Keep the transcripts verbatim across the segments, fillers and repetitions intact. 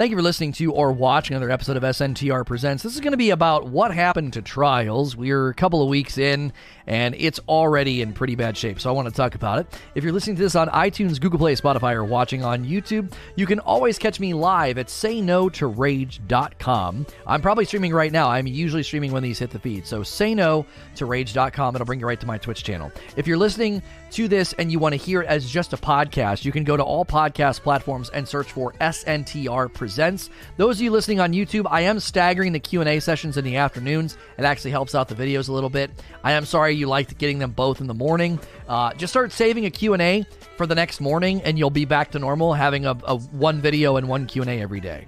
Thank you for listening to or watching another episode of S N T R Presents. This is going to be about what happened to Trials. We're a couple of weeks in, and it's already in pretty bad shape, so I want to talk about it. If you're listening to this on iTunes, Google Play, Spotify, or watching on YouTube, you can always catch me live at Say No To Rage dot com. I'm probably streaming right now. I'm usually streaming when these hit the feed, so Say No To Rage dot com. It'll bring you right to my Twitch channel. If you're listening to this and you want to hear it as just a podcast, you can go to all podcast platforms and search for S N T R Presents. Those of you listening on YouTube, I am staggering the Q and A sessions in the afternoons. It actually helps out the videos a little bit. I am sorry you liked getting them both in the morning. Uh, just start saving a Q and A for the next morning, and you'll be back to normal, having a, a one video and one Q and A every day.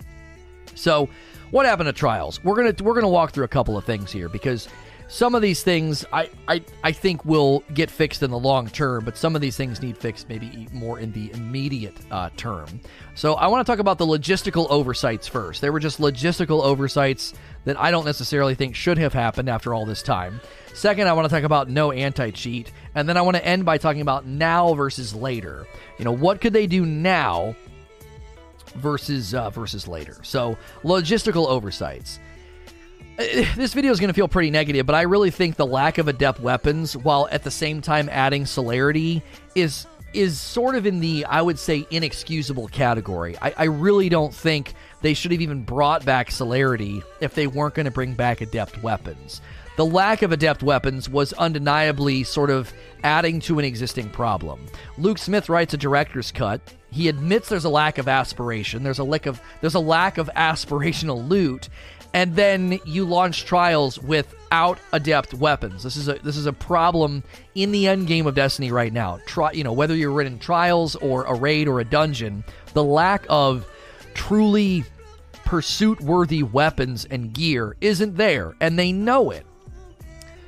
So, what happened to Trials? We're gonna we're gonna walk through a couple of things here, because some of these things I, I, I think will get fixed in the long term, but some of these things need fixed maybe more in the immediate uh, term. So I want to talk about the logistical oversights first. There were just logistical oversights that I don't necessarily think should have happened after all this time. Second, I want to talk about no anti-cheat. And then I want to end by talking about now versus later. You know, what could they do now versus, uh, versus later? So logistical oversights. This video is going to feel pretty negative, but I really think the lack of adept weapons, while at the same time adding celerity, is is sort of in the, I would say, inexcusable category. I, I really don't think they should have even brought back celerity if they weren't going to bring back adept weapons. The lack of adept weapons was undeniably sort of adding to an existing problem. Luke Smith writes a director's cut. He admits there's a lack of aspiration. There's a lick of there's a lack of aspirational loot. And then you launch Trials without adept weapons. This is a this is a problem in the end game of Destiny right now. Try, you know, whether you're in Trials or a raid or a dungeon, the lack of truly pursuit-worthy weapons and gear isn't there, and they know it.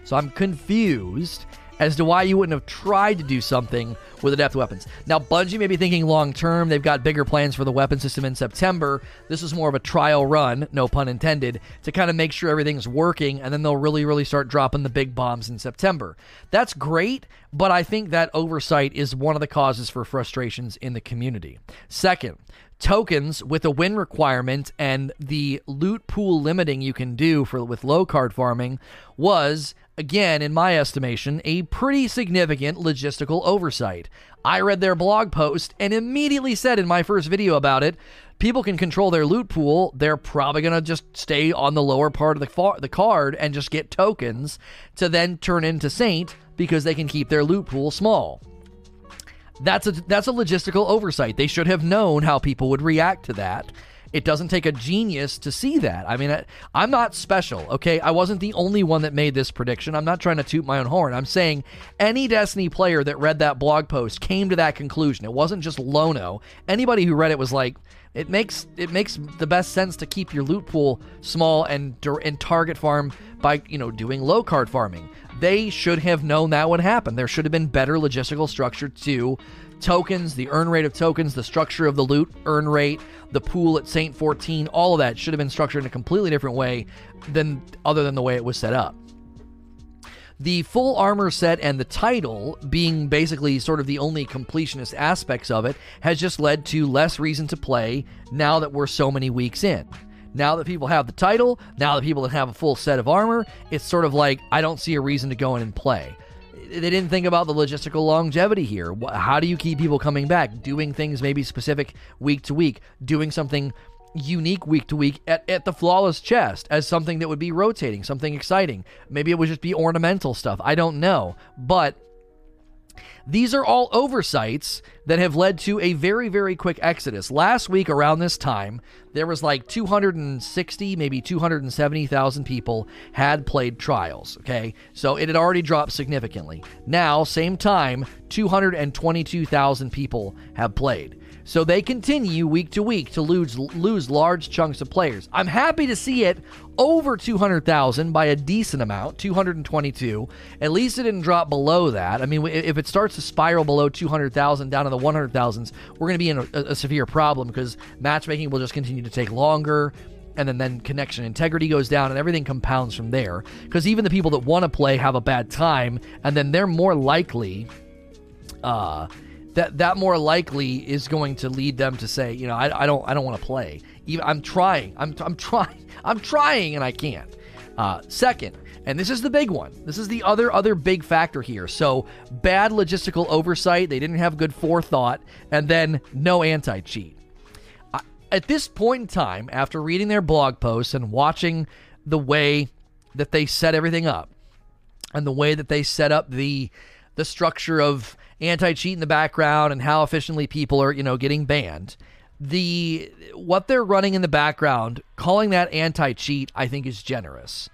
So I'm confused as to why you wouldn't have tried to do something with adept weapons. Now, Bungie may be thinking long-term. They've got bigger plans for the weapon system in September. This is more of a trial run, no pun intended, to kind of make sure everything's working, and then they'll really, really start dropping the big bombs in September. That's great, but I think that oversight is one of the causes for frustrations in the community. Second, tokens with a win requirement and the loot pool limiting you can do for with low card farming was, again, in my estimation, a pretty significant logistical oversight. I read their blog post and immediately said in my first video about it, people can control their loot pool. They're probably going to just stay on the lower part of the, far- the card and just get tokens to then turn into Saint because they can keep their loot pool small. That's a, that's a logistical oversight. They should have known how people would react to that. It doesn't take a genius to see that. I mean, I, I'm not special, okay? I wasn't the only one that made this prediction. I'm not trying to toot my own horn. I'm saying any Destiny player that read that blog post came to that conclusion. It wasn't just Lono. Anybody who read it was like, it makes it makes the best sense to keep your loot pool small and and target farm by, you know, doing low card farming. They should have known that would happen. There should have been better logistical structure to tokens, the earn rate of tokens, the structure of the loot earn rate, the pool at Saint fourteen, all of that should have been structured in a completely different way than other than the way it was set up. The full armor set and the title being basically sort of the only completionist aspects of it has just led to less reason to play now that we're so many weeks in. Now that people have the title, now that people have a full set of armor, it's sort of like, I don't see a reason to go in and play. They didn't think about the logistical longevity here. How do you keep people coming back? Doing things maybe specific week to week. Doing something unique week to week at, at the flawless chest as something that would be rotating, something exciting. Maybe it would just be ornamental stuff. I don't know. But these are all oversights that have led to a very, very quick exodus. Last week around this time, there was like two hundred sixty, maybe two hundred seventy thousand people had played Trials, okay? So it had already dropped significantly. Now, same time, two hundred twenty-two thousand people have played. So they continue week to week to lose lose large chunks of players. I'm happy to see it over two hundred thousand by a decent amount, two hundred twenty-two. At least it didn't drop below that. I mean, if it starts to spiral below two hundred thousand down to the one hundred thousands, we're going to be in a, a severe problem because matchmaking will just continue to take longer. And then, then connection integrity goes down and everything compounds from there. Because even the people that want to play have a bad time and then they're more likely... Uh, that that more likely is going to lead them to say, you know, I, I don't I don't want to play. Even, I'm trying. I'm I'm trying. I'm trying, and I can't. Uh, second, and this is the big one. This is the other other big factor here. So bad logistical oversight. They didn't have good forethought, and then no anti-cheat. I, at this point in time, after reading their blog posts and watching the way that they set everything up, and the way that they set up the the structure of anti-cheat in the background and how efficiently people are, you know, getting banned. The what they're running in the background, calling that anti-cheat, I think is generous.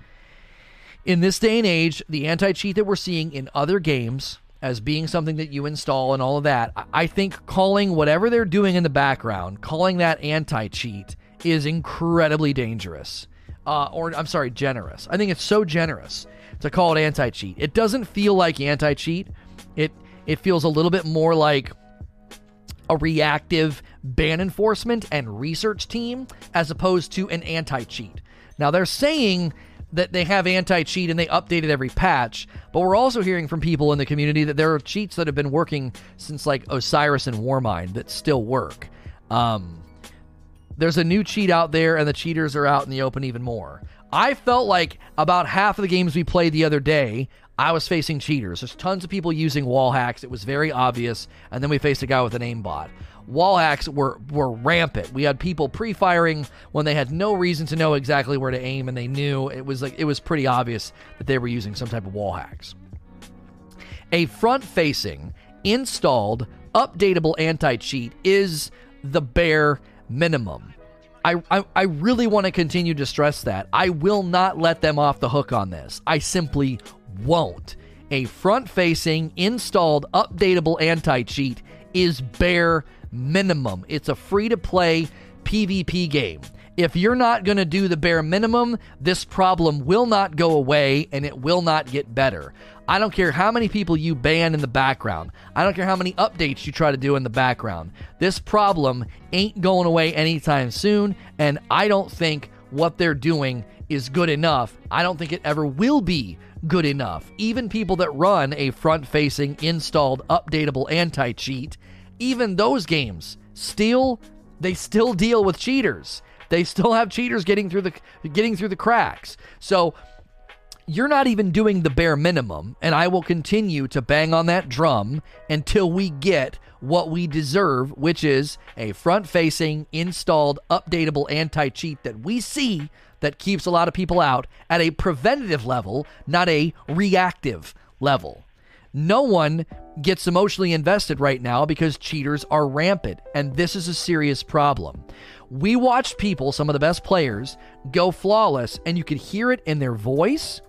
In this day and age, the anti-cheat that we're seeing in other games as being something that you install and all of that, I think calling whatever they're doing in the background, calling that anti-cheat is incredibly dangerous. Uh, or, I'm sorry, generous. I think it's so generous to call it anti-cheat. It doesn't feel like anti-cheat. It It feels a little bit more like a reactive ban enforcement and research team as opposed to an anti-cheat. Now, they're saying that they have anti-cheat and they update it every patch, but we're also hearing from people in the community that there are cheats that have been working since, like, Osiris and Warmind that still work. Um, there's a new cheat out there, and the cheaters are out in the open even more. I felt like about half of the games we played the other day, I was facing cheaters. There's tons of people using wall hacks. It was very obvious. And then we faced a guy with an aimbot. Wall hacks were, were rampant. We had people pre-firing when they had no reason to know exactly where to aim, and they knew. It was like it was pretty obvious that they were using some type of wall hacks. A front-facing, installed, updatable anti-cheat is the bare minimum. I, I, I really want to continue to stress that. I will not let them off the hook on this. I simply won't. A front-facing, installed, updatable anti-cheat is bare minimum. It's a free-to-play PvP game. If you're not going to do the bare minimum, this problem will not go away and it will not get better. I don't care how many people you ban in the background. I don't care how many updates you try to do in the background. This problem ain't going away anytime soon, and I don't think what they're doing is good enough. I don't think it ever will be good enough. Even people that run a front-facing, installed, updatable anti-cheat, even those games, still, they still deal with cheaters. They still have cheaters getting through the getting through the cracks. So you're not even doing the bare minimum, and I will continue to bang on that drum until we get what we deserve, which is a front-facing, installed, updatable anti-cheat that we see that keeps a lot of people out at a preventative level, not a reactive level. No one gets emotionally invested right now because cheaters are rampant, and this is a serious problem. We watched people, some of the best players, go flawless, and you could hear it in their voice.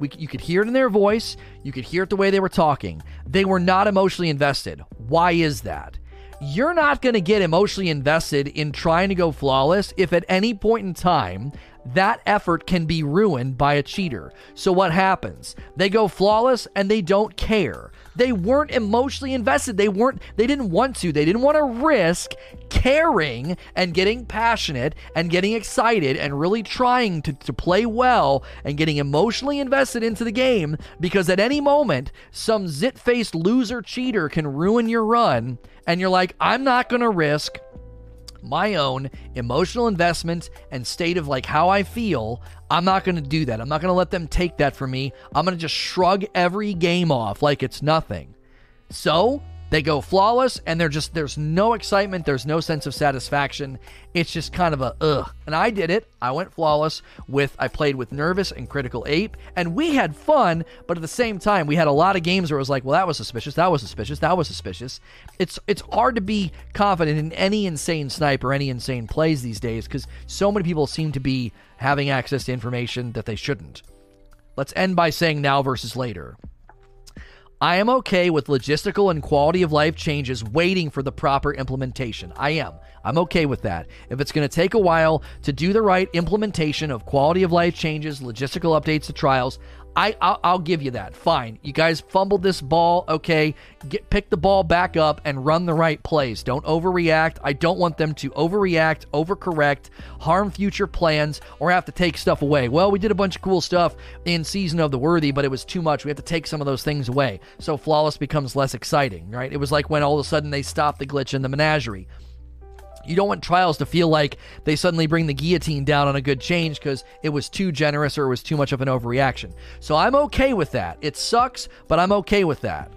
We, you could hear it in their voice. You could hear it the way they were talking. They were not emotionally invested. Why is that? You're not going to get emotionally invested in trying to go flawless if at any point in time that effort can be ruined by a cheater. So what happens? They go flawless and they don't care. They weren't emotionally invested. They weren't, they didn't want to. They didn't want to risk caring and getting passionate and getting excited and really trying to, to play well and getting emotionally invested into the game, because at any moment, some zit-faced loser cheater can ruin your run, and you're like, I'm not going to risk my own emotional investment and state of like how I feel. I'm not going to do that. I'm not going to let them take that from me. I'm going to just shrug every game off like it's nothing. So they go flawless and they're just, there's no excitement. There's no sense of satisfaction. It's just kind of a, ugh. And I did it. I went flawless with, I played with Nervous and Critical Ape, and we had fun. But at the same time, we had a lot of games where it was like, well, that was suspicious. That was suspicious. That was suspicious. It's, it's hard to be confident in any insane snipe or any insane plays these days, because so many people seem to be having access to information that they shouldn't. Let's end by saying now versus later. I am okay with logistical and quality of life changes waiting for the proper implementation. I am. I'm okay with that. If it's going to take a while to do the right implementation of quality of life changes, logistical updates to trials, I, I'll, I'll give you that. Fine. You guys fumbled this ball. Okay. Get, pick the ball back up and run the right plays. Don't overreact. I don't want them to overreact, overcorrect, harm future plans, or have to take stuff away. Well, we did a bunch of cool stuff in Season of the Worthy, but it was too much. We have to take some of those things away. So Flawless becomes less exciting, right? It was like when all of a sudden they stopped the glitch in the menagerie. You don't want Trials to feel like they suddenly bring the guillotine down on a good change because it was too generous or it was too much of an overreaction. So I'm okay with that. It sucks, but I'm okay with that.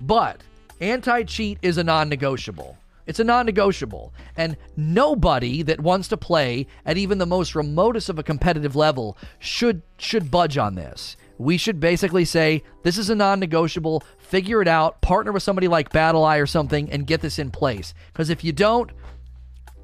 But anti-cheat is a non-negotiable. It's a non-negotiable. And nobody that wants to play at even the most remotest of a competitive level should should budge on this. We should basically say, this is a non-negotiable, figure it out, partner with somebody like BattleEye or something, and get this in place. Because if you don't,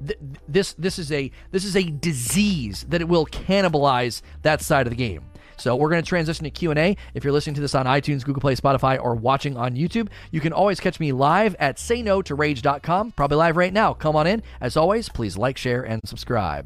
Th- this this is a this is a disease that it will cannibalize that side of the game. So we're going to transition to Q and A. If you're listening to this on iTunes, Google Play, Spotify, or watching on YouTube, you can always catch me live at say no to rage dot com. Probably live right now. Come on in. As always, please like, share, and subscribe.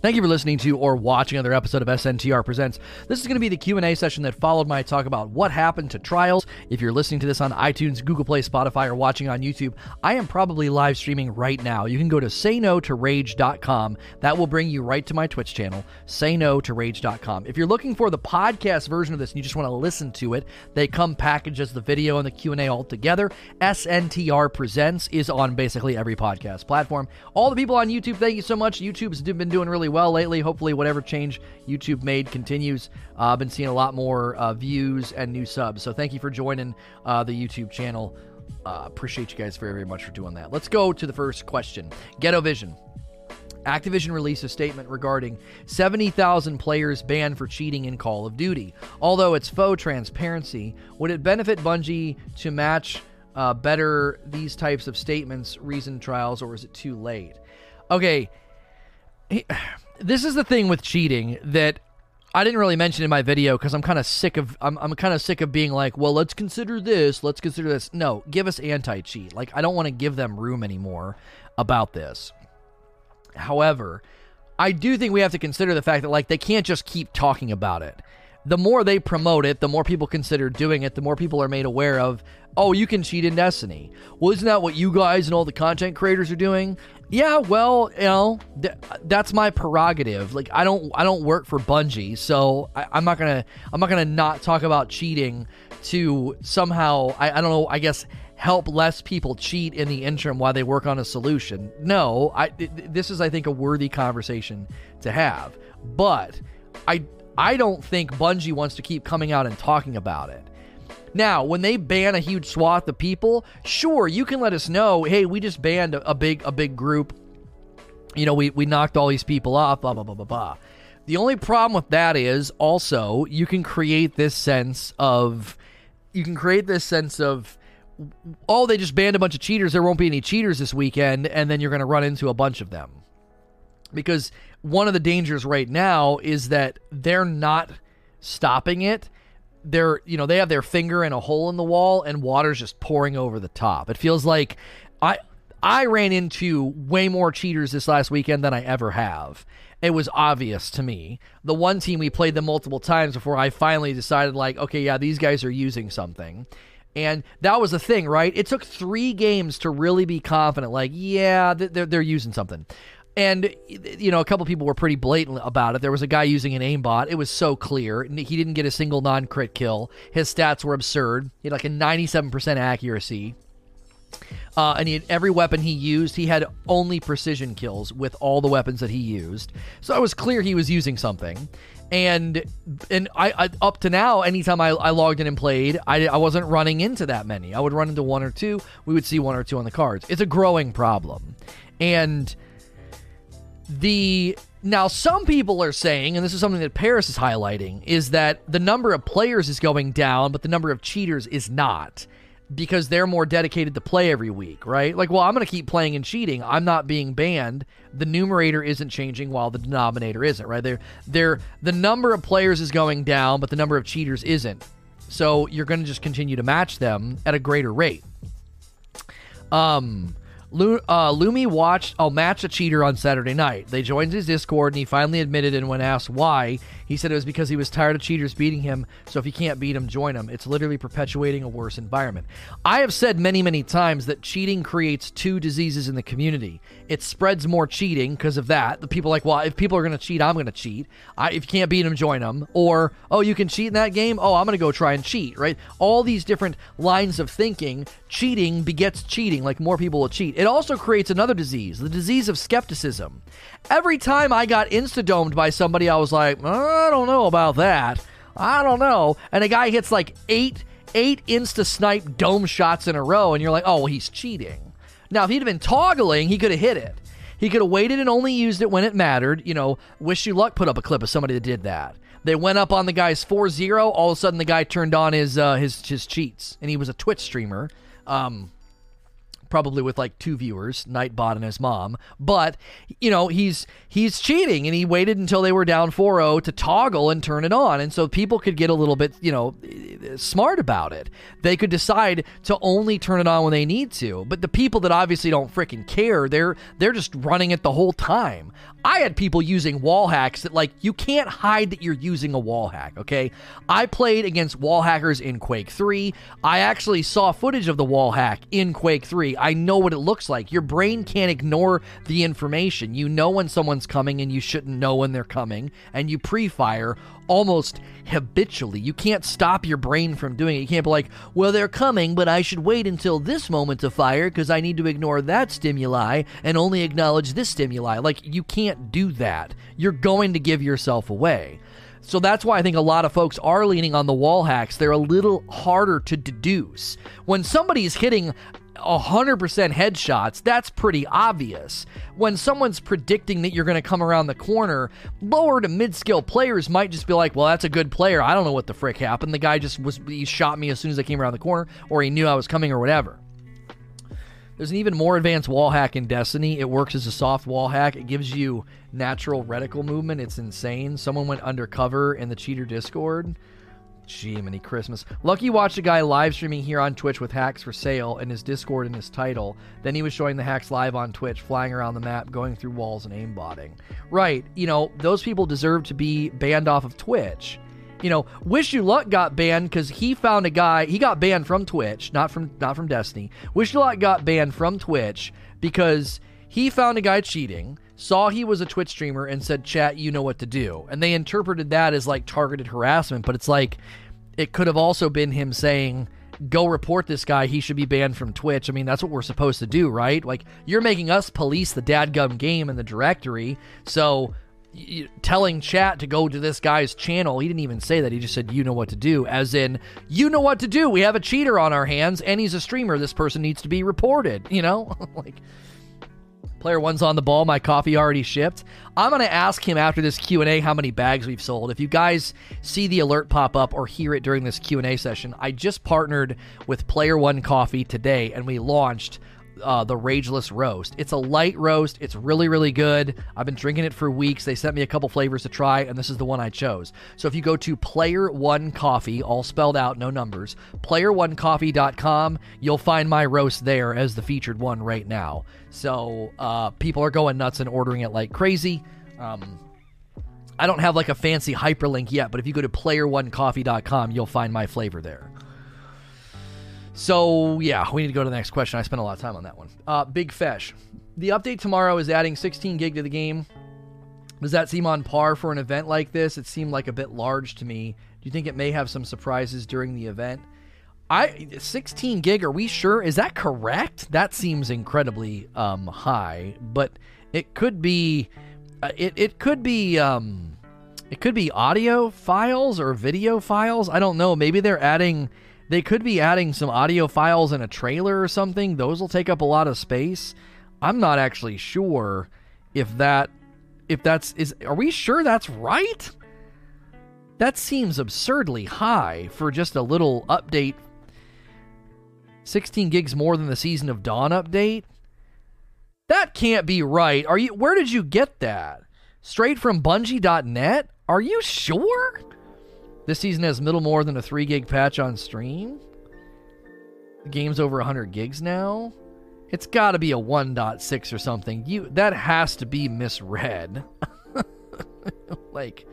Thank you for listening to or watching another episode of S N T R Presents. This is going to be the Q and A session that followed my talk about what happened to Trials. If you're listening to this on iTunes, Google Play, Spotify, or watching on YouTube, I am probably live streaming right now. You can go to say no to rage dot com. That will bring you right to my Twitch channel, say no to rage dot com. If you're looking for the podcast version of this and you just want to listen to it, they come packaged as the video and the Q and A all together. S N T R Presents is on basically every podcast platform. All the people on YouTube, thank you so much. YouTube's been doing really well lately. Hopefully whatever change YouTube made continues. Uh, I've been seeing a lot more uh, views and new subs, so thank you for joining uh, the YouTube channel. Uh, appreciate you guys very, very much for doing that. Let's go to the first question. Ghetto Vision. Activision released a statement regarding seventy thousand players banned for cheating in Call of Duty. Although it's faux transparency, would it benefit Bungie to match uh, better these types of statements, reason Trials, or is it too late? Okay, this is the thing with cheating that I didn't really mention in my video because I'm kind of sick of I'm, I'm kind of sick of being like, well, let's consider this, let's consider this. No, give us anti-cheat. Like, I don't want to give them room anymore about this. However, I do think we have to consider the fact that, like, they can't just keep talking about it. The more they promote it, the more people consider doing it, the more people are made aware of, oh, you can cheat in Destiny. Well, isn't that what you guys and all the content creators are doing? Yeah, well, you know, th- that's my prerogative. Like, I don't, I don't work for Bungie, so I, I'm not gonna, I'm not gonna not talk about cheating to somehow, I, I don't know, I guess help less people cheat in the interim while they work on a solution. No, I, th- this is, I think, a worthy conversation to have, but I, I don't think Bungie wants to keep coming out and talking about it. Now, when they ban a huge swath of people, sure, you can let us know, hey, we just banned a, a big a big group. You know, we, we knocked all these people off, blah, blah, blah, blah, blah. The only problem with that is, also, you can create this sense of, you can create this sense of, oh, they just banned a bunch of cheaters, there won't be any cheaters this weekend, and then you're going to run into a bunch of them. Because one of the dangers right now is that they're not stopping it. They're, you know, they have their finger in a hole in the wall and water's just pouring over the top. It feels like I I ran into way more cheaters this last weekend than I ever have. It was obvious to me. The one team, we played them multiple times before I finally decided, like, okay, yeah, these guys are using something. And that was the thing, right? It took three games to really be confident, like, yeah, they're, they're using something. And, you know, a couple people were pretty blatant about it. There was a guy using an aimbot. It was so clear. He didn't get a single non-crit kill. His stats were absurd. He had like a ninety-seven percent accuracy. Uh, and he had every weapon he used, he had only precision kills with all the weapons that he used. So it was clear he was using something. And and I, I up to now, anytime I, I logged in and played, I, I wasn't running into that many. I would run into one or two. We would see one or two on the cards. It's a growing problem. And... The now some people are saying, and this is something that Paris is highlighting, is that the number of players is going down, but the number of cheaters is not, because they're more dedicated to play every week, right? Like, well, I'm going to keep playing and cheating. I'm not being banned. The numerator isn't changing while the denominator isn't, right? They're, they're, the number of players is going down, but the number of cheaters isn't. So you're going to just continue to match them at a greater rate. Um... Lu- uh, Lumi watched a match a cheater on Saturday night. They joined his Discord, and he finally admitted, and when asked why, he said it was because he was tired of cheaters beating him, so if you can't beat him, join him. It's literally perpetuating a worse environment. I have said many, many times that cheating creates two diseases in the community. It spreads more cheating because of that. The people are like, well, if people are going to cheat, I'm going to cheat. I, if you can't beat him, join him. Or, oh, you can cheat in that game? Oh, I'm going to go try and cheat, right? All these different lines of thinking, cheating begets cheating, like more people will cheat. It also creates another disease, the disease of skepticism. Every time I got insta-domed by somebody, I was like, oh, I don't know about that. I don't know. And a guy hits like eight, eight insta-snipe dome shots in a row, and you're like, oh, well, he's cheating. Now, if he'd have been toggling, he could have hit it. He could have waited and only used it when it mattered. You know, Wish You Luck put up a clip of somebody that did that. They went up on the guy's four zero. All of a sudden, the guy turned on his uh, his his cheats, and he was a Twitch streamer. Um... probably with like two viewers, Nightbot and his mom, but, you know, he's he's cheating, and he waited until they were down four oh to toggle and turn it on, and so people could get a little bit, you know, smart about it. They could decide to only turn it on when they need to, but the people that obviously don't freaking care, they're, they're just running it the whole time. I had people using wall hacks that, like, you can't hide that you're using a wall hack, okay? I played against wall hackers in Quake three. I actually saw footage of the wall hack in Quake three. I know what it looks like. Your brain can't ignore the information. You know when someone's coming, and you shouldn't know when they're coming, and you pre-fire almost habitually. You can't stop your brain from doing it. You can't be like, well, they're coming, but I should wait until this moment to fire because I need to ignore that stimuli and only acknowledge this stimuli. Like, you can't do that. You're going to give yourself away. So that's why I think a lot of folks are leaning on the wall hacks. They're a little harder to deduce. When somebody's hitting one hundred percent headshots, that's pretty obvious. When someone's predicting that you're going to come around the corner, lower to mid-skill players might just be like, well, that's a good player. I don't know what the frick happened. The guy just was, he shot me as soon as I came around the corner, or he knew I was coming, or whatever. There's an even more advanced wall hack in Destiny. It works as a soft wall hack. It gives you natural reticle movement. It's insane. Someone went undercover in the cheater Discord. Gee, many Christmas. Lucky watched a guy live streaming here on Twitch with hacks for sale and his Discord in his title. Then he was showing the hacks live on Twitch, flying around the map, going through walls, and aimbotting. Right, you know, those people deserve to be banned off of Twitch. You know, Wish You Luck got banned because he found a guy, he got banned from Twitch, not from not from Destiny. Wish You Luck got banned from Twitch because he found a guy cheating, saw he was a Twitch streamer, and said, chat, you know what to do. And they interpreted that as like targeted harassment, but it's like, it could have also been him saying, go report this guy, he should be banned from Twitch. I mean, that's what we're supposed to do, right? Like, you're making us police the dadgum game and the directory, so y- telling chat to go to this guy's channel, he didn't even say that, he just said, you know what to do, as in, you know what to do, we have a cheater on our hands, and he's a streamer, this person needs to be reported, you know? Like... Player one's on the ball. My coffee already shipped. I'm going to ask him after this Q and A how many bags we've sold. If you guys see the alert pop up or hear it during this Q and A session, I just partnered with Player One Coffee today, and we launched uh, the Rageless Roast. It's a light roast. It's really, really good. I've been drinking it for weeks. They sent me a couple flavors to try, and this is the one I chose. So if you go to Player One Coffee, all spelled out, no numbers, player one coffee dot com, you'll find my roast there as the featured one right now. So uh, people are going nuts and ordering it like crazy. Um, I don't have like a fancy hyperlink yet, but if you go to player one coffee dot com, you'll find my flavor there. So yeah, we need to go to the next question. I spent a lot of time on that one. Uh, Big Fesh. The update tomorrow is adding sixteen gig to the game. Does that seem on par for an event like this? It seemed like a bit large to me. Do you think it may have some surprises during the event? I sixteen gig, are we sure? Is that correct? That seems incredibly um, high, but it could be uh, it it could be um, it could be audio files or video files. I don't know. Maybe they're adding they could be adding some audio files in a trailer or something. Those will take up a lot of space. I'm not actually sure if that if that's is are we sure that's right? That seems absurdly high for just a little update. sixteen gigs more than the Season of Dawn update? That can't be right. Are you? Where did you get that? Straight from Bungie dot net? Are you sure? This season has little more than a three gig patch on stream? The game's over one hundred gigs now? It's got to be a one point six or something. You that has to be misread. Like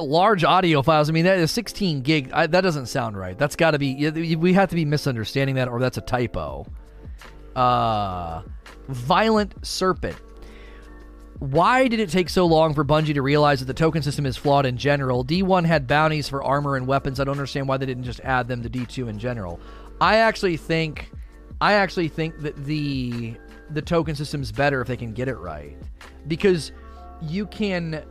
large audio files. I mean, that is sixteen gig. I, that doesn't sound right. That's got to be. We have to be misunderstanding that, or that's a typo. Uh, Violent Serpent. Why did it take so long for Bungie to realize that the token system is flawed in general? D one had bounties for armor and weapons. I don't understand why they didn't just add them to D two in general. I actually think, I actually think that the the token system's better if they can get it right, because you can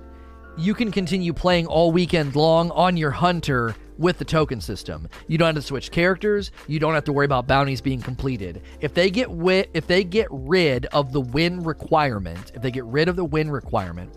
you can continue playing all weekend long on your hunter with the token system. You don't have to switch characters. You don't have to worry about bounties being completed. If they get wi- if they get rid of the win requirement, if they get rid of the win requirement,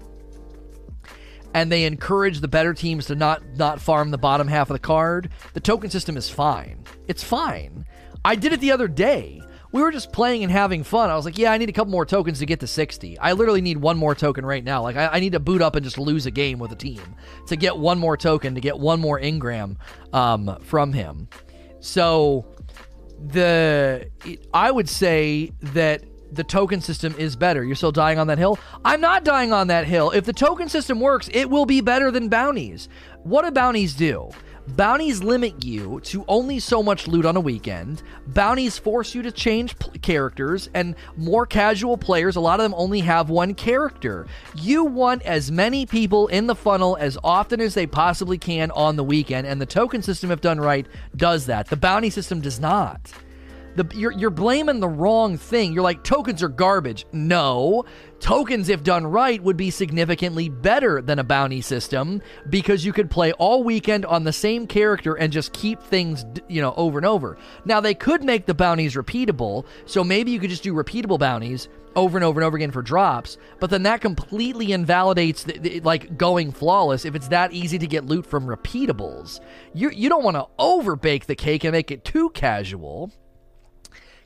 and they encourage the better teams to not not farm the bottom half of the card, the token system is fine. It's fine. I did it the other day. We were just playing and having fun. I was like, yeah, I need a couple more tokens to get to sixty. I literally need one more token right now. Like, I, I need to boot up and just lose a game with a team to get one more token, to get one more Ingram um, from him. So, the it, I would say that the token system is better. You're still dying on that hill? I'm not dying on that hill. If the token system works, it will be better than bounties. What do bounties do? Bounties limit you to only so much loot on a weekend. Bounties force you to change p- characters, and more casual players, a lot of them only have one character. You want as many people in the funnel as often as they possibly can on the weekend, and the token system, if done right, does that. The bounty system does not. The, you're, you're blaming the wrong thing. You're like, tokens are garbage. No. Tokens, if done right, would be significantly better than a bounty system, because you could play all weekend on the same character and just keep things, you know, over and over. Now, they could make the bounties repeatable, so maybe you could just do repeatable bounties over and over and over again for drops, but then that completely invalidates the, the, like going flawless if it's that easy to get loot from repeatables. You, you don't want to overbake the cake and make it too casual.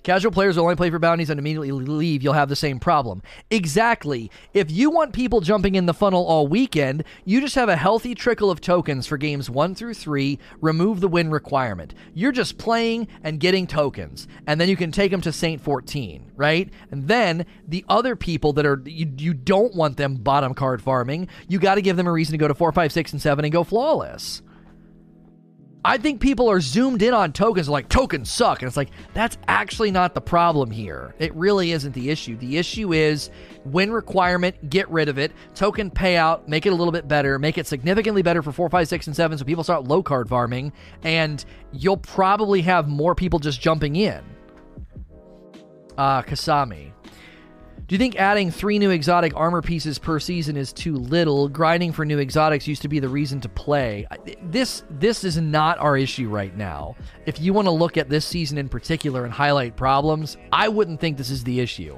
Casual players will only play for bounties and immediately leave. You'll have the same problem. Exactly. If you want people jumping in the funnel all weekend, you just have a healthy trickle of tokens for games one through three. Remove the win requirement. You're just playing and getting tokens, and then you can take them to Saint fourteen, right? And then the other people that are you, you don't want them bottom card farming. You got to give them a reason to go to four, five, six, and seven and go flawless. I think people are zoomed in on tokens, like, tokens suck. And it's like, that's actually not the problem here. It really isn't the issue. The issue is win requirement, get rid of it. Token payout, make it a little bit better. Make it significantly better for four, five, six, and seven so people start low card farming. And you'll probably have more people just jumping in. Uh, Kasami. Do you think adding three new exotic armor pieces per season is too little? Grinding for new exotics used to be the reason to play. This this is not our issue right now. If you want to look at this season in particular and highlight problems, I wouldn't think this is the issue.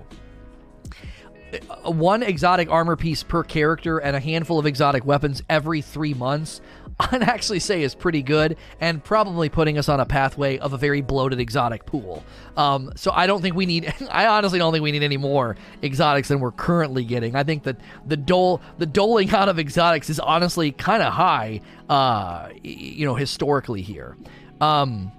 One exotic armor piece per character and a handful of exotic weapons every three months, I'd actually say is pretty good, and probably putting us on a pathway of a very bloated exotic pool. Um, so I don't think we need, I honestly don't think we need any more exotics than we're currently getting. I think that the dole, the doling out of exotics is honestly kind of high, uh, you know, historically here. Um,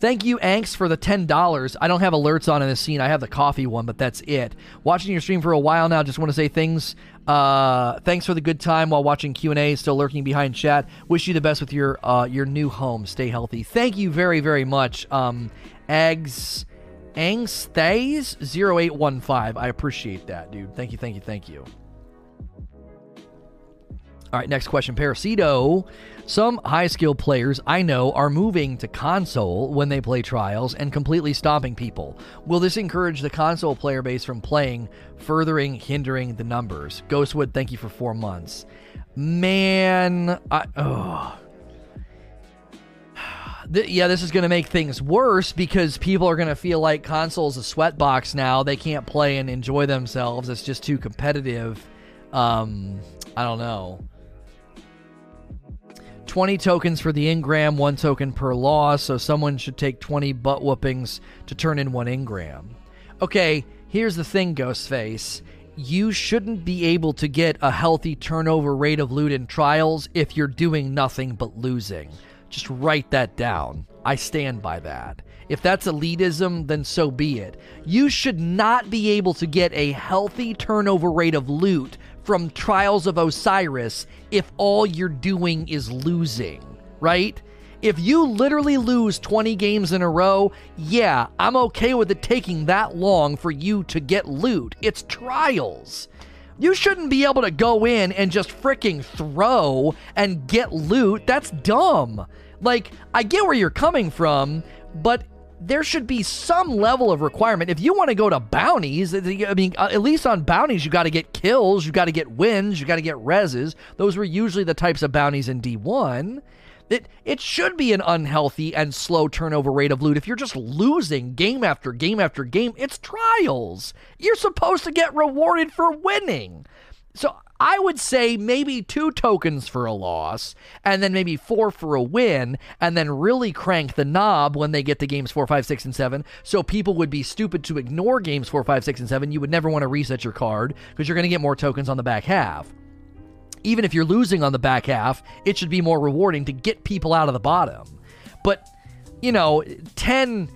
Thank you, Anx, for the ten dollars. I don't have alerts on in this scene. I have the coffee one, but that's it. Watching your stream for a while now, just want to say things. Uh, thanks for the good time while watching Q and A, still lurking behind chat. Wish you the best with your uh, your new home. Stay healthy. Thank you very, very much, um, Eggs, Angstays zero eight one five. I appreciate that, dude. Thank you, thank you, thank you. All right, next question. Parasito. Some high-skilled players I know are moving to console when they play Trials and completely stomping people. Will this encourage the console player base from playing, furthering, hindering the numbers? Ghostwood, thank you for four months. Man, I... Oh. Yeah, this is going to make things worse because people are going to feel like console's a sweatbox now. They can't play and enjoy themselves. It's just too competitive. Um... I don't know. twenty tokens for the Ingram, one token per loss, so someone should take twenty butt whoopings to turn in one Ingram. Okay, here's the thing, Ghostface. You shouldn't be able to get a healthy turnover rate of loot in Trials if you're doing nothing but losing. Just write that down. I stand by that. If that's elitism, then so be it. You should not be able to get a healthy turnover rate of loot from Trials of Osiris if all you're doing is losing, right? If you literally lose twenty games in a row, yeah, I'm okay with it taking that long for you to get loot. It's Trials. You shouldn't be able to go in and just fricking throw and get loot. That's dumb. Like, I get where you're coming from, but there should be some level of requirement. If you want to go to bounties, I mean, at least on bounties, you got to get kills, you got to get wins, you got to get reses. Those were usually the types of bounties in D one. It, it should be an unhealthy and slow turnover rate of loot. If you're just losing game after game after game, it's Trials. You're supposed to get rewarded for winning. So I would say maybe two tokens for a loss, and then maybe four for a win, and then really crank the knob when they get to games four, five, six, and seven. So people would be stupid to ignore games four, five, six, and seven. You would never want to reset your card because you're going to get more tokens on the back half. Even if you're losing on the back half, it should be more rewarding to get people out of the bottom. But, you know, ten...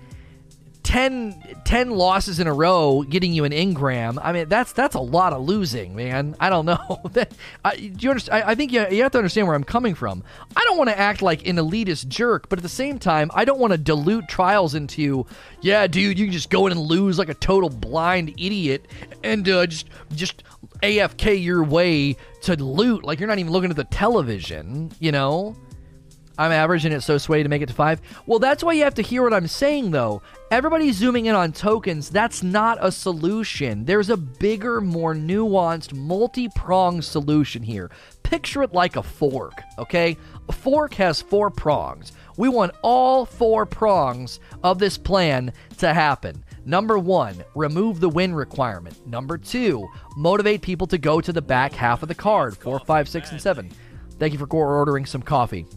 ten, ten losses in a row getting you an Ingram. I mean, that's that's a lot of losing, man. I don't know. that, I, do you understand? I, I think you, you have to understand where I'm coming from. I don't want to act like an elitist jerk, but at the same time, I don't want to dilute Trials into, yeah, dude, you can just go in and lose like a total blind idiot and uh, just just A F K your way to loot. Like, you're not even looking at the television, you know? I'm average and it's so sway to make it to five. Well, that's why you have to hear what I'm saying, though. Everybody's zooming in on tokens. That's not a solution. There's a bigger, more nuanced, multi-pronged solution here. Picture it like a fork, okay? A fork has four prongs. We want all four prongs of this plan to happen. Number one, remove the win requirement. Number two, motivate people to go to the back half of the card. Four, five, six, and seven. Thank you for ordering some coffee.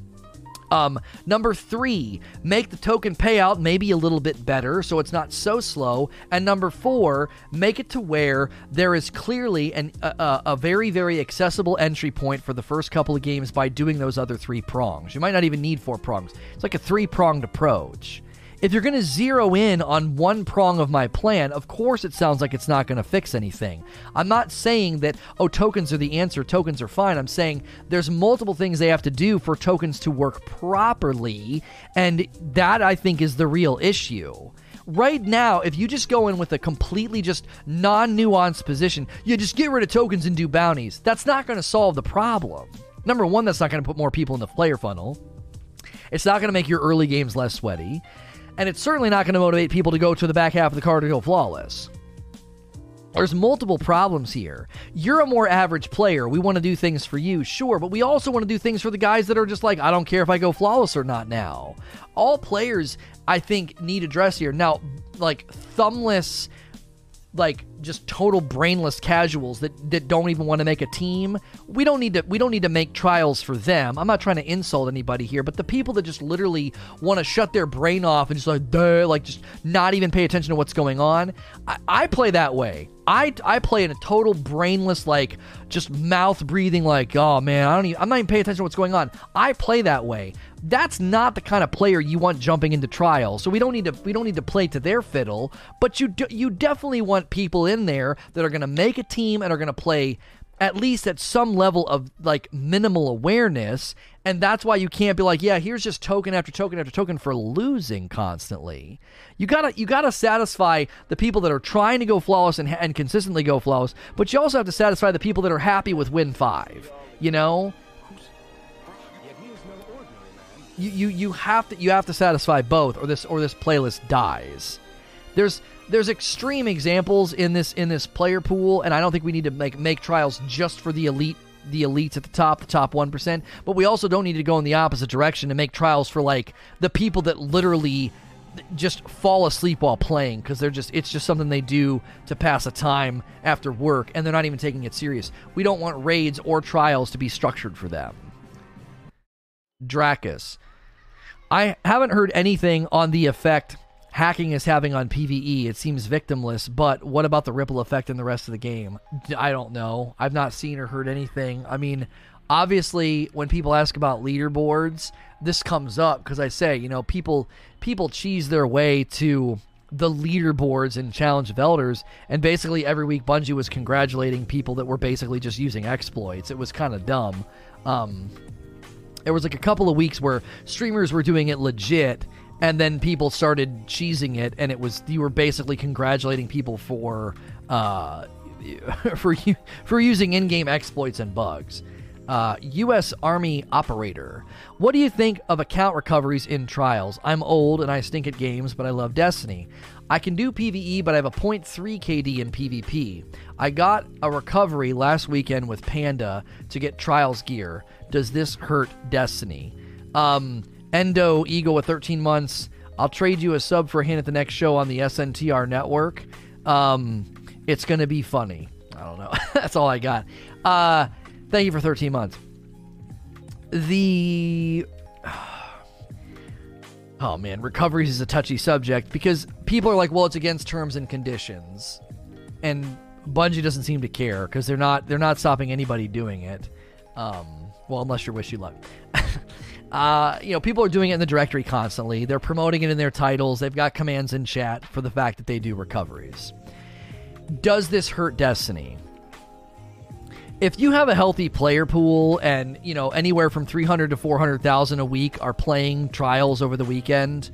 Um, number three, make the token payout maybe a little bit better so it's not so slow. And number four, make it to where there is clearly an, a, a very, very accessible entry point for the first couple of games by doing those other three prongs. You might not even need four prongs. It's like a three-pronged approach. If you're going to zero in on one prong of my plan, of course it sounds like it's not going to fix anything. I'm not saying that, oh, tokens are the answer, tokens are fine. I'm saying there's multiple things they have to do for tokens to work properly, and that, I think, is the real issue. Right now, if you just go in with a completely just non-nuanced position, you just get rid of tokens and do bounties, that's not going to solve the problem. Number one, that's not going to put more people in the player funnel. It's not going to make your early games less sweaty. And it's certainly not going to motivate people to go to the back half of the card to go flawless. There's multiple problems here. You're a more average player. We want to do things for you, sure, but we also want to do things for the guys that are just like, I don't care if I go flawless or not now. All players, I think, need address here. Now, like, thumbless, like, just total brainless casuals that, that don't even want to make a team. We don't need to we don't need to make Trials for them. I'm not trying to insult anybody here, but the people that just literally want to shut their brain off and just like, duh, like just not even pay attention to what's going on. I, I play that way. I, I play in a total brainless, like, just mouth breathing, like, oh man, I don't even, I'm not even paying attention to what's going on. I play that way. That's not the kind of player you want jumping into Trials. So we don't need to we don't need to play to their fiddle, but you do, you definitely want people in there that are going to make a team and are going to play at least at some level of like minimal awareness. And that's why you can't be like, yeah, here's just token after token after token for losing constantly. You gotta you gotta satisfy the people that are trying to go flawless and, and consistently go flawless, but you also have to satisfy the people that are happy with win five, you know. You you you have to you have to satisfy both, or this or this playlist dies. There's there's extreme examples in this in this player pool, and I don't think we need to make make Trials just for the elite the elites at the top, the top one percent, but we also don't need to go in the opposite direction and make Trials for like the people that literally just fall asleep while playing because they're just it's just something they do to pass a time after work and they're not even taking it serious. We don't want raids or Trials to be structured for them. Dracus, I haven't heard anything on the effect hacking is having on PvE. It seems victimless, but what about the ripple effect in the rest of the game? I don't know. I've not seen or heard anything. I mean, Obviously, when people ask about leaderboards, this comes up because I say, you know, people people cheese their way to the leaderboards in Challenge of Elders, and basically every week Bungie was congratulating people that were basically just using exploits. It was kind of dumb. Um, there was like a couple of weeks where streamers were doing it legit, and then people started cheesing it, and it was, you were basically congratulating people for uh, for for using in-game exploits and bugs. Uh, U S Army Operator. What do you think of account recoveries in Trials? I'm old and I stink at games, but I love Destiny. I can do PvE, but I have a zero point three K D in PvP. I got a recovery last weekend with Panda to get Trials gear. Does this hurt Destiny? Um, Endo, Ego with thirteen months. I'll trade you a sub for a hint at the next show on the S N T R network. Um, it's going to be funny. I don't know. That's all I got. Uh... Thank you for thirteen months. The... Oh, man. Recoveries is a touchy subject because people are like, well, it's against terms and conditions. And Bungie doesn't seem to care because they're not they're not stopping anybody doing it. Um, well, unless you're Wish You Luck. uh, you know, people are doing it in the directory constantly. They're promoting it in their titles. They've got commands in chat for the fact that they do recoveries. Does this hurt Destiny? If you have a healthy player pool and, you know, anywhere from three hundred to four hundred thousand a week are playing Trials over the weekend,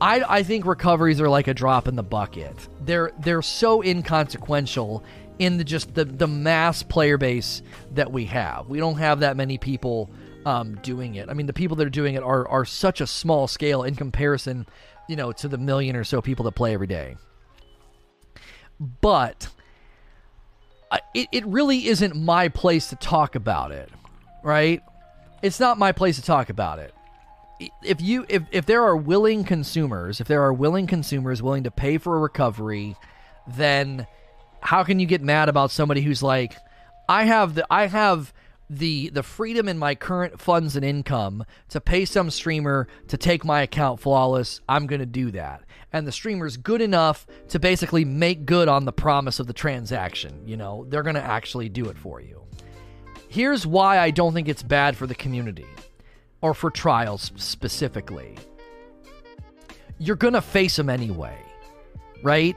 I, I think recoveries are like a drop in the bucket. They're they're so inconsequential in the just the, the mass player base that we have. We don't have that many people um, doing it. I mean, the people that are doing it are, are such a small scale in comparison, you know, to the million or so people that play every day. But... Uh, it, it really isn't my place to talk about it, right? It's not my place to talk about it. If you if, if there are willing consumers, if there are willing consumers willing to pay for a recovery, then how can you get mad about somebody who's like, I have the I have the the freedom in my current funds and income to pay some streamer to take my account flawless. I'm going to do that. And the streamer's good enough to basically make good on the promise of the transaction. You know, they're going to actually do it for you. Here's why I don't think it's bad for the community, or for Trials specifically. You're going to face them anyway, right?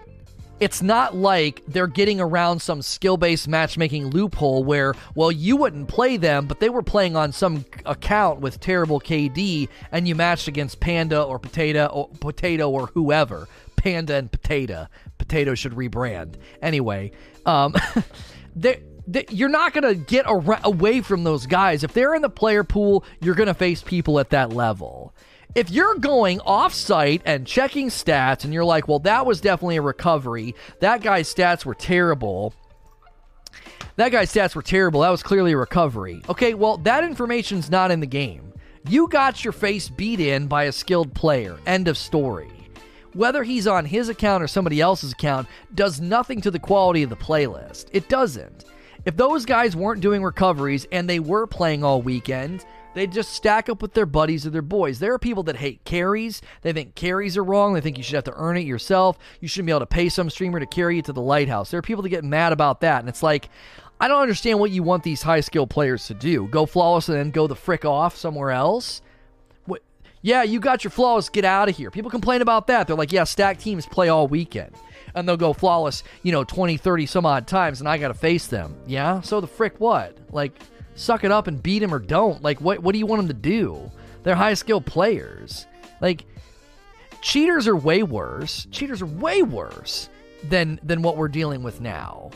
It's not like they're getting around some skill-based matchmaking loophole where, well, you wouldn't play them, but they were playing on some account with terrible K D, and you matched against Panda or Potato or Potato or whoever. Panda and Potato. Potato should rebrand. Anyway, um, they, they, you're not going to get ar- away from those guys. If they're in the player pool, you're going to face people at that level. If you're going off-site and checking stats and you're like, well, that was definitely a recovery. That guy's stats were terrible. That guy's stats were terrible. That was clearly a recovery. Okay, well, that information's not in the game. You got your face beat in by a skilled player. End of story. Whether he's on his account or somebody else's account does nothing to the quality of the playlist. It doesn't. If those guys weren't doing recoveries and they were playing all weekend... They just stack up with their buddies or their boys. There are people that hate carries. They think carries are wrong. They think you should have to earn it yourself. You shouldn't be able to pay some streamer to carry you to the lighthouse. There are people that get mad about that. And it's like, I don't understand what you want these high-skill players to do. Go flawless and then go the frick off somewhere else? What? Yeah, you got your flawless. Get out of here. People complain about that. They're like, yeah, stack teams play all weekend. And they'll go flawless, you know, twenty, thirty some odd times, and I got to face them. Yeah? So the frick what? Like... Suck it up and beat him or don't. Like, what What do you want them to do? They're high-skilled players. Like, cheaters are way worse. Cheaters are way worse than than what we're dealing with now.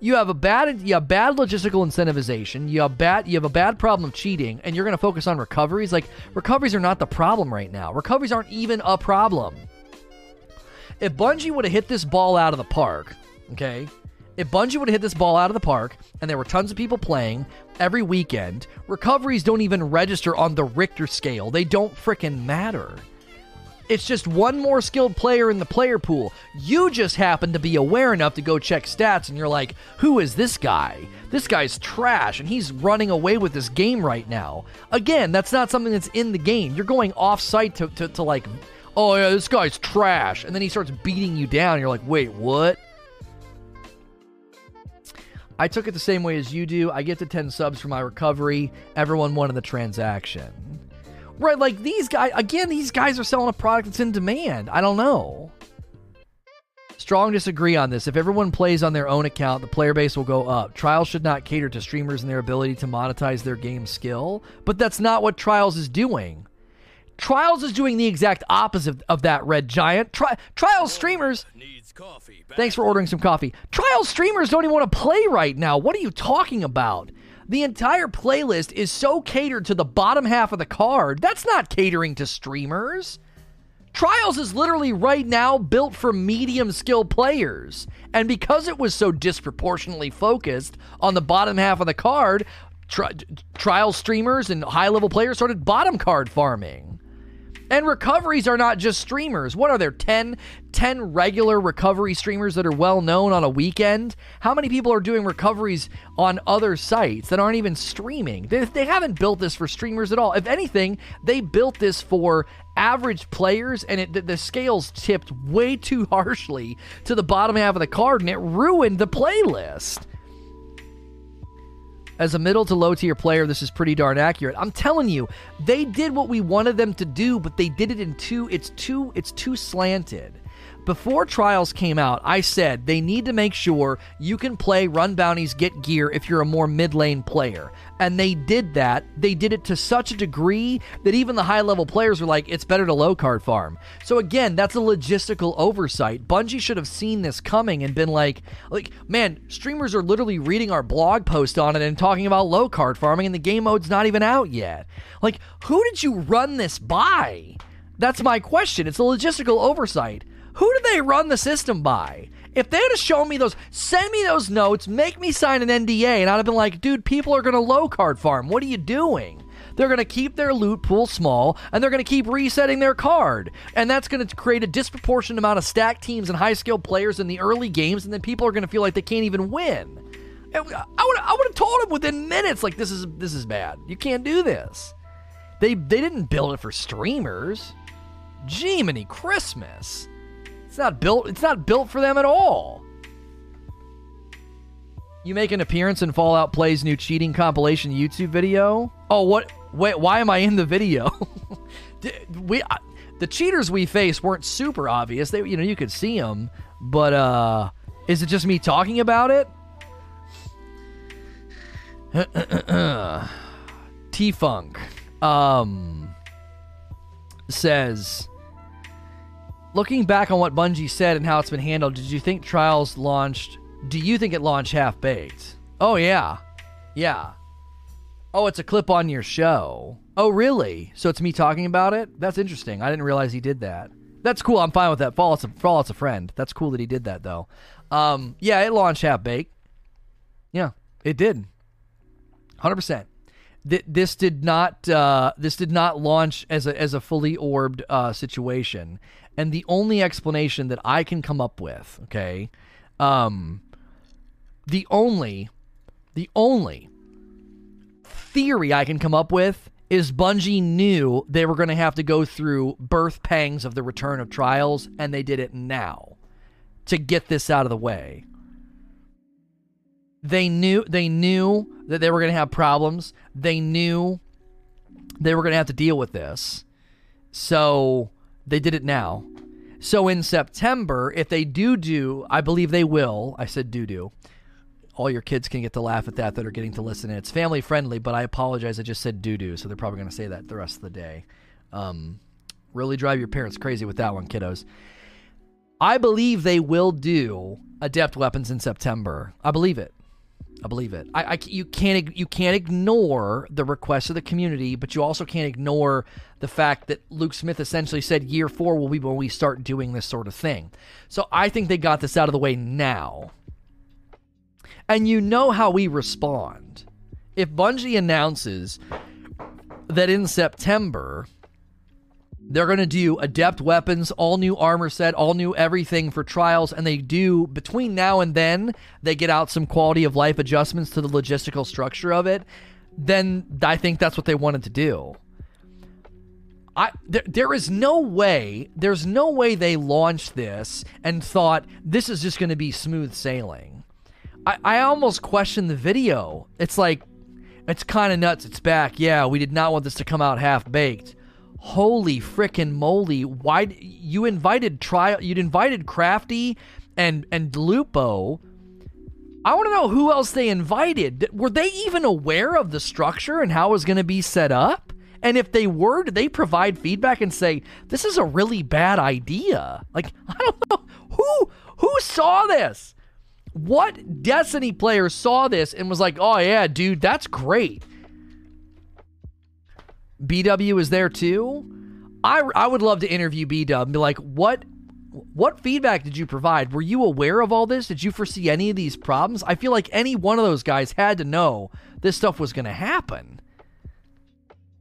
You have a bad you have bad logistical incentivization. You have bad you have a bad problem of cheating, and you're going to focus on recoveries. Like, recoveries are not the problem right now. Recoveries aren't even a problem. If Bungie would have hit this ball out of the park, okay? If Bungie would have hit this ball out of the park and there were tons of people playing every weekend, recoveries don't even register on the Richter scale. They don't frickin' matter. It's just one more skilled player in the player pool. You just happen to be aware enough to go check stats and you're like, who is this guy? This guy's trash and he's running away with this game right now. Again, that's not something that's in the game. You're going off-site to, to, to like, oh yeah, this guy's trash. And then he starts beating you down. And you're like, wait, what? I took it the same way as you do. I get the ten subs for my recovery. Everyone wanted the transaction. Right, like these guys, again, these guys are selling a product that's in demand. I don't know. Strong disagree on this. If everyone plays on their own account, the player base will go up. Trials should not cater to streamers and their ability to monetize their game skill. But that's not what Trials is doing. Trials is doing the exact opposite of that, Red Giant. Tri- Trials streamers... Thanks for ordering some coffee. Trials streamers don't even want to play right now. What are you talking about? The entire playlist is so catered to the bottom half of the card. That's not catering to streamers. Trials is literally right now built for medium skill players. And because it was so disproportionately focused on the bottom half of the card, tri- trial streamers and high-level players started bottom card farming. And recoveries are not just streamers. What are there, ten, ten regular recovery streamers that are well-known on a weekend? How many people are doing recoveries on other sites that aren't even streaming? They, they haven't built this for streamers at all. If anything, they built this for average players, and it, the, the scales tipped way too harshly to the bottom half of the card, and it ruined the playlist. As a middle to low tier player, this is pretty darn accurate. I'm telling you, they did what we wanted them to do, but they did it in two, it's too, it's too slanted. Before Trials came out, I said they need to make sure you can play, run bounties, get gear if you're a more mid lane player. And they did that. They did it to such a degree that even the high level players were like, it's better to low card farm. So again, that's a logistical oversight. Bungie should have seen this coming and been like, like, man, streamers are literally reading our blog post on it and talking about low card farming and the game mode's not even out yet. Like, who did you run this by? That's my question. It's a logistical oversight. Who do they run the system by? If they had to show me those, send me those notes, make me sign an N D A, and I'd have been like, dude, people are going to low card farm. What are you doing? They're going to keep their loot pool small, and they're going to keep resetting their card. And that's going to create a disproportionate amount of stacked teams and high-skill players in the early games, and then people are going to feel like they can't even win. I would I would have told them within minutes, like, this is this is bad. You can't do this. They, they didn't build it for streamers. Jiminy Christmas. It's not built, it's not built for them at all. You make an appearance in Fallout Play's new cheating compilation YouTube video? Oh, what? Wait, why am I in the video? we, I, the cheaters we faced weren't super obvious. They, you know, you could see them. But uh, is it just me talking about it? T-Funk um, says... Looking back on what Bungie said and how it's been handled, did you think Trials launched... Do you think it launched half-baked? Oh, yeah. Yeah. Oh, it's a clip on your show. Oh, really? So it's me talking about it? That's interesting. I didn't realize he did that. That's cool. I'm fine with that. Fallout's a, Fallout's a friend. That's cool that he did that, though. Um, yeah, it launched half-baked. Yeah, it did. one hundred percent. Th- this did not uh, this did not launch as a as a fully orbed uh, situation, and the only explanation that I can come up with, okay, um, the only the only theory I can come up with is Bungie knew they were going to have to go through birth pangs of the return of Trials, and they did it now to get this out of the way. They knew they knew that they were going to have problems. They knew they were going to have to deal with this. So they did it now. So in September, if they do do, I believe they will. I said do do. All your kids can get to laugh at that that are getting to listen. It's family friendly, but I apologize. I just said do do. So they're probably going to say that the rest of the day. Um, really drive your parents crazy with that one, kiddos. I believe they will do Adept Weapons in September. I believe it. I believe it. I, I, you can't you can't ignore the requests of the community, but you also can't ignore the fact that Luke Smith essentially said year four will be when we start doing this sort of thing. So I think they got this out of the way now. And you know how we respond. If Bungie announces that in September they're going to do Adept Weapons, all new armor set, all new everything for Trials, and they do, between now and then, they get out some quality of life adjustments to the logistical structure of it, then I think that's what they wanted to do. I there, there is no way, there's no way they launched this and thought, this is just going to be smooth sailing. I, I almost question the video. It's like, it's kind of nuts. It's back. Yeah, we did not want this to come out half-baked. Holy frickin' moly. Why you invited trial you'd invited Crafty and and Lupo. I want to know who else they invited. Were they even aware of the structure and how it was going to be set up? And if they were, did they provide feedback and say, this is a really bad idea? Like, I don't know. Who who saw this? What Destiny player saw this and was like, oh yeah, dude, that's great. B W is there too. I, I would love to interview B W and be like, what what feedback did you provide? Were you aware of all this? Did you foresee any of these problems? I feel like any one of those guys had to know this stuff was going to happen.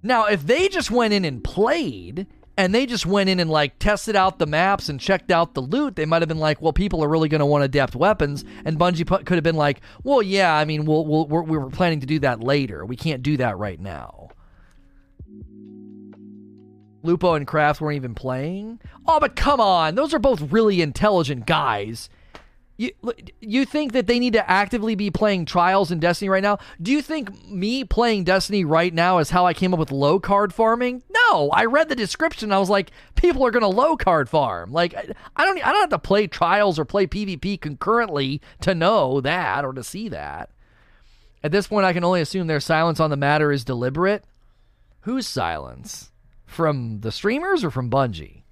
Now, if they just went in and played, and they just went in and like tested out the maps and checked out the loot, they might have been like, well, people are really going to want adept weapons, and Bungie could have been like, well, yeah, I mean, we'll, we'll, we're, we were planning to do that later. We can't do that right now. Lupo and Kraft weren't even playing. Oh, but come on. Those are both really intelligent guys. You you think that they need to actively be playing Trials in Destiny right now? Do you think me playing Destiny right now is how I came up with low card farming? No, I read the description. I was like, people are going to low card farm. Like, I, I don't I don't have to play Trials or play PvP concurrently to know that or to see that. At this point, I can only assume their silence on the matter is deliberate. Whose silence? From the streamers or from Bungie?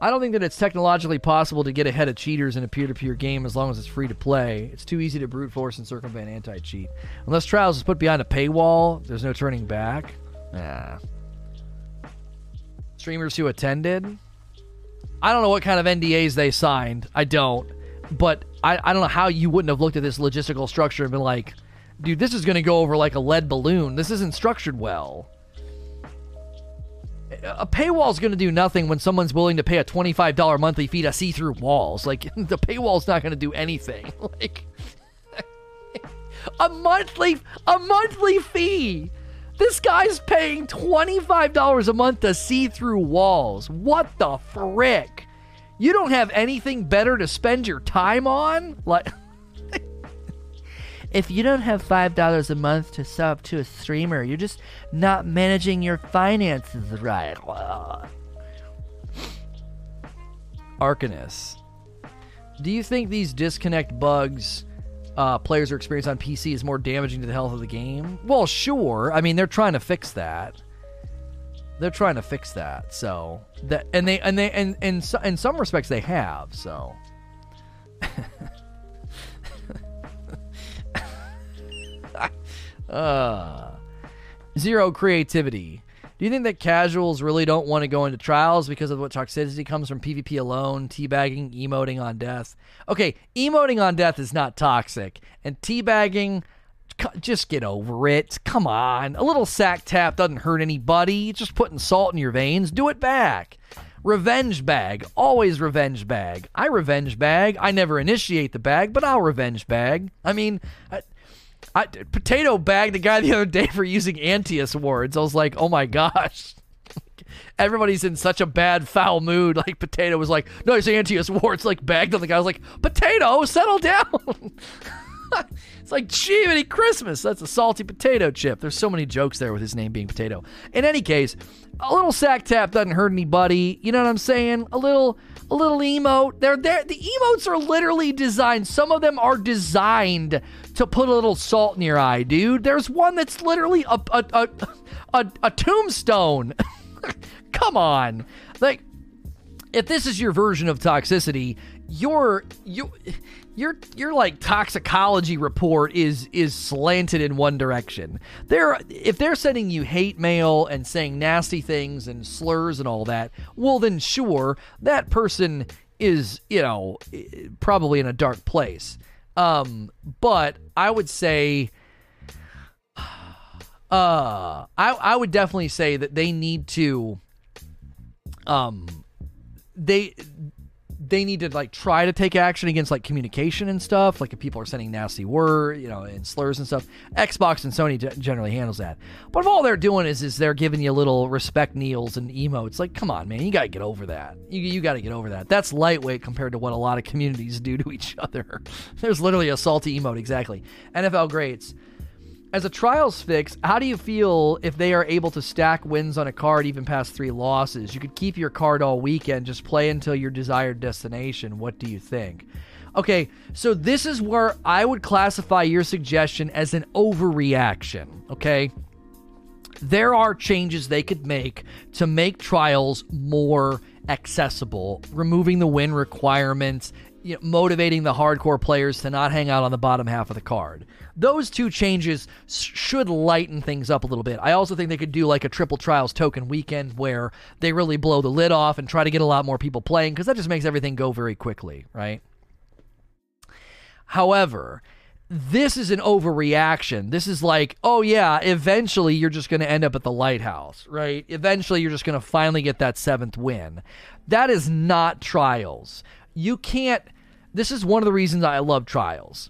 I don't think that it's technologically possible to get ahead of cheaters in a peer-to-peer game as long as it's free to play. It's too easy to brute force and circumvent anti-cheat. Unless Trials is put behind a paywall, there's no turning back. Nah. Streamers who attended? I don't know what kind of N D As they signed. I don't. But I, I don't know how you wouldn't have looked at this logistical structure and been like, dude, this is going to go over like a lead balloon. This isn't structured well. A paywall is going to do nothing when someone's willing to pay a twenty-five dollars monthly fee to see through walls. Like, the paywall's not going to do anything. Like, a monthly, a monthly fee. This guy's paying twenty-five dollars a month to see through walls. What the frick? You don't have anything better to spend your time on? Like, if you don't have five dollars a month to sub to a streamer, you're just not managing your finances right. Arcanus. Do you think these disconnect bugs uh, players are experiencing on P C is more damaging to the health of the game? Well, sure. I mean, they're trying to fix that. They're trying to fix that. So that and they and they and in so, in some respects they have. So. Uh, zero creativity. Do you think that casuals really don't want to go into Trials because of what toxicity comes from PvP alone? Teabagging, emoting on death. Okay, emoting on death is not toxic. And teabagging, just get over it. Come on. A little sack tap doesn't hurt anybody. It's just putting salt in your veins. Do it back. Revenge bag. Always revenge bag. I revenge bag. I never initiate the bag, but I'll revenge bag. I mean... I, I, Potato bagged the guy the other day for using Antius words. I was like, oh my gosh. Everybody's in such a bad, foul mood. Like, Potato was like, no, it's Antius words. Like, bagged on the guy. I was like, Potato, settle down. It's like, gee, Christmas. That's a salty potato chip. There's so many jokes there with his name being Potato. In any case, a little sack tap doesn't hurt anybody. You know what I'm saying? A little... A little emote. They're there. The emotes are literally designed. Some of them are designed to put a little salt in your eye, dude. There's one that's literally a a a, a, a tombstone. Come on, like if this is your version of toxicity, your you your your like toxicology report is is slanted in one direction. They're if they're sending you hate mail and saying nasty things and slurs and all that, well then sure, that person is, you know, probably in a dark place. Um but I would say uh I I would definitely say that they need to um they they need to like try to take action against like communication and stuff. Like if people are sending nasty word, you know, and slurs and stuff, Xbox and Sony g- generally handles that. But if all they're doing is is they're giving you little respect kneels and emotes, like come on, man, you gotta get over that. You you gotta get over that. That's lightweight compared to what a lot of communities do to each other. There's literally a salty emote, exactly. N F L grades. As a Trials fix, how do you feel if they are able to stack wins on a card even past three losses? You could keep your card all weekend, just play until your desired destination. What do you think? Okay, so this is where I would classify your suggestion as an overreaction, okay? There are changes they could make to make Trials more accessible, removing the win requirements, you know, motivating the hardcore players to not hang out on the bottom half of the card. Those two changes should lighten things up a little bit. I also think they could do like a triple Trials token weekend where they really blow the lid off and try to get a lot more people playing, because that just makes everything go very quickly, right? However, this is an overreaction. This is like, oh yeah, eventually you're just going to end up at the lighthouse, right? Eventually you're just going to finally get that seventh win. That is not Trials. You can't... This is one of the reasons I love Trials.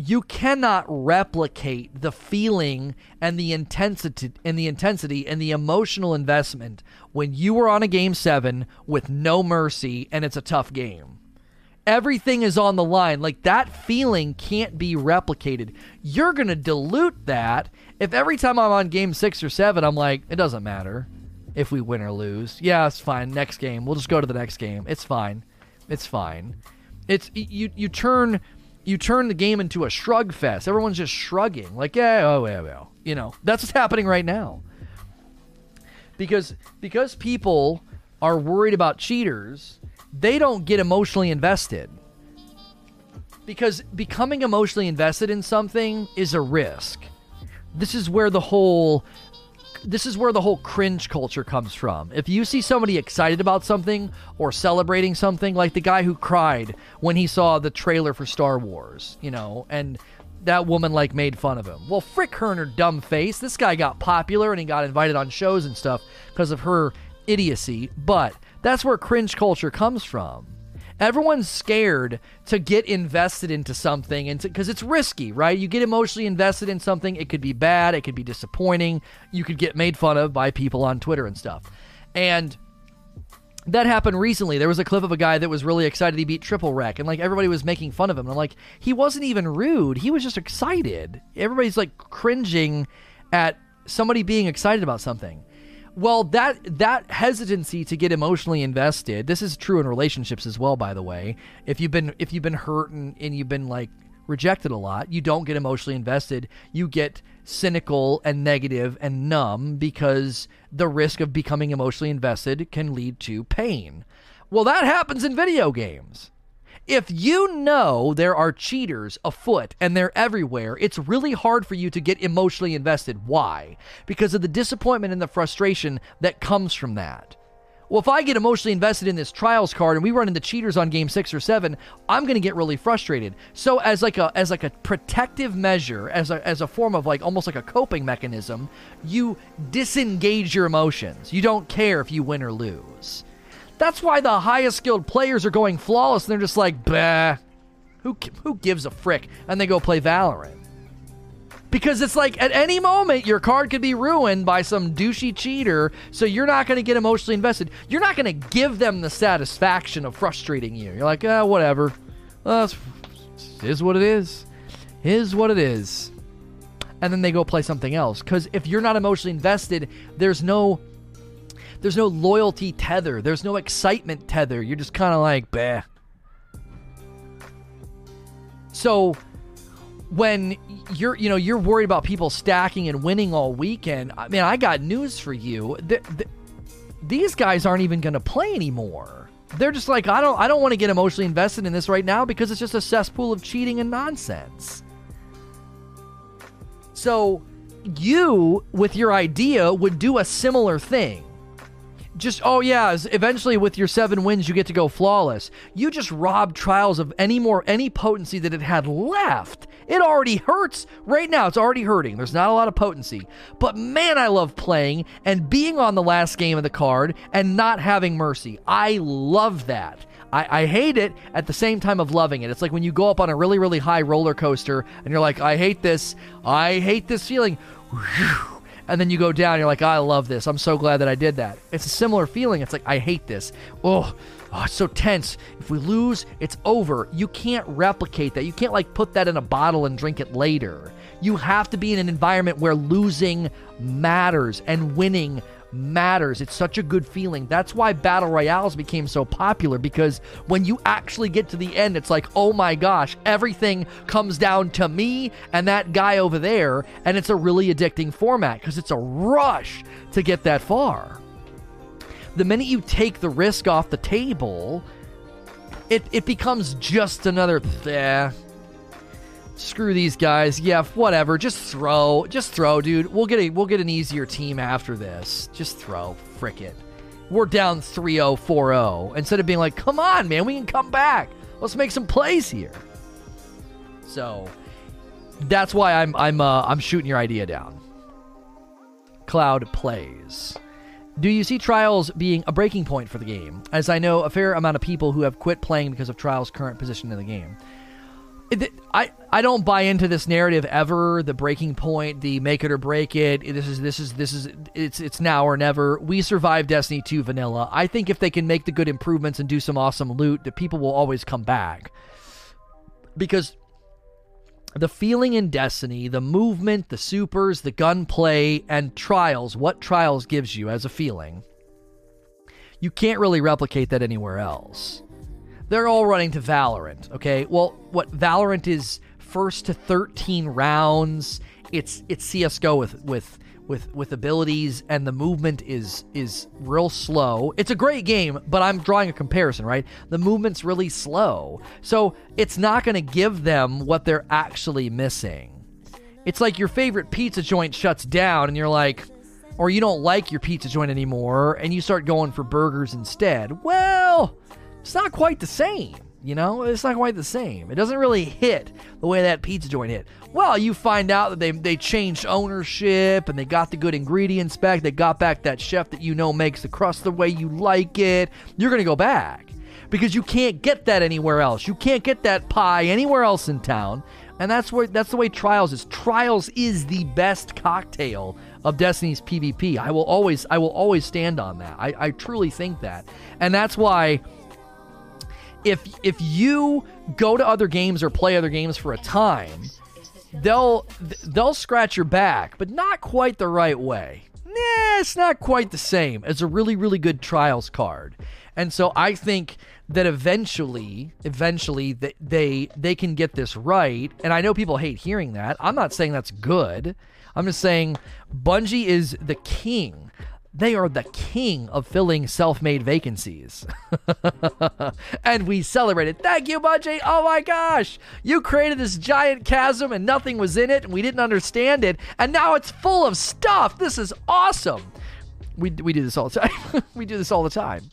You cannot replicate the feeling and the intensity and the intensity and the emotional investment when you were on a game seven with no mercy and it's a tough game. Everything is on the line. Like, that feeling can't be replicated. You're going to dilute that if every time I'm on game six or seven, I'm like, it doesn't matter if we win or lose. Yeah, it's fine. Next game. We'll just go to the next game. It's fine. It's fine. It's you. You turn, you turn the game into a shrug fest. Everyone's just shrugging, like, yeah, oh well, well. You know, that's what's happening right now. Because because people are worried about cheaters, they don't get emotionally invested. Because becoming emotionally invested in something is a risk. This is where the whole. This is where the whole cringe culture comes from. If you see somebody excited about something or celebrating something, like the guy who cried when he saw the trailer for Star Wars, you know, and that woman like made fun of him. Well, frick her and her dumb face. This guy got popular and he got invited on shows and stuff because of her idiocy. But that's where cringe culture comes from. Everyone's scared to get invested into something and because it's risky, right? You get emotionally invested in something, it could be bad, it could be disappointing, you could get made fun of by people on Twitter and stuff. And that happened recently. There was a clip of a guy that was really excited he beat Triple Rec, and like everybody was making fun of him. And I'm like, he wasn't even rude, he was just excited. Everybody's like cringing at somebody being excited about something. Well, that that hesitancy to get emotionally invested, this is true in relationships as well, by the way. If you've been if you've been hurt and, and you've been like rejected a lot, you don't get emotionally invested. You get cynical and negative and numb because the risk of becoming emotionally invested can lead to pain. Well, that happens in video games. If you know there are cheaters afoot and they're everywhere, it's really hard for you to get emotionally invested. Why? Because of the disappointment and the frustration that comes from that. Well, if I get emotionally invested in this Trials card and we run into cheaters on game six or seven, I'm going to get really frustrated. So as like a as like a protective measure, as a, as a form of like almost like a coping mechanism, you disengage your emotions. You don't care if you win or lose. That's why the highest skilled players are going flawless and they're just like, bah, who, who gives a frick? And they go play Valorant. Because it's like, at any moment, your card could be ruined by some douchey cheater, so you're not going to get emotionally invested. You're not going to give them the satisfaction of frustrating you. You're like, ah, whatever. Uh, is what it is. Is what it is. And then they go play something else. Because if you're not emotionally invested, there's no... There's no loyalty tether. There's no excitement tether. You're just kind of like, bah. So when you're, you know, you're worried about people stacking and winning all weekend, I mean, I got news for you. The, the, these guys aren't even going to play anymore. They're just like, I don't, I don't want to get emotionally invested in this right now because it's just a cesspool of cheating and nonsense. So you, with your idea, would do a similar thing. Just, oh yeah, eventually with your seven wins you get to go flawless. You just robbed Trials of any more any potency that it had left. It already hurts right now. It's already hurting. There's not a lot of potency. But man, I love playing and being on the last game of the card and not having mercy. I love that. I, I hate it at the same time of loving it. It's like when you go up on a really, really high roller coaster and you're like, I hate this. I hate this feeling. And then you go down and you're like, I love this. I'm so glad that I did that. It's a similar feeling. It's like, I hate this. Oh, oh, it's so tense. If we lose, it's over. You can't replicate that. You can't like put that in a bottle and drink it later. You have to be in an environment where losing matters and winning matters. It's such a good feeling. That's why battle royales became so popular, because when you actually get to the end, it's like, oh my gosh, everything comes down to me and that guy over there. And it's a really addicting format because it's a rush to get that far. The minute you take the risk off the table, it, it becomes just another eh, screw these guys. Yeah, whatever. Just throw. Just throw, dude. We'll get a, we'll get an easier team after this. Just throw. Frick it. We're down three oh, four oh. Instead of being like, come on, man, we can come back. Let's make some plays here. So that's why I'm I'm uh, I'm shooting your idea down. Cloud plays. Do you see Trials being a breaking point for the game? As I know a fair amount of people who have quit playing because of Trials' current position in the game. I, I don't buy into this narrative ever, the breaking point, the make it or break it, this is, this is, this is, it's, it's now or never. We survived Destiny two vanilla. I think if they can make the good improvements and do some awesome loot, the people will always come back. Because the feeling in Destiny, the movement, the supers, the gunplay, and Trials, what Trials gives you as a feeling, you can't really replicate that anywhere else. They're all running to Valorant, okay? Well, what Valorant is first to thirteen rounds. It's it's C S G O with with with with abilities, and the movement is is real slow. It's a great game, but I'm drawing a comparison, right? The movement's really slow. So, it's not going to give them what they're actually missing. It's like your favorite pizza joint shuts down and you're like, or you don't like your pizza joint anymore and you start going for burgers instead. Well, it's not quite the same, you know? It's not quite the same. It doesn't really hit the way that pizza joint hit. Well, you find out that they they changed ownership and they got the good ingredients back. They got back that chef that you know makes the crust the way you like it. You're going to go back because you can't get that anywhere else. You can't get that pie anywhere else in town. And that's where that's the way Trials is. Trials is the best cocktail of Destiny's PvP. I will always I will always stand on that. I, I truly think that. And that's why If if you go to other games or play other games for a time, they'll they'll scratch your back, but not quite the right way. Nah, it's not quite the same as a really, really good Trials card. And so I think that eventually, eventually they, they they can get this right. And I know people hate hearing that. I'm not saying that's good. I'm just saying Bungie is the king. They are the king of filling self-made vacancies. And we celebrate it. Thank you, Bungie. Oh my gosh. You created this giant chasm and nothing was in it and we didn't understand it. And now it's full of stuff. This is awesome. We, we do this all the time. We do this all the time.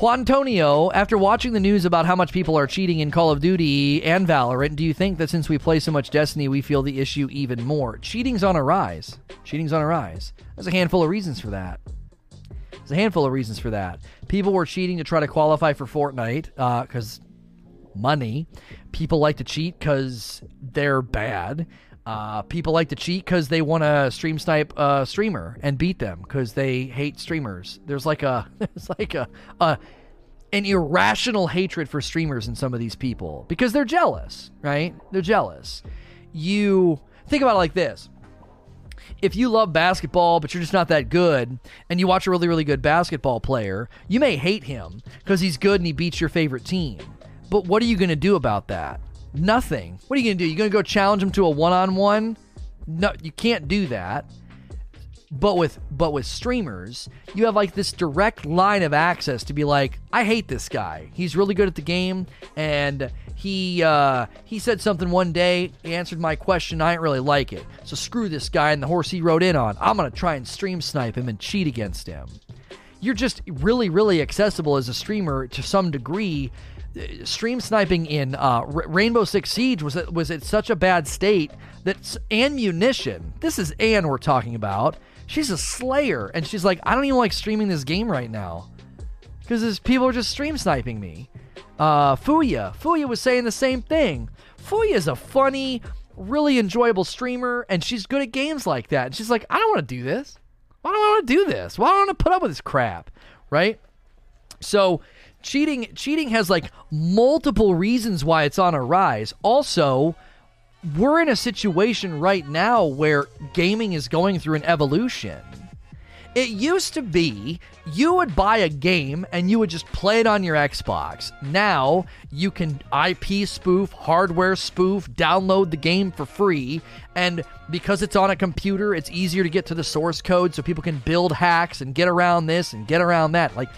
Juantonio, after watching the news about how much people are cheating in Call of Duty and Valorant, do you think that since we play so much Destiny, we feel the issue even more? Cheating's on a rise. Cheating's on a rise. There's a handful of reasons for that. There's a handful of reasons for that. People were cheating to try to qualify for Fortnite uh, because money. People like to cheat because they're bad. Uh, people like to cheat because they want to stream snipe a uh, streamer and beat them because they hate streamers. There's like a there's like a, a an irrational hatred for streamers in some of these people because they're jealous, right? They're jealous. You think about it like this. If you love basketball, but you're just not that good, and you watch a really, really good basketball player, you may hate him because he's good and he beats your favorite team. But what are you going to do about that? Nothing. What are you going to do? You're going to go challenge him to a one-on-one? No, you can't do that. But with but with streamers, you have like this direct line of access to be like, I hate this guy. He's really good at the game, and he uh, he said something one day. He answered my question. I didn't really like it. So screw this guy and the horse he rode in on. I'm going to try and stream snipe him and cheat against him. You're just really, really accessible as a streamer to some degree. Stream sniping in uh, Rainbow Six Siege was at, was at such a bad state that ammunition. This is Anne we're talking about. She's a slayer, and she's like, I don't even like streaming this game right now. because people are just stream sniping me. Uh, Fuya. Fuya was saying the same thing. Fuya is a funny, really enjoyable streamer, and she's good at games like that. And she's like, I don't want to do this. Why do I want to do this? Why do I want to put up with this crap? Right? So cheating, cheating has like multiple reasons why it's on a rise. Also, we're in a situation right now where gaming is going through an evolution. It used to be you would buy a game and you would just play it on your Xbox. Now you can I P spoof, hardware spoof, download the game for free. And because it's on a computer, it's easier to get to the source code so people can build hacks and get around this and get around that. Like,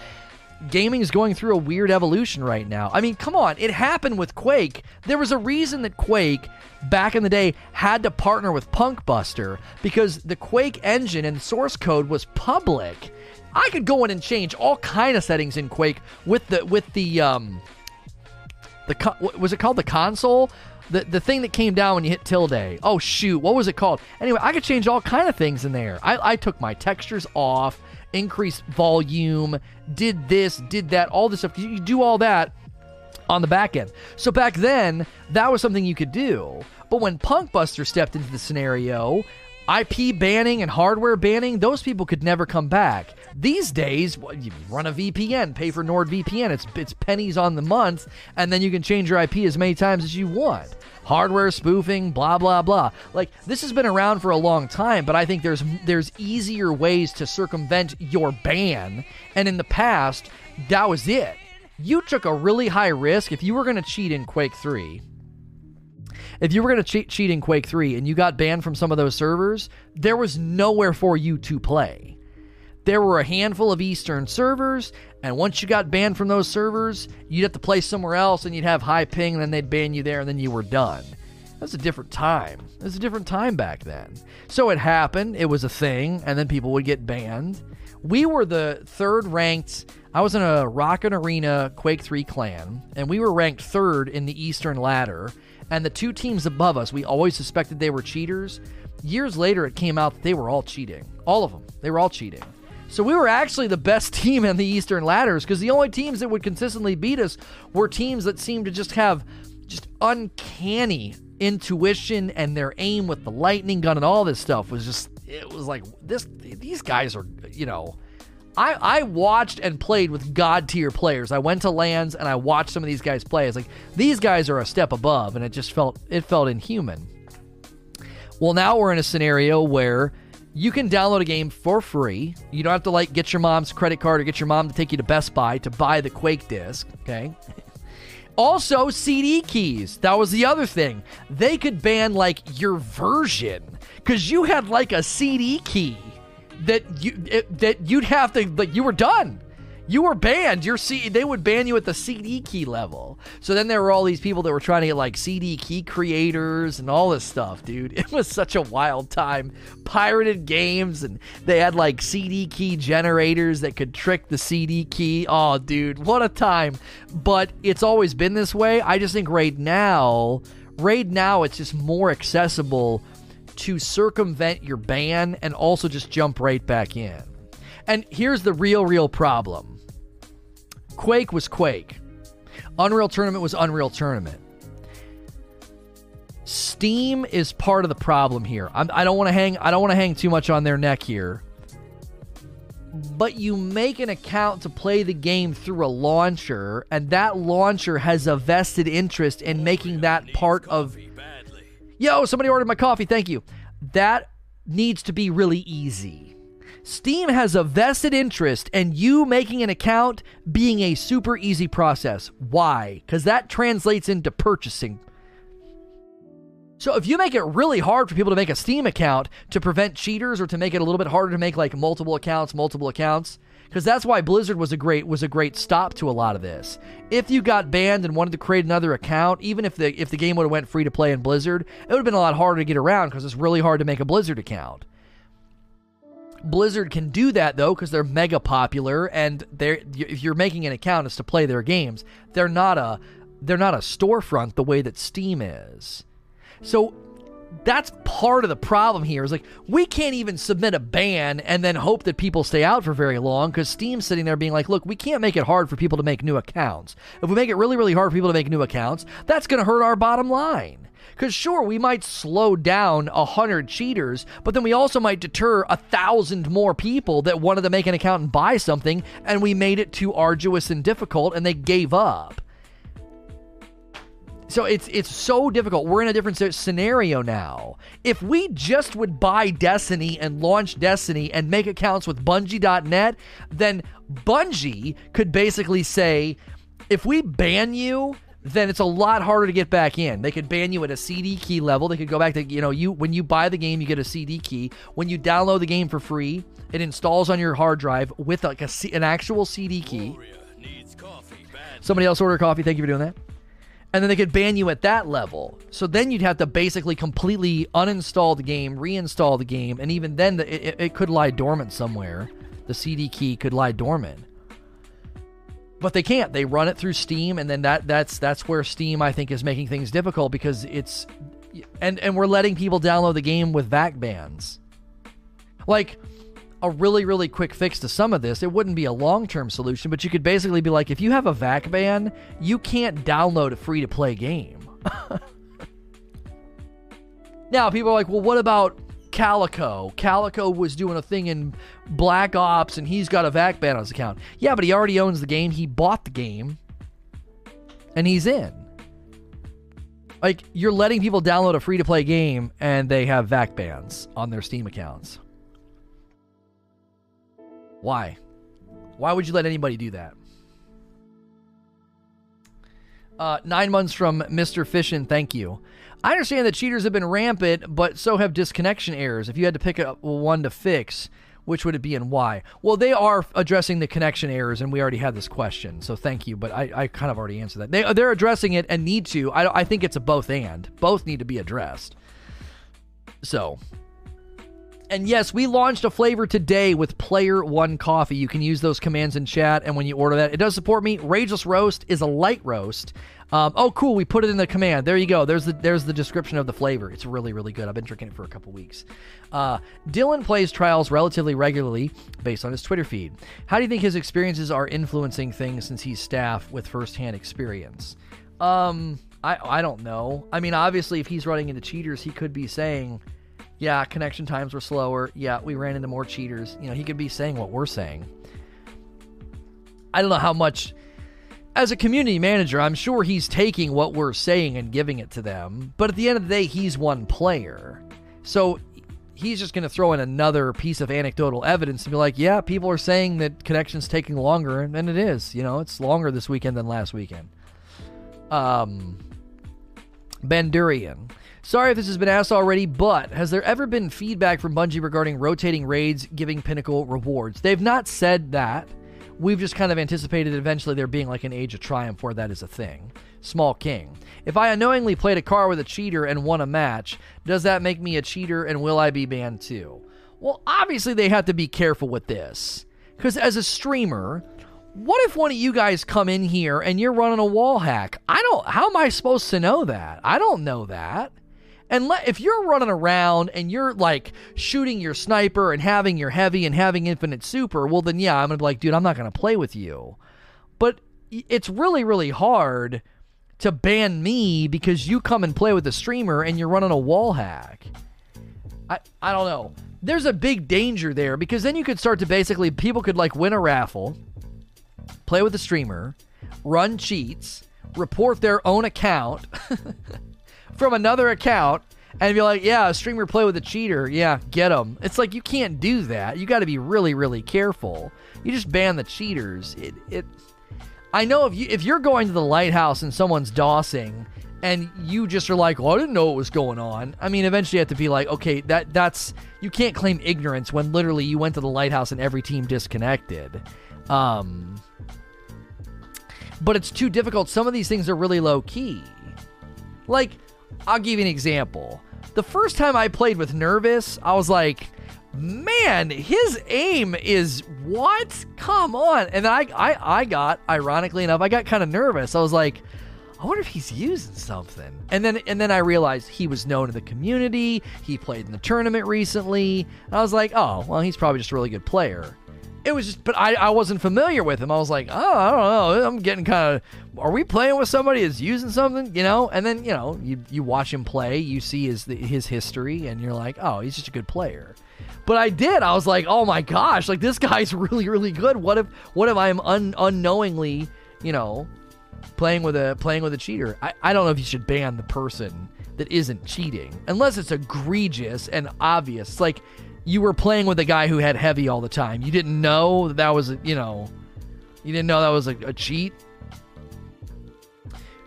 gaming is going through a weird evolution right now. I mean, come on. It happened with Quake. There was a reason that Quake, back in the day, had to partner with Punkbuster because the Quake engine and source code was public. I could go in and change all kind of settings in Quake with the, with the, um, the, co- was it called the console? The, the thing that came down when you hit tilde. Oh, shoot. What was it called? Anyway, I could change all kind of things in there. I, I took my textures off, increased volume, did this, did that, all this stuff. You do all that on the back end. So back then, that was something you could do. But when Punkbuster stepped into the scenario, I P banning and hardware banning, those people could never come back. These days, well, you run a V P N, pay for NordVPN, it's, it's pennies on the month, and then you can change your I P as many times as you want. Hardware spoofing, blah, blah, blah. Like, this has been around for a long time, but I think there's there's easier ways to circumvent your ban. And in the past, that was it. You took a really high risk if you were going to cheat in Quake three. If you were going to cheat, cheat in Quake three and you got banned from some of those servers, there was nowhere for you to play. There were a handful of Eastern servers, and once you got banned from those servers, you'd have to play somewhere else, and you'd have high ping, and then they'd ban you there, and then you were done. That's a different time. It was a different time back then. So it happened. It was a thing, and then people would get banned. We were the third ranked. I was in a Rocket Arena Quake three clan, and we were ranked third in the Eastern ladder, and the two teams above us, we always suspected they were cheaters. Years later, it came out that they were all cheating. All of them. They were all cheating. So we were actually the best team in the Eastern ladders because the only teams that would consistently beat us were teams that seemed to just have just uncanny intuition, and their aim with the lightning gun and all this stuff was just, it was like, this. These guys are, you know, I, I watched and played with God tier players. I went to LANs and I watched some of these guys play. It's like, these guys are a step above, and it just felt, it felt inhuman. Well, now we're in a scenario where you can download a game for free. You don't have to, like, get your mom's credit card or get your mom to take you to Best Buy to buy the Quake disc, okay? Also, C D keys. That was the other thing. They could ban, like, your version because you had, like, a C D key that, you, it, that you'd have to, like, you were done. You were banned. Your C- they would ban you at the C D key level. So then there were all these people that were trying to get, like, C D key creators and all this stuff, dude. It was such a wild time. Pirated games, and they had, like, C D key generators that could trick the C D key. Oh, dude, what a time. But it's always been this way. I just think right now, right now it's just more accessible to circumvent your ban and also just jump right back in. And here's the real, real problem. Quake was Quake. Unreal Tournament was Unreal Tournament. Steam is part of the problem here. I'm, I don't want to hang. I don't want to hang too much on their neck here. But you make an account to play the game through a launcher, and that launcher has a vested interest in making that part of. Yo, somebody ordered my coffee. Thank you. That needs to be really easy. Steam has a vested interest in you making an account being a super easy process. Why? Because that translates into purchasing. So if you make it really hard for people to make a Steam account to prevent cheaters, or to make it a little bit harder to make, like, multiple accounts, multiple accounts, because that's why Blizzard was a great was a great stop to a lot of this. If you got banned and wanted to create another account, even if the if the game would have went free to play in Blizzard, it would have been a lot harder to get around because it's really hard to make a Blizzard account. Blizzard can do that, though, because they're mega popular, and they're, if you're making an account, it's to play their games. They're not a they're not a storefront the way that Steam is. So that's part of the problem here is, like, we can't even submit a ban and then hope that people stay out for very long, because Steam's sitting there being like, look, we can't make it hard for people to make new accounts. If we make it really, really hard for people to make new accounts, that's going to hurt our bottom line. Because sure, we might slow down one hundred cheaters, but then we also might deter one thousand more people that wanted to make an account and buy something, and we made it too arduous and difficult, and they gave up. So it's it's so difficult. We're in a different scenario now. If we just would buy Destiny and launch Destiny and make accounts with Bungie dot net, then Bungie could basically say, if we ban you, then it's a lot harder to get back in. They could ban you at a C D key level. They could go back to, you know, you when you buy the game, you get a C D key. When you download the game for free, it installs on your hard drive with like a, an actual C D key. Somebody else order coffee. Thank you for doing that. And then they could ban you at that level. So then you'd have to basically completely uninstall the game, reinstall the game, and even then the, it, it could lie dormant somewhere. The C D key could lie dormant. But they can't. They run it through Steam, and then that that's that's where Steam, I think, is making things difficult, because it's... And, and we're letting people download the game with V A C bans. Like, a really, really quick fix to some of this, it wouldn't be a long-term solution, but you could basically be like, if you have a V A C ban, you can't download a free-to-play game. Now, people are like, well, what about Calico? Calico was doing a thing in Black Ops, and he's got a V A C ban on his account. Yeah, but he already owns the game. He bought the game, and he's in. Like, you're letting people download a free-to-play game, and they have V A C bans on their Steam accounts. Why? Why would you let anybody do that? Uh, nine months from Mister Fishin, thank you. I understand that cheaters have been rampant, but so have disconnection errors. If you had to pick up one to fix, which would it be and why? Well, they are addressing the connection errors, and we already had this question, so thank you, but I, I kind of already answered that. They, they're addressing it and need to. I, I think it's a both and. Both need to be addressed. So... And yes, we launched a flavor today with Player One Coffee. You can use those commands in chat, and when you order that, it does support me. Rageless Roast is a light roast. Um, oh, cool. We put it in the command. There you go. There's the there's the description of the flavor. It's really, really good. I've been drinking it for a couple weeks. Uh, Dylan plays Trials relatively regularly based on his Twitter feed. How do you think his experiences are influencing things since he's staff with firsthand experience? Um, I, I don't know. I mean, obviously, if he's running into cheaters, he could be saying... Yeah, connection times were slower. Yeah, we ran into more cheaters. You know, he could be saying what we're saying. I don't know how much... As a community manager, I'm sure he's taking what we're saying and giving it to them. But at the end of the day, he's one player. So he's just going to throw in another piece of anecdotal evidence and be like, yeah, people are saying that connection's taking longer. And it is. You know, it's longer this weekend than last weekend. Um, Bandurian. Sorry if this has been asked already, but has there ever been feedback from Bungie regarding rotating raids giving Pinnacle rewards? They've not said that. We've just kind of anticipated eventually there being like an Age of Triumph where that is a thing. Small King. If I unknowingly played a car with a cheater and won a match, does that make me a cheater and will I be banned too? Well, obviously they have to be careful with this. Because as a streamer... What if one of you guys come in here and you're running a wall hack? I don't... How am I supposed to know that? I don't know that. And le- if you're running around and you're, like, shooting your sniper and having your heavy and having infinite super, well, then, yeah, I'm going to be like, dude, I'm not going to play with you. But it's really, really hard to ban me because you come and play with the streamer and you're running a wall hack. I, I don't know. There's a big danger there because then you could start to basically... People could, like, win a raffle... play with the streamer, run cheats, report their own account from another account, and be like, yeah, a streamer play with a cheater, yeah, get them. It's like, you can't do that. You got to be really, really careful. You just ban the cheaters. It, it. I know if, you, if you're going to the lighthouse and someone's DOSing, and you just are like, well, I didn't know what was going on. I mean, eventually you have to be like, okay, that that's... You can't claim ignorance when literally you went to the lighthouse and every team disconnected. Um... But it's too difficult. Some of these things are really low-key. Like, I'll give you an example. The first time I played with Nervous, I was like, man, his aim is what? Come on. And then I, I, I got, ironically enough, I got kind of nervous. I was like, I wonder if he's using something. And then and then I realized he was known in the community. He played in the tournament recently. And I was like, oh, well, he's probably just a really good player. It was just, but I, I wasn't familiar with him. I was like, oh, I don't know. I'm getting kind of, are we playing with somebody that's using something, you know? And then, you know, you, you watch him play, you see his his history, and you're like, oh, he's just a good player. But I did. I was like, oh my gosh, like this guy's really, really good. What if what if I'm un, unknowingly, you know, playing with a playing with a cheater? I, I don't know if you should ban the person that isn't cheating, unless it's egregious and obvious. Like, you were playing with a guy who had heavy all the time. You didn't know that, that was, a, you know, you didn't know that was a, a cheat.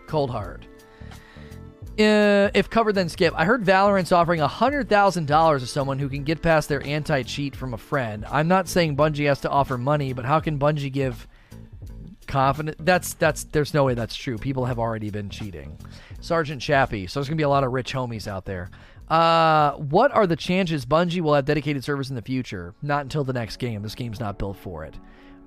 Cold hard. Uh, if covered, then skip. I heard Valorant's offering one hundred thousand dollars to someone who can get past their anti-cheat from a friend. I'm not saying Bungie has to offer money, but how can Bungie give confidence? That's, that's, there's no way that's true. People have already been cheating. Sergeant Chappie. So there's going to be a lot of rich homies out there. Uh, what are the chances Bungie will have dedicated servers in the future? Not until the next game. This game's not built for it.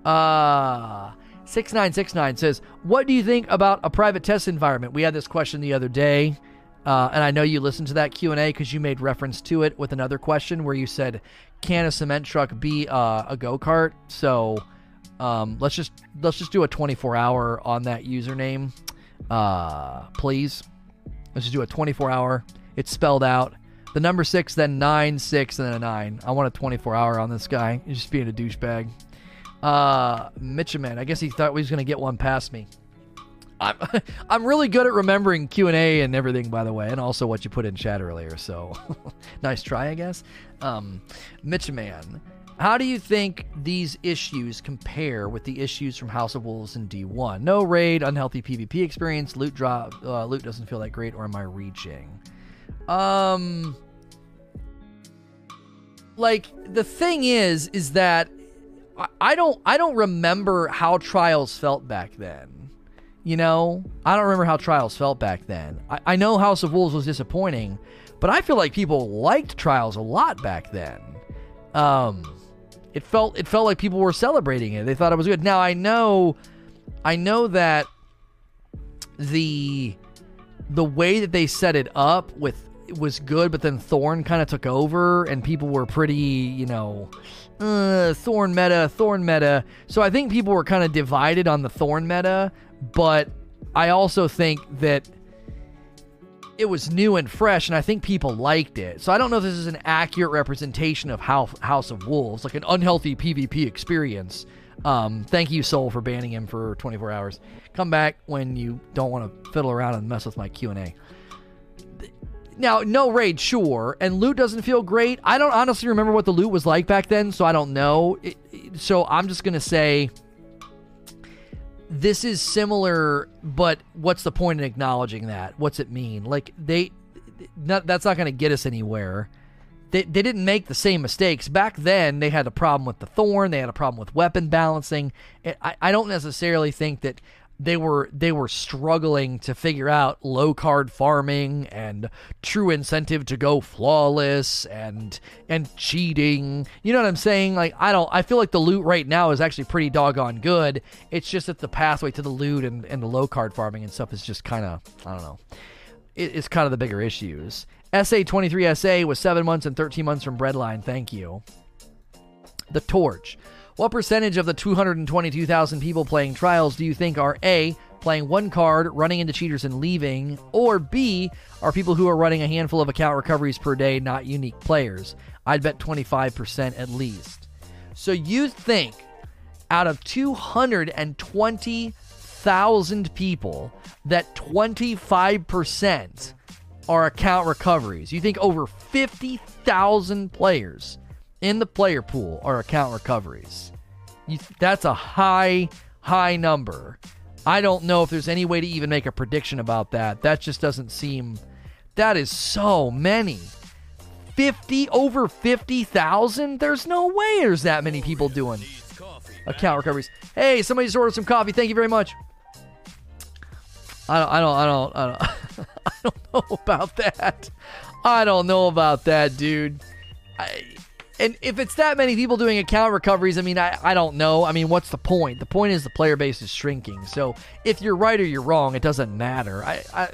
Uh, six nine six nine says, what do you think about a private test environment? We had this question the other day, uh, and I know you listened to that Q and A because you made reference to it with another question where you said, can a cement truck be uh, a go-kart? So um, let's just let's just do a twenty-four hour on that username, uh, please. Let's just do a twenty-four hour. It's spelled out. The number six, then nine, six, and then a nine. I want a twenty-four hour on this guy. He's just being a douchebag. Uh, Mitchaman. I guess he thought he was going to get one past me. I'm, I'm really good at remembering Q and A and everything, by the way, and also what you put in chat earlier. So nice try, I guess. Um, Mitchaman. How do you think these issues compare with the issues from House of Wolves and D one? No raid, unhealthy PvP experience, loot drop. Uh, loot doesn't feel that great, or am I reaching? Um, like the thing is, is that I, I don't, I don't remember how Trials felt back then. You know, I don't remember how Trials felt back then. I, I know House of Wolves was disappointing, but I feel like people liked Trials a lot back then. Um, it felt, it felt like people were celebrating it. They thought it was good. Now I know, I know that the, the way that they set it up with, was good, but then Thorn kind of took over and people were pretty, you know, uh, Thorn meta, Thorn meta. So I think people were kind of divided on the Thorn meta, but I also think that it was new and fresh and I think people liked it. So I don't know if this is an accurate representation of how House of Wolves, like an unhealthy PvP experience. Um, thank you, Soul, for banning him for twenty-four hours. Come back when you don't want to fiddle around and mess with my Q and A. Now, no raid, sure, and loot doesn't feel great. I don't honestly remember what the loot was like back then, so I don't know. It, it, so I'm just going to say this is similar, but what's the point in acknowledging that? What's it mean? Like, they, not, that's not going to get us anywhere. They, they didn't make the same mistakes. Back then, they had a problem with the Thorn. They had a problem with weapon balancing. I, I don't necessarily think that they were they were struggling to figure out low-card farming and true incentive to go flawless and and cheating. You know what I'm saying? Like I don't. I feel like the loot right now is actually pretty doggone good. It's just that the pathway to the loot and, and the low-card farming and stuff is just kind of, I don't know. It, it's kind of the bigger issues. S A twenty-three S A was seven months and thirteen months from Breadline. Thank you. The Torch. What percentage of the two hundred twenty-two thousand people playing Trials do you think are A, playing one card, running into cheaters and leaving, or B, are people who are running a handful of account recoveries per day, not unique players? I'd bet twenty-five percent at least. So you think out of two hundred twenty thousand people that twenty-five percent are account recoveries. You think over fifty thousand players in the player pool are account recoveries. You th- that's a high, high number. I don't know if there's any way to even make a prediction about that. That just doesn't seem... That is so many. fifty, over fifty thousand? There's no way there's that many people doing account recoveries. Hey, somebody's ordered some coffee. Thank you very much. I don't, I don't, I don't, I don't, I don't know about that. I don't know about that, dude. I, And if it's that many people doing account recoveries, I mean, I, I don't know. I mean, what's the point? The point is the player base is shrinking. So if you're right or you're wrong, it doesn't matter. I, I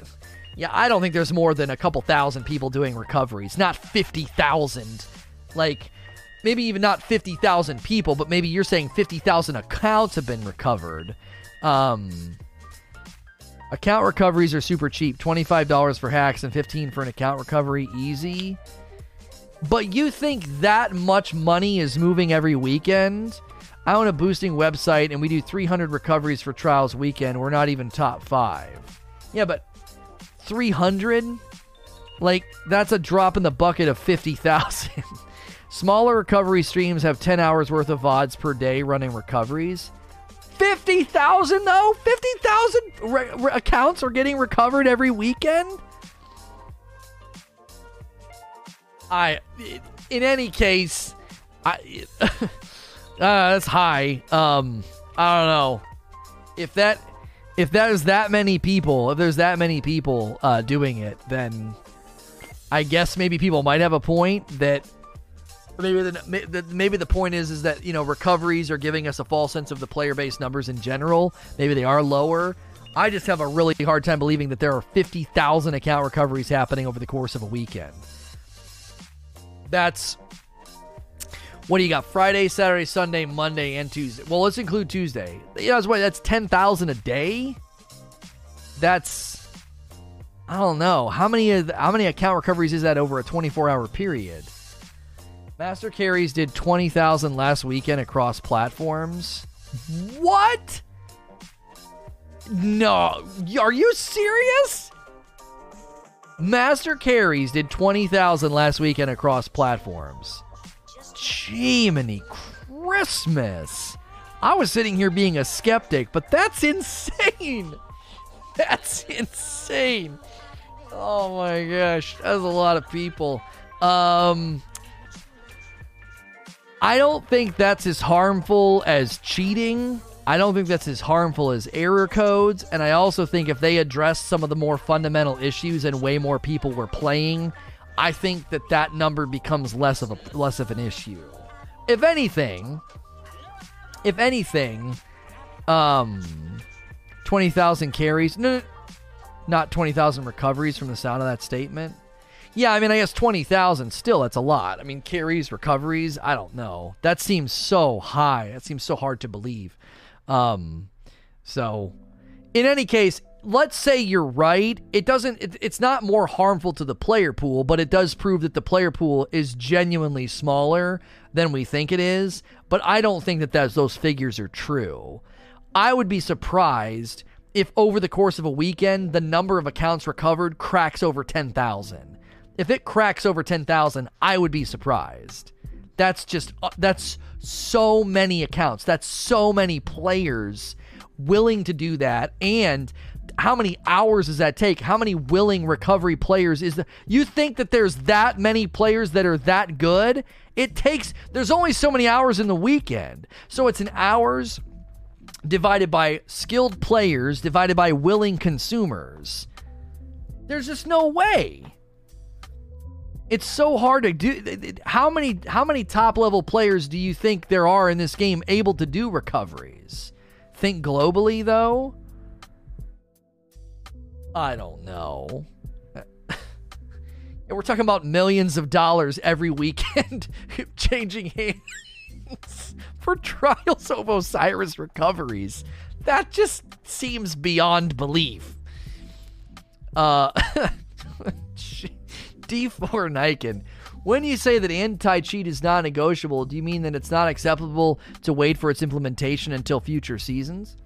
yeah, I don't think there's more than a couple thousand people doing recoveries. Not fifty thousand. Like, maybe even not fifty thousand people, but maybe you're saying fifty thousand accounts have been recovered. Um... Account recoveries are super cheap. twenty-five dollars for hacks and fifteen dollars for an account recovery. Easy. But you think that much money is moving every weekend? I own a boosting website and we do three hundred recoveries for Trials weekend. We're not even top five. Yeah, but three hundred? Like, that's a drop in the bucket of fifty thousand. Smaller recovery streams have ten hours worth of V O Ds per day running recoveries. fifty thousand though? fifty thousand re- re- accounts are getting recovered every weekend? I, in any case, I, uh, that's high. Um, I don't know. If that, if that is that many people, if there's that many people uh, doing it, then I guess maybe people might have a point that Maybe the, maybe the point is is that, you know, recoveries are giving us a false sense of the player base numbers in general. Maybe they are lower. I just have a really hard time believing that there are fifty thousand account recoveries happening over the course of a weekend. That's, what do you got? Friday, Saturday, Sunday, Monday, and Tuesday. Well, let's include Tuesday. You know, that's ten thousand a day? That's, I don't know. How many, how many account recoveries is that over a twenty-four hour period? Master Carries did twenty thousand last weekend across platforms. What? No. Are you serious? Master Carries did twenty thousand last weekend across platforms. Jiminy Christmas. I was sitting here being a skeptic, but that's insane. That's insane. Oh my gosh. That's a lot of people. Um... I don't think that's as harmful as cheating. I don't think that's as harmful as error codes. And I also think if they address some of the more fundamental issues and way more people were playing, I think that that number becomes less of a less of an issue. If anything, if anything, um, twenty thousand carries, no, not twenty thousand recoveries from the sound of that statement. Yeah, I mean, I guess twenty thousand still, that's a lot. I mean, carries, recoveries, I don't know. That seems so high. That seems so hard to believe. Um, so, in any case, let's say you're right. It doesn't, it, it's not more harmful to the player pool, but it does prove that the player pool is genuinely smaller than we think it is. But I don't think that that's, those figures are true. I would be surprised if over the course of a weekend, the number of accounts recovered cracks over ten thousand. If it cracks over ten thousand, I would be surprised. That's just, uh, that's so many accounts. That's so many players willing to do that. And how many hours does that take? How many willing recovery players is the, you think that there's that many players that are that good? It takes, there's only so many hours in the weekend. So it's in hours divided by skilled players, divided by willing consumers. There's just no way. It's so hard to do. How many how many top-level players do you think there are in this game able to do recoveries? Think globally, though? I don't know. We're talking about millions of dollars every weekend changing hands for Trials of Osiris recoveries. That just seems beyond belief. Uh... D four Niken, when you say that anti-cheat is non-negotiable, do you mean that it's not acceptable to wait for its implementation until future seasons?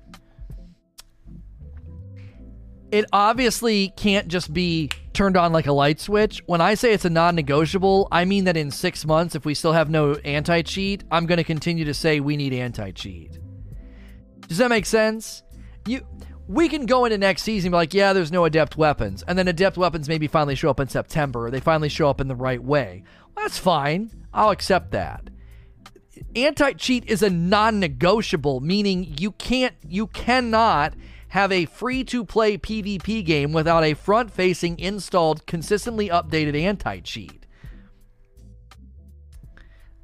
It obviously can't just be turned on like a light switch. When I say it's a non-negotiable, I mean that in six months, if we still have no anti-cheat, I'm going to continue to say we need anti-cheat. Does that make sense? You... We can go into next season and be like, yeah, there's no adept weapons. And then adept weapons maybe finally show up in September, or they finally show up in the right way. Well, that's fine. I'll accept that. Anti-cheat is a non-negotiable, meaning you can't, you cannot have a free-to-play PvP game without a front-facing, installed, consistently updated anti-cheat.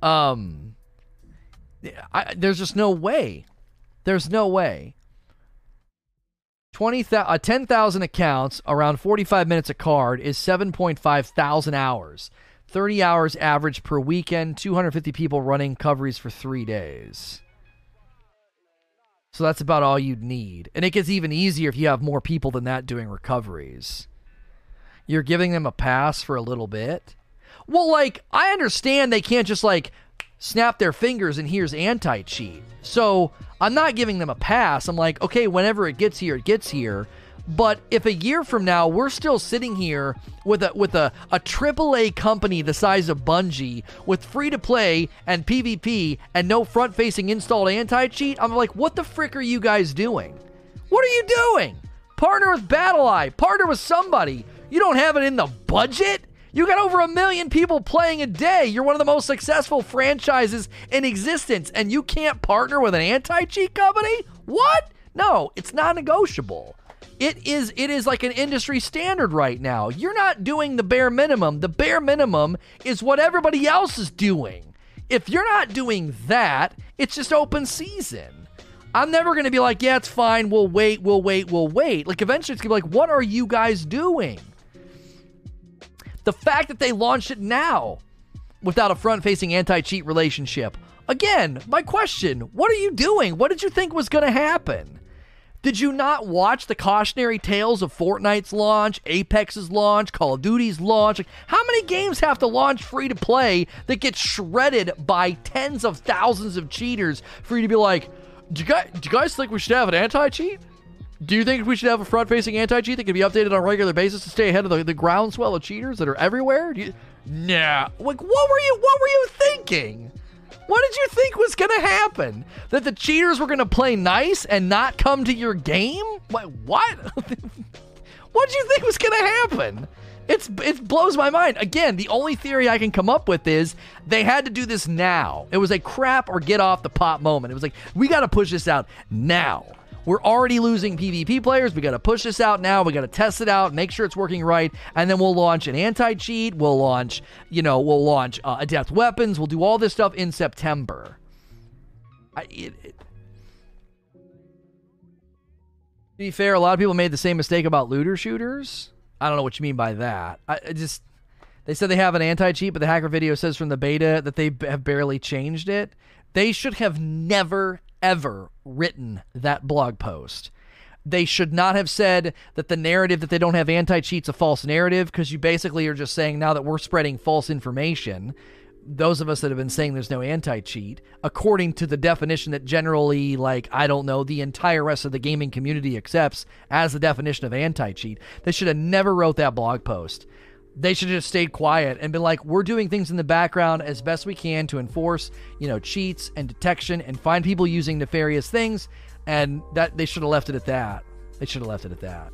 Um, I, there's just no way. There's no way. twenty thousand, uh, ten thousand accounts, around forty-five minutes a card, is seven point five thousand hours. thirty hours average per weekend, two hundred fifty people running coveries for three days. So that's about all you'd need. And it gets even easier if you have more people than that doing recoveries. You're giving them a pass for a little bit. Well, like, I understand they can't just, like, snap their fingers and here's anti-cheat. So I'm not giving them a pass. I'm like, okay, whenever it gets here, it gets here. But if a year from now we're still sitting here with a with a, a triple A company the size of Bungie with free-to-play and PvP and no front-facing installed anti-cheat, I'm like, what the frick are you guys doing? What are you doing? Partner with BattleEye. Partner with somebody. You don't have it in the budget? You got over a million people playing a day. You're one of the most successful franchises in existence, and you can't partner with an anti-cheat company? What? No, it's non-negotiable. It is it is like an industry standard right now. You're not doing the bare minimum. The bare minimum is what everybody else is doing. If you're not doing that, it's just open season. I'm never going to be like, yeah, it's fine. We'll wait, we'll wait, we'll wait. Like, eventually it's going to be like, what are you guys doing? The fact that they launched it now without a front-facing anti-cheat relationship. Again, my question, what are you doing? What did you think was going to happen? Did you not watch the cautionary tales of Fortnite's launch, Apex's launch, Call of Duty's launch? Like, how many games have to launch free-to-play that get shredded by tens of thousands of cheaters for you to be like, do you guys, do you guys think we should have an anti-cheat? Do you think we should have a front-facing anti-cheat that can be updated on a regular basis to stay ahead of the, the groundswell of cheaters that are everywhere? Do you, nah. Like, what were you, what were you thinking? What did you think was going to happen? That the cheaters were going to play nice and not come to your game? What? What What did you think was going to happen? It's It blows my mind. Again, the only theory I can come up with is they had to do this now. It was a crap or get off the pot moment. It was like, we got to push this out now. We're already losing PvP players. We got to push this out now. We got to test it out, make sure it's working right, and then we'll launch an anti-cheat. We'll launch, you know, we'll launch uh, Adept Weapons. We'll do all this stuff in September. I, it, it. To be fair, a lot of people made the same mistake about looter shooters. I don't know what you mean by that. I, I just, they said they have an anti-cheat, but the hacker video says from the beta that they b- have barely changed it. They should have never, ever written that blog post. They should not have said that the narrative that they don't have anti-cheat's a false narrative, because you basically are just saying now that we're spreading false information. Those of us that have been saying there's no anti-cheat, according to the definition that generally, like, I don't know, the entire rest of the gaming community accepts as the definition of anti-cheat. They should have never wrote that blog post. They should have just stayed quiet and been like, we're doing things in the background as best we can to enforce, you know, cheats and detection and find people using nefarious things. And that they should have left it at that. They should have left it at that.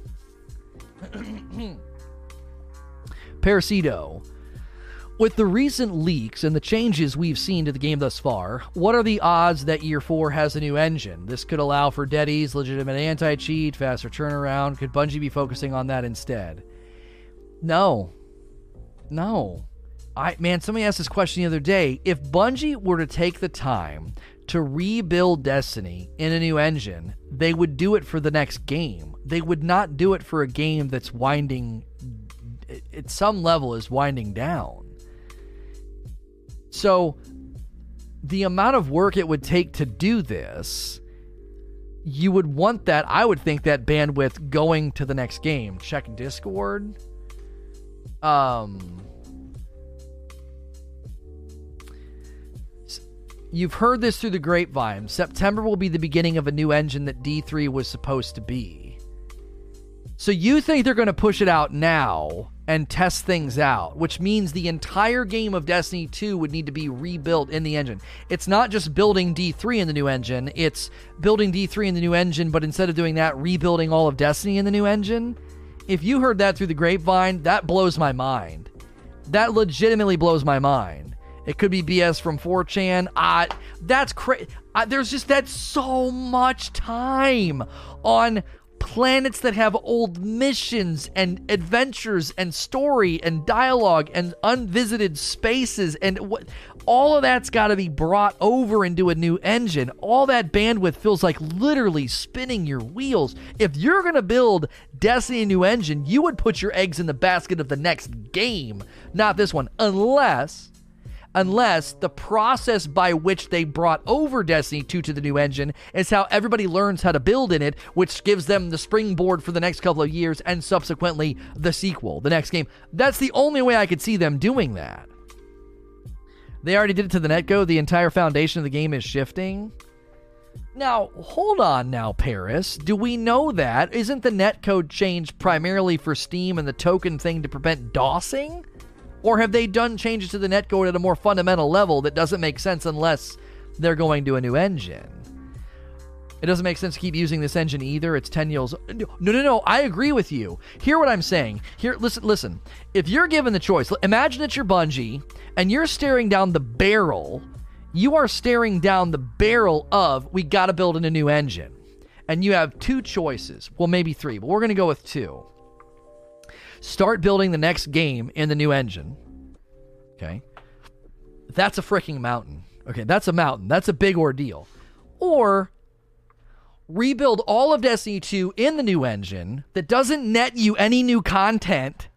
Parasito. With the recent leaks and the changes we've seen to the game thus far, what are the odds that year four has a new engine? This could allow for deadies, legitimate anti-cheat, faster turnaround. Could Bungie be focusing on that instead? No. No. I man, somebody asked this question the other day. If Bungie were to take the time to rebuild Destiny in a new engine, they would do it for the next game. They would not do it for a game that's winding, at some level, is winding down. So the amount of work it would take to do this, you would want that, I would think, that bandwidth going to the next game. Check Discord. Um, you've heard this through the grapevine. September will be the beginning of a new engine that D three was supposed to be. So you think they're going to push it out now and test things out, which means the entire game of Destiny two would need to be rebuilt in the engine. It's not just building D three in the new engine. It's building D three in the new engine, but instead of doing that, rebuilding all of Destiny in the new engine. If you heard that through the grapevine, that blows my mind. That legitimately blows my mind. It could be B S from four chan. I, that's crazy. There's just that so much time on planets that have old missions and adventures and story and dialogue and unvisited spaces and what, all of that's got to be brought over into a new engine. All that bandwidth feels like literally spinning your wheels. If you're going to build Destiny a new engine, you would put your eggs in the basket of the next game, not this one, unless unless the process by which they brought over Destiny two to the new engine is how everybody learns how to build in it, which gives them the springboard for the next couple of years and subsequently the sequel, the next game. That's the only way I could see them doing that. They already did it to the netgo. The entire foundation of the game is shifting. Now, hold on now, Paris. Do we know that? Isn't the netcode change primarily for Steam and the token thing to prevent DOSing? Or have they done changes to the netcode at a more fundamental level that doesn't make sense unless they're going to a new engine? It doesn't make sense to keep using this engine either. It's ten years old. No, no, no. I agree with you. Hear what I'm saying. Here, listen, listen. If you're given the choice, imagine that you're Bungie and you're staring down the barrel. You are staring down the barrel of, we got to build in a new engine. And you have two choices. Well, maybe three, but we're going to go with two. Start building the next game in the new engine. Okay. That's a freaking mountain. Okay, that's a mountain. That's a big ordeal. Or rebuild all of Destiny two in the new engine that doesn't net you any new content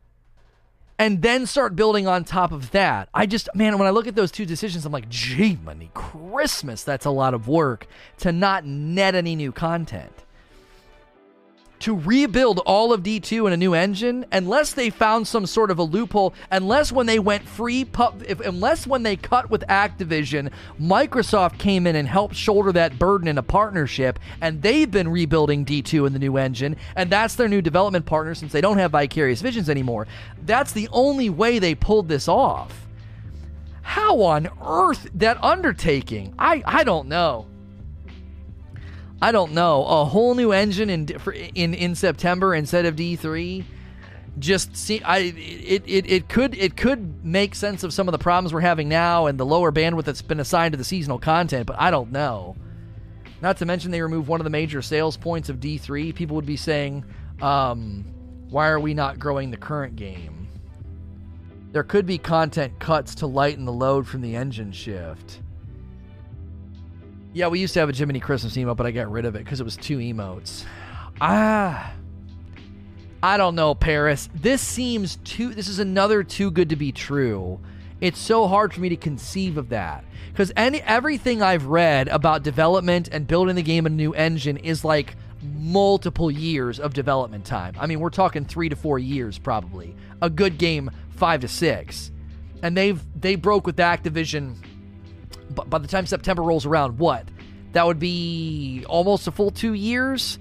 and then start building on top of that. I just, man, when I look at those two decisions, I'm like, gee, money, Christmas, that's a lot of work to not net any new content. To rebuild all of D two in a new engine, unless they found some sort of a loophole, unless when they went free, pu- if, unless when they cut with Activision, Microsoft came in and helped shoulder that burden in a partnership, and they've been rebuilding D two in the new engine, and that's their new development partner since they don't have Vicarious Visions anymore. That's the only way they pulled this off. How on earth that undertaking? I, I don't know. I don't know. A whole new engine in in, in September instead of D three. Just see, I it, it it could it could make sense of some of the problems we're having now and the lower bandwidth that's been assigned to the seasonal content, but I don't know. Not to mention they remove one of the major sales points of D three. People would be saying, um, "Why are we not growing the current game?" There could be content cuts to lighten the load from the engine shift. Yeah, we used to have a Jiminy Christmas emote, but I got rid of it because it was two emotes. Ah, I don't know, Paris. This seems too... This is another too good to be true. It's so hard for me to conceive of that. Because any everything I've read about development and building the game in a new engine is like multiple years of development time. I mean, we're talking three to four years, probably. A good game, five to six. And they've they broke with Activision... By the time September rolls around, what? That would be almost a full two years?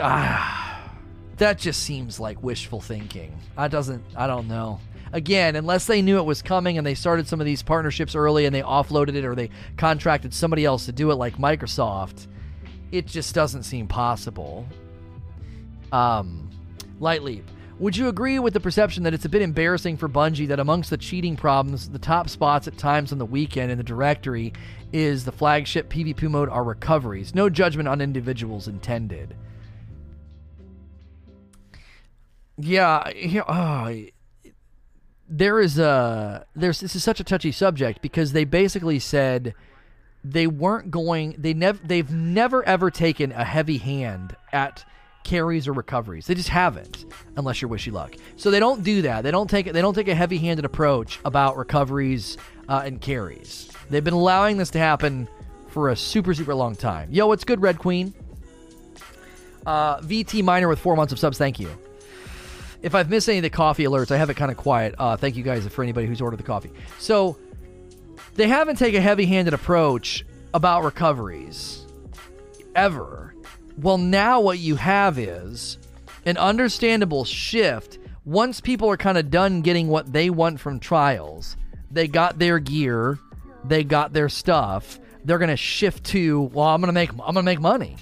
Ah, that just seems like wishful thinking. I doesn't, I don't know. Again, unless they knew it was coming and they started some of these partnerships early and they offloaded it or they contracted somebody else to do it like Microsoft, it just doesn't seem possible. Um, Light Leap. Would you agree with the perception that it's a bit embarrassing for Bungie that amongst the cheating problems, the top spots at times on the weekend in the directory is the flagship PvP mode are recoveries? No judgment on individuals intended. Yeah, you know, oh, there is a there's this is such a touchy subject because they basically said they weren't going they never they've never ever taken a heavy hand at carries or recoveries. They just haven't, unless you're Wish You Luck. So they don't do that. They don't take they don't take a heavy-handed approach about recoveries uh, and carries. They've been allowing this to happen for a super super long time. Yo, what's good, Red Queen? Uh, V T Minor with four months of subs. Thank you. If I've missed any of the coffee alerts, I have it kind of quiet. Uh, thank you guys for anybody who's ordered the coffee. So they haven't taken a heavy-handed approach about recoveries ever. Well, now what you have is an understandable shift. Once people are kind of done getting what they want from Trials, they got their gear, they got their stuff, they're going to shift to, well, I'm going to make I'm going to make money.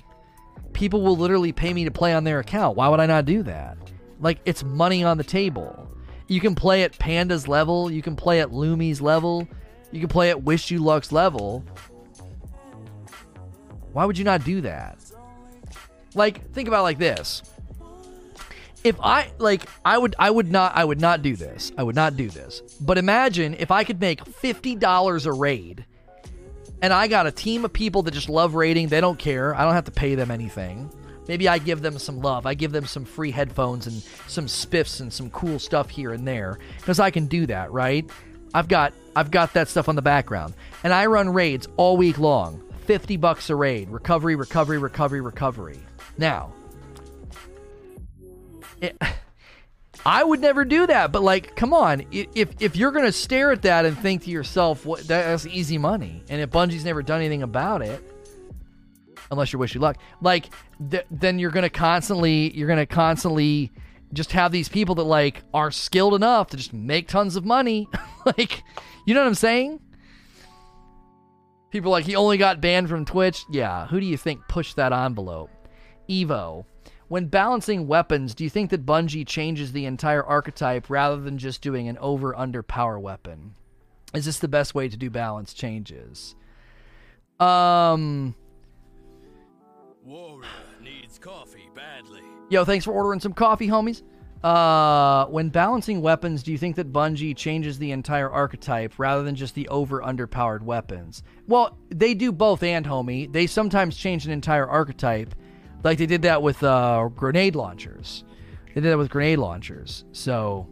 People will literally pay me to play on their account. Why would I not do that? Like, it's money on the table. You can play at Panda's level, you can play at Lumi's level, you can play at Wish You Luck's level. Why would you not do that? like, think about it like this. If I, like, I would, I would not, I would not do this. I would not do this. But imagine if I could make fifty dollars a raid, and I got a team of people that just love raiding. They don't care. I don't have to pay them anything. Maybe I give them some love. I give them some free headphones and some spiffs and some cool stuff here and there, because I can do that, right? I've got, I've got that stuff on the background, and I run raids all week long. fifty bucks a raid. Recovery, recovery, recovery, recovery. Now, It, I would never do that, but like, come on, if if you're gonna stare at that and think to yourself, what, that's easy money, and if Bungie's never done anything about it, unless you're Wish You Luck, like th- then you're gonna constantly you're gonna constantly just have these people that like are skilled enough to just make tons of money. Like, you know what I'm saying? People like, he only got banned from Twitch. Yeah, who do you think pushed that envelope? Evo. When balancing weapons, do you think that Bungie changes the entire archetype rather than just doing an over-under power weapon? Is this the best way to do balance changes? Um. Warrior needs coffee badly. Yo, thanks for ordering some coffee, homies. Uh, when balancing weapons, do you think that Bungie changes the entire archetype rather than just the over-under powered weapons? Well, they do both, and homie, they sometimes change an entire archetype. Like, they did that with uh, grenade launchers. They did that with grenade launchers. So,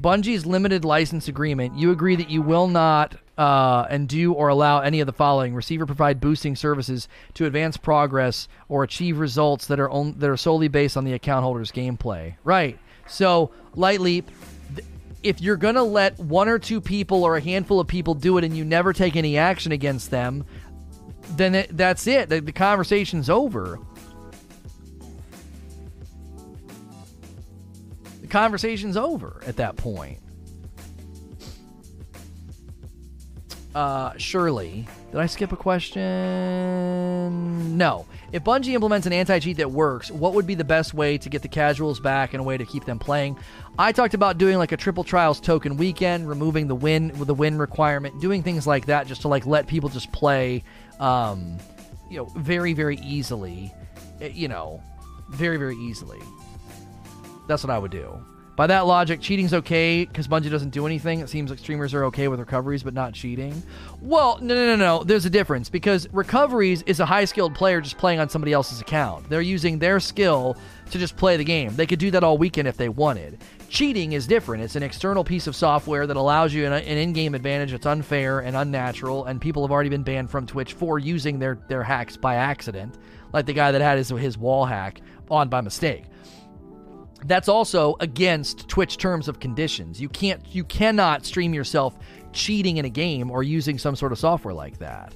Bungie's limited license agreement. You agree that you will not uh, and do or allow any of the following. Receiver provide boosting services to advance progress or achieve results that are on, that are solely based on the account holder's gameplay. Right. So, light leap. If you're going to let one or two people or a handful of people do it and you never take any action against them, then it, that's it. The, the conversation's over. The conversation's over at that point. Uh, Shirley, did I skip a question? No. If Bungie implements an anti-cheat that works, what would be the best way to get the casuals back and a way to keep them playing? I talked about doing like a triple trials token weekend, removing the win with the win requirement, doing things like that just to like let people just play, um, you know, very, very easily, you know, very, very easily. That's what I would do. By that logic, cheating's okay because Bungie doesn't do anything. It seems like streamers are okay with recoveries but not cheating. Well, no, no, no, no. There's a difference, because recoveries is a high-skilled player just playing on somebody else's account. They're using their skill to just play the game. They could do that all weekend if they wanted. Cheating is different. It's an external piece of software that allows you an, an in-game advantage that's unfair and unnatural, and people have already been banned from Twitch for using their, their hacks by accident, like the guy that had his, his wall hack on by mistake. That's also against Twitch terms of conditions. You can't, you cannot stream yourself cheating in a game or using some sort of software like that.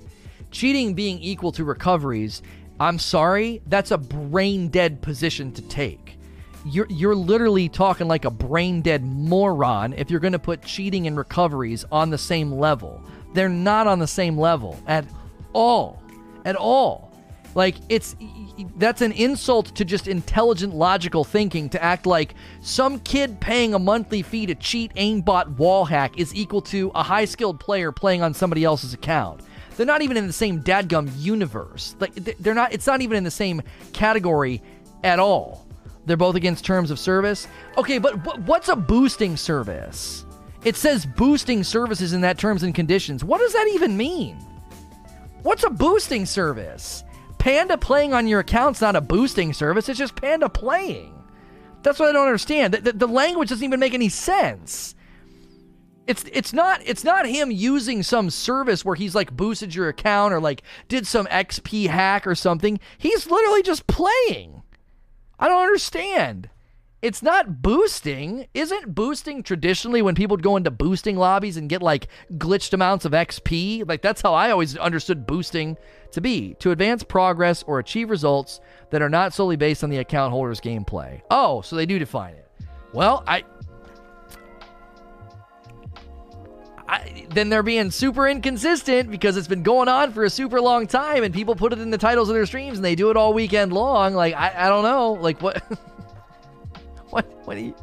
Cheating being equal to recoveries, I'm sorry, that's a brain-dead position to take. You're, you're literally talking like a brain-dead moron if you're going to put cheating and recoveries on the same level. They're not on the same level at all. At all. Like, it's, that's an insult to just intelligent, logical thinking to act like some kid paying a monthly fee to cheat aimbot wall hack is equal to a high-skilled player playing on somebody else's account. They're not even in the same dadgum universe. Like, they're not, it's not even in the same category at all. They're both against terms of service. Okay, but what's a boosting service? It says boosting services in that terms and conditions. What does that even mean? What's a boosting service? Panda playing on your account's not a boosting service. It's just Panda playing. That's what I don't understand. The, the, the language doesn't even make any sense. It's it's not it's not him using some service where he's like boosted your account or like did some X P hack or something. He's literally just playing. I don't understand. It's not boosting. Isn't boosting traditionally when people would go into boosting lobbies and get like glitched amounts of X P? Like, that's how I always understood boosting to be. To advance progress or achieve results that are not solely based on the account holder's gameplay. Oh, so they do define it. Well, I... I then they're being super inconsistent because it's been going on for a super long time and people put it in the titles of their streams and they do it all weekend long. Like, I, I don't know. Like, what... What? What do you?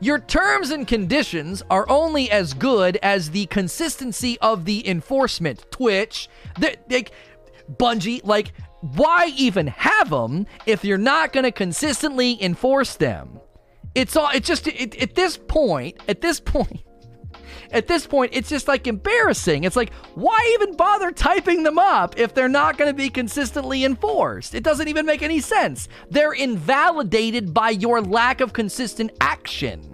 Your terms and conditions are only as good as the consistency of the enforcement. Twitch, they, they, Bungie, like, why even have them if you're not going to consistently enforce them? It's all, it's just, it, at this point, at this point, at this point, it's just like embarrassing. It's like, why even bother typing them up if they're not going to be consistently enforced? It doesn't even make any sense. They're invalidated by your lack of consistent action.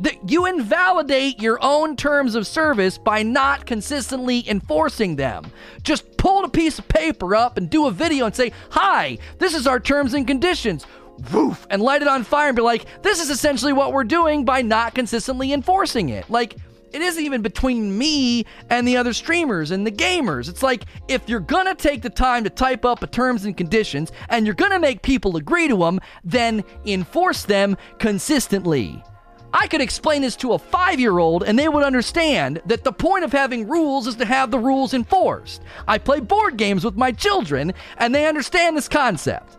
That you invalidate your own terms of service by not consistently enforcing them. Just pull a piece of paper up and do a video and say, hi, this is our terms and conditions. Woof, and light it on fire and be like, this is essentially what we're doing by not consistently enforcing it. Like, it isn't even between me and the other streamers and the gamers. It's like, if you're gonna take the time to type up a terms and conditions and you're gonna make people agree to them, then enforce them consistently. I could explain this to a five-year-old and they would understand that the point of having rules is to have the rules enforced. I play board games with my children and they understand this concept.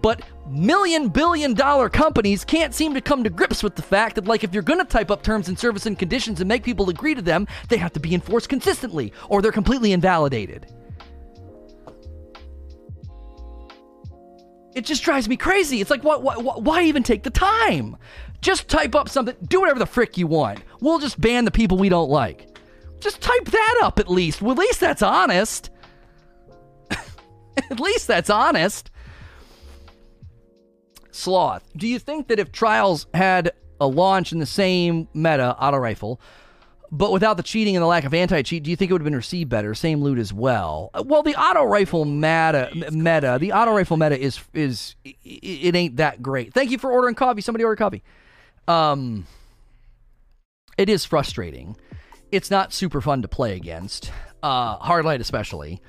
But million billion dollar companies can't seem to come to grips with the fact that, like, if you're going to type up terms and service and conditions and make people agree to them, they have to be enforced consistently or they're completely invalidated. It just drives me crazy. It's like, why, why, why even take the time? Just type up something. Do whatever the frick you want. We'll just ban the people we don't like. Just type that up at least. Well, at least that's honest. At least that's honest. Sloth, do you think that if Trials had a launch in the same meta, auto rifle, but without the cheating and the lack of anti-cheat, do you think it would have been received better? Same loot as well. Well, the auto rifle meta, meta the auto rifle meta is, is it ain't that great. Thank you for ordering coffee. Somebody order coffee. Um, it is frustrating. It's not super fun to play against. Uh, Hardlight especially.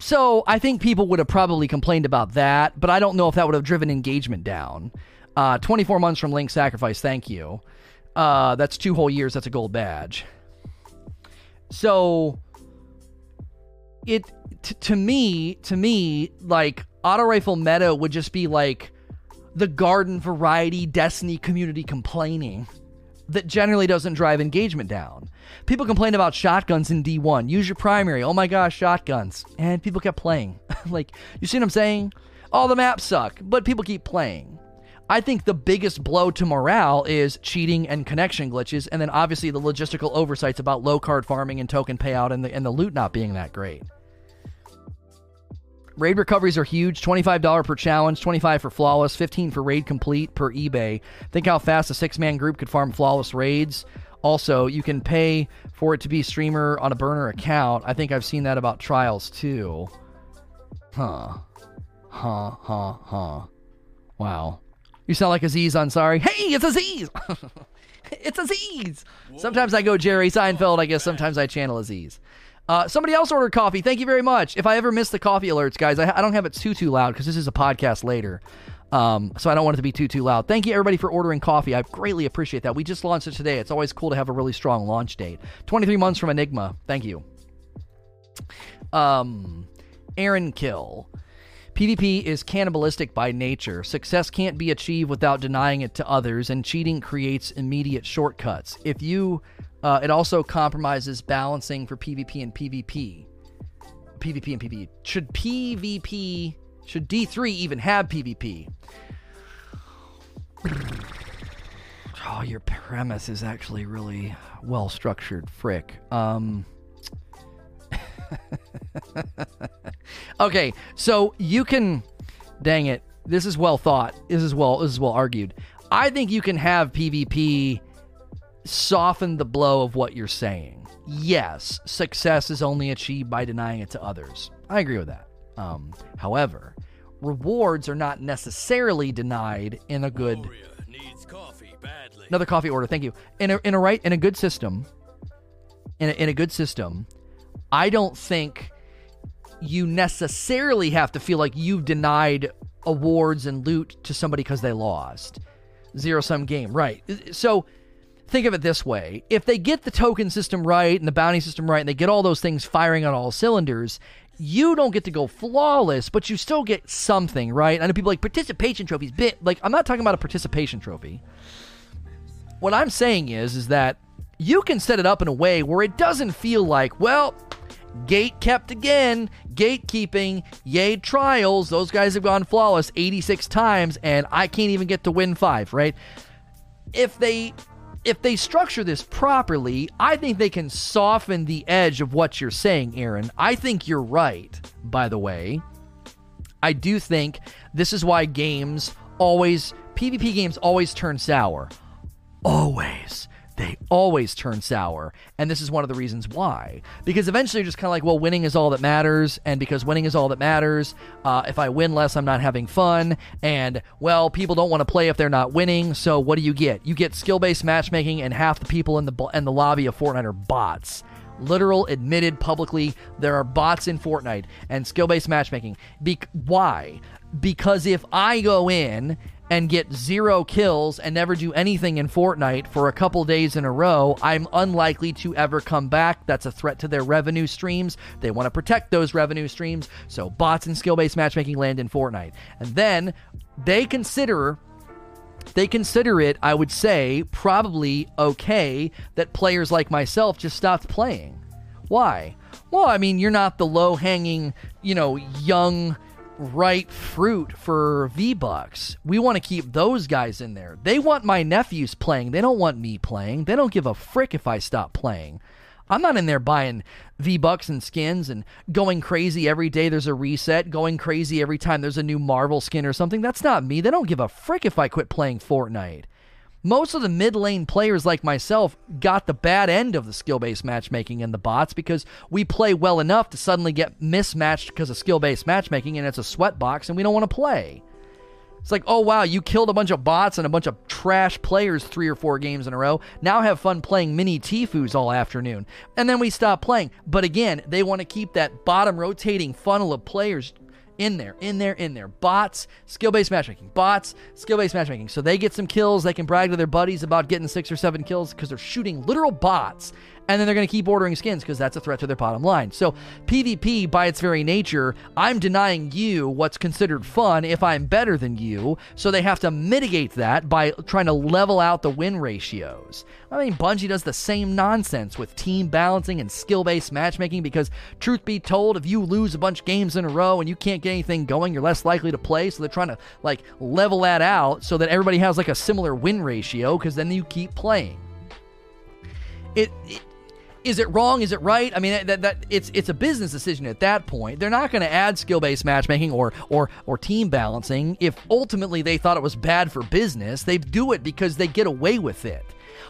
So I think people would have probably complained about that, but I don't know if that would have driven engagement down. Uh, twenty-four months from Link Sacrifice, thank you. Uh, that's two whole years, that's a gold badge. So, it t- to me, to me, like, auto rifle meta would just be like the garden variety Destiny community complaining. That generally doesn't drive engagement down. People complain about shotguns in D one. Use your primary. Oh my gosh, shotguns. And people kept playing. Like, you see what I'm saying? All the maps suck, but people keep playing. I think the biggest blow to morale is cheating and connection glitches, and then obviously the logistical oversights about low card farming and token payout and the, and the loot not being that great. Raid recoveries are huge, twenty-five dollars per challenge, twenty-five dollars for flawless, fifteen dollars for raid complete per eBay. Think how fast a six-man group could farm flawless raids. Also, you can pay for it to be streamer on a burner account. I think I've seen that about Trials, too. Huh. Huh, huh, huh. Wow. You sound like Aziz Ansari. Hey, it's Aziz! It's Aziz! Whoa. Sometimes I go Jerry Seinfeld, I guess sometimes I channel Aziz. Uh, somebody else ordered coffee. Thank you very much. If I ever miss the coffee alerts, guys, I, I don't have it too, too loud because this is a podcast later. Um, so I don't want it to be too, too loud. Thank you, everybody, for ordering coffee. I greatly appreciate that. We just launched it today. It's always cool to have a really strong launch date. twenty-three months from Enigma. Thank you. Um, Aaron Kill. PvP is cannibalistic by nature. Success can't be achieved without denying it to others, and cheating creates immediate shortcuts. If you... Uh, it also compromises balancing for PvP and PvP. PvP and PvP. Should PvP... Should D three even have PvP? Oh, your premise is actually really well-structured, frick. Um... okay, so you can... Dang it. This is well thought. This is well, this is well argued. I think you can have PvP... soften the blow of what you're saying. Yes, success is only achieved by denying it to others. I agree with that. Um, however, rewards are not necessarily denied in a good... Warrior needs coffee badly. Another coffee order, thank you. In a in a right in a good system, in a, in a good system, I don't think you necessarily have to feel like you've denied awards and loot to somebody because they lost. Zero-sum game, right. So... think of it this way. If they get the token system right and the bounty system right and they get all those things firing on all cylinders, you don't get to go flawless, but you still get something, right? I know people like participation trophies. Bit like I'm not talking about a participation trophy. What I'm saying is, is that you can set it up in a way where it doesn't feel like, well, Gate kept again. Gatekeeping. Yay, Trials. Those guys have gone flawless eighty-six times, and I can't even get to win five, right? If they... If they structure this properly, I think they can soften the edge of what you're saying, Aaron. I think you're right, by the way. I do think this is why games always, PvP games always turn sour. Always. They always turn sour. And this is one of the reasons why. Because eventually you're just kind of like, well, winning is all that matters. And because winning is all that matters, uh, if I win less, I'm not having fun. And, well, people don't want to play if they're not winning. So what do you get? You get skill-based matchmaking, and half the people in the, in the lobby of Fortnite are bots. Literal, admitted publicly, there are bots in Fortnite and skill-based matchmaking. Be- why? Because if I go in and get zero kills and never do anything in Fortnite for a couple days in a row, I'm unlikely to ever come back. That's a threat to their revenue streams. They want to protect those revenue streams, so bots and skill-based matchmaking land in Fortnite. And then they consider... They consider it, I would say, probably okay that players like myself just stopped playing. Why? Well, I mean, you're not the low-hanging, you know, young, ripe fruit for V-Bucks. We want to keep those guys in there. They want my nephews playing. They don't want me playing. They don't give a frick if I stop playing. I'm not in there buying V-Bucks and skins and going crazy every day there's a reset, going crazy every time there's a new Marvel skin or something. That's not me. They don't give a frick if I quit playing Fortnite. Most of the mid-lane players like myself got the bad end of the skill-based matchmaking and the bots because we play well enough to suddenly get mismatched because of skill-based matchmaking, and it's a sweatbox and we don't want to play. It's like, oh, wow, you killed a bunch of bots and a bunch of trash players three or four games in a row. Now have fun playing mini Tifus all afternoon. And then we stop playing. But again, they want to keep that bottom rotating funnel of players in there, in there, in there. Bots, skill-based matchmaking. Bots, skill-based matchmaking. So they get some kills. They can brag to their buddies about getting six or seven kills because they're shooting literal bots. And then they're going to keep ordering skins because that's a threat to their bottom line. So PvP, by its very nature, I'm denying you what's considered fun if I'm better than you. So they have to mitigate that by trying to level out the win ratios. I mean, Bungie does the same nonsense with team balancing and skill-based matchmaking because, truth be told, if you lose a bunch of games in a row and you can't get anything going, you're less likely to play. So they're trying to, like, level that out so that everybody has, like, a similar win ratio because then you keep playing. It... it Is it wrong? Is it right? I mean, that that it's it's a business decision at that point. They're not going to add skill-based matchmaking or or or team balancing if ultimately they thought it was bad for business. They do it because they get away with it.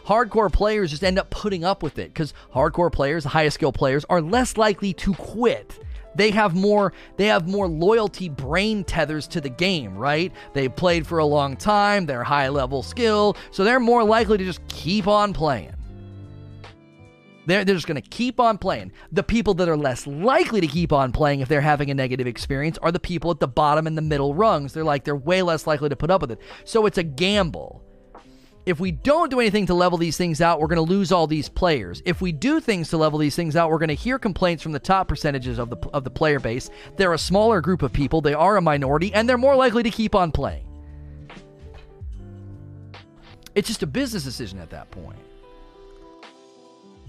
Hardcore players just end up putting up with it because hardcore players, the highest skill players, are less likely to quit. They have more they have more loyalty brain tethers to the game, right? They've played for a long time. They're high-level skill, so they're more likely to just keep on playing. They're, they're just going to keep on playing. The people that are less likely to keep on playing if they're having a negative experience are the people at the bottom and the middle rungs. They're like, they're way less likely to put up with it. So it's a gamble. If we don't do anything to level these things out, we're going to lose all these players. If we do things to level these things out, we're going to hear complaints from the top percentages of the of the player base. They're a smaller group of people. They are a minority, and they're more likely to keep on playing. It's just a business decision at that point.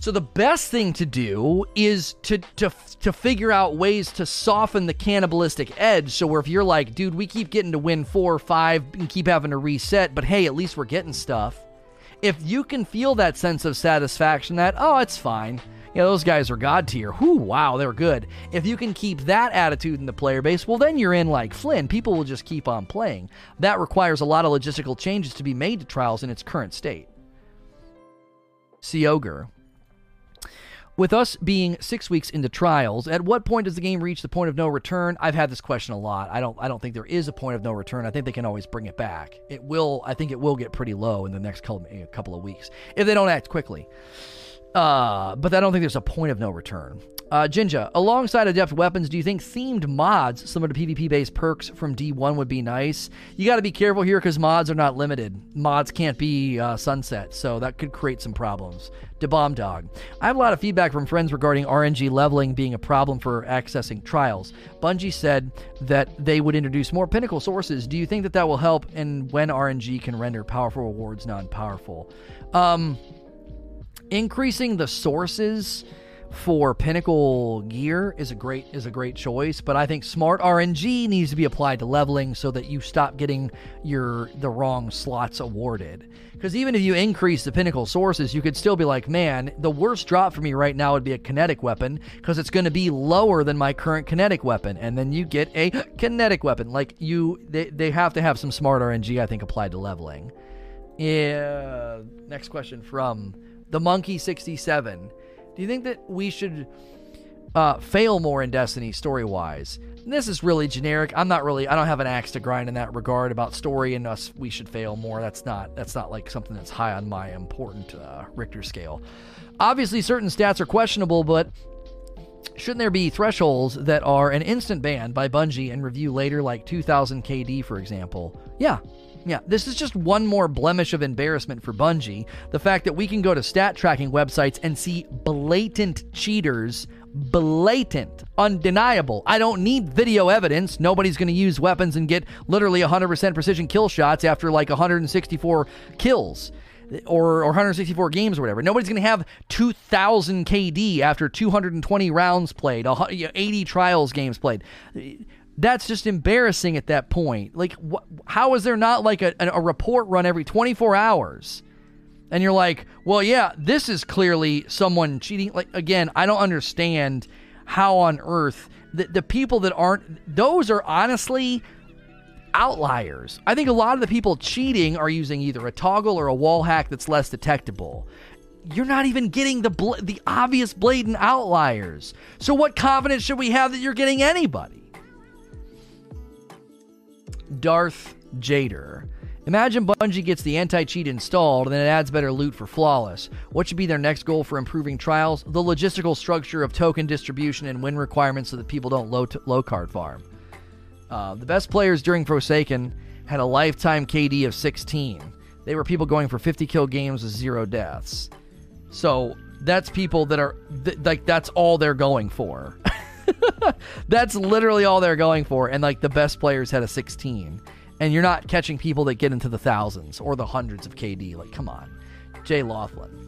So the best thing to do is to to to figure out ways to soften the cannibalistic edge. So where if you're like, dude, we keep getting to win four or five and keep having to reset, but hey, at least we're getting stuff. If you can feel that sense of satisfaction that, oh, it's fine. You know, those guys are God tier. Whoo, wow, they're good. If you can keep that attitude in the player base, well, then you're in like Flynn. People will just keep on playing. That requires a lot of logistical changes to be made to Trials in its current state. See Ogre. With us being six weeks into Trials, at what point does the game reach the point of no return? I've had this question a lot. I don't I don't think there is a point of no return. I think they can always bring it back. It will, I think it will get pretty low in the next couple of weeks if they don't act quickly. Uh, but I don't think there's a point of no return. Uh, Jinja, alongside adept weapons, do you think themed mods, similar to PvP-based perks from D one, would be nice? You got to be careful here because mods are not limited. Mods can't be uh, sunset, so that could create some problems. DeBomb Dog, I have a lot of feedback from friends regarding R N G leveling being a problem for accessing Trials. Bungie said that they would introduce more pinnacle sources. Do you think that that will help, and when R N G can render powerful rewards non-powerful? Um, increasing the sources for pinnacle gear is a great is a great choice, but I think smart R N G needs to be applied to leveling so that you stop getting your the wrong slots awarded. Because even if you increase the pinnacle sources, you could still be like, man, the worst drop for me right now would be a kinetic weapon because it's going to be lower than my current kinetic weapon, and then you get a kinetic weapon. Like you, they they have to have some smart R N G, I think, applied to leveling. Yeah. Next question from the Monkey sixty-seven. Do you think that we should uh, fail more in Destiny story-wise? And this is really generic. I'm not really. I don't have an axe to grind in that regard about story and us. We should fail more. That's not. That's not like something that's high on my important uh, Richter scale. Obviously, certain stats are questionable, but shouldn't there be thresholds that are an instant ban by Bungie and review later, like two thousand K D, for example? Yeah. Yeah, this is just one more blemish of embarrassment for Bungie. The fact that we can go to stat tracking websites and see blatant cheaters, blatant, undeniable. I don't need video evidence. Nobody's going to use weapons and get literally one hundred percent precision kill shots after like one hundred sixty-four kills or, or one hundred sixty-four games or whatever. Nobody's going to have two thousand K D after two hundred twenty rounds played, eighty trials games played. That's just embarrassing at that point. Like, wh- how is there not like a, a report run every twenty-four hours? And you're like, well, yeah, this is clearly someone cheating. Like, again, I don't understand how on earth the, the people that aren't, those are honestly outliers. I think a lot of the people cheating are using either a toggle or a wall hack that's less detectable. You're not even getting the bl- the obvious blatant outliers. So what confidence should we have that you're getting anybody? Darth Jader. Imagine Bungie gets the anti-cheat installed and then it adds better loot for Flawless. What should be their next goal for improving Trials? The logistical structure of token distribution and win requirements so that people don't low, t- low card farm. Uh, the best players during Forsaken had a lifetime K D of sixteen. They were people going for fifty kill games with zero deaths. So that's people that are th- like that's all they're going for. That's literally all they're going for, and like the best players had a sixteen, and you're not catching people that get into the thousands or the hundreds of K D. Like, come on. Jay Laughlin.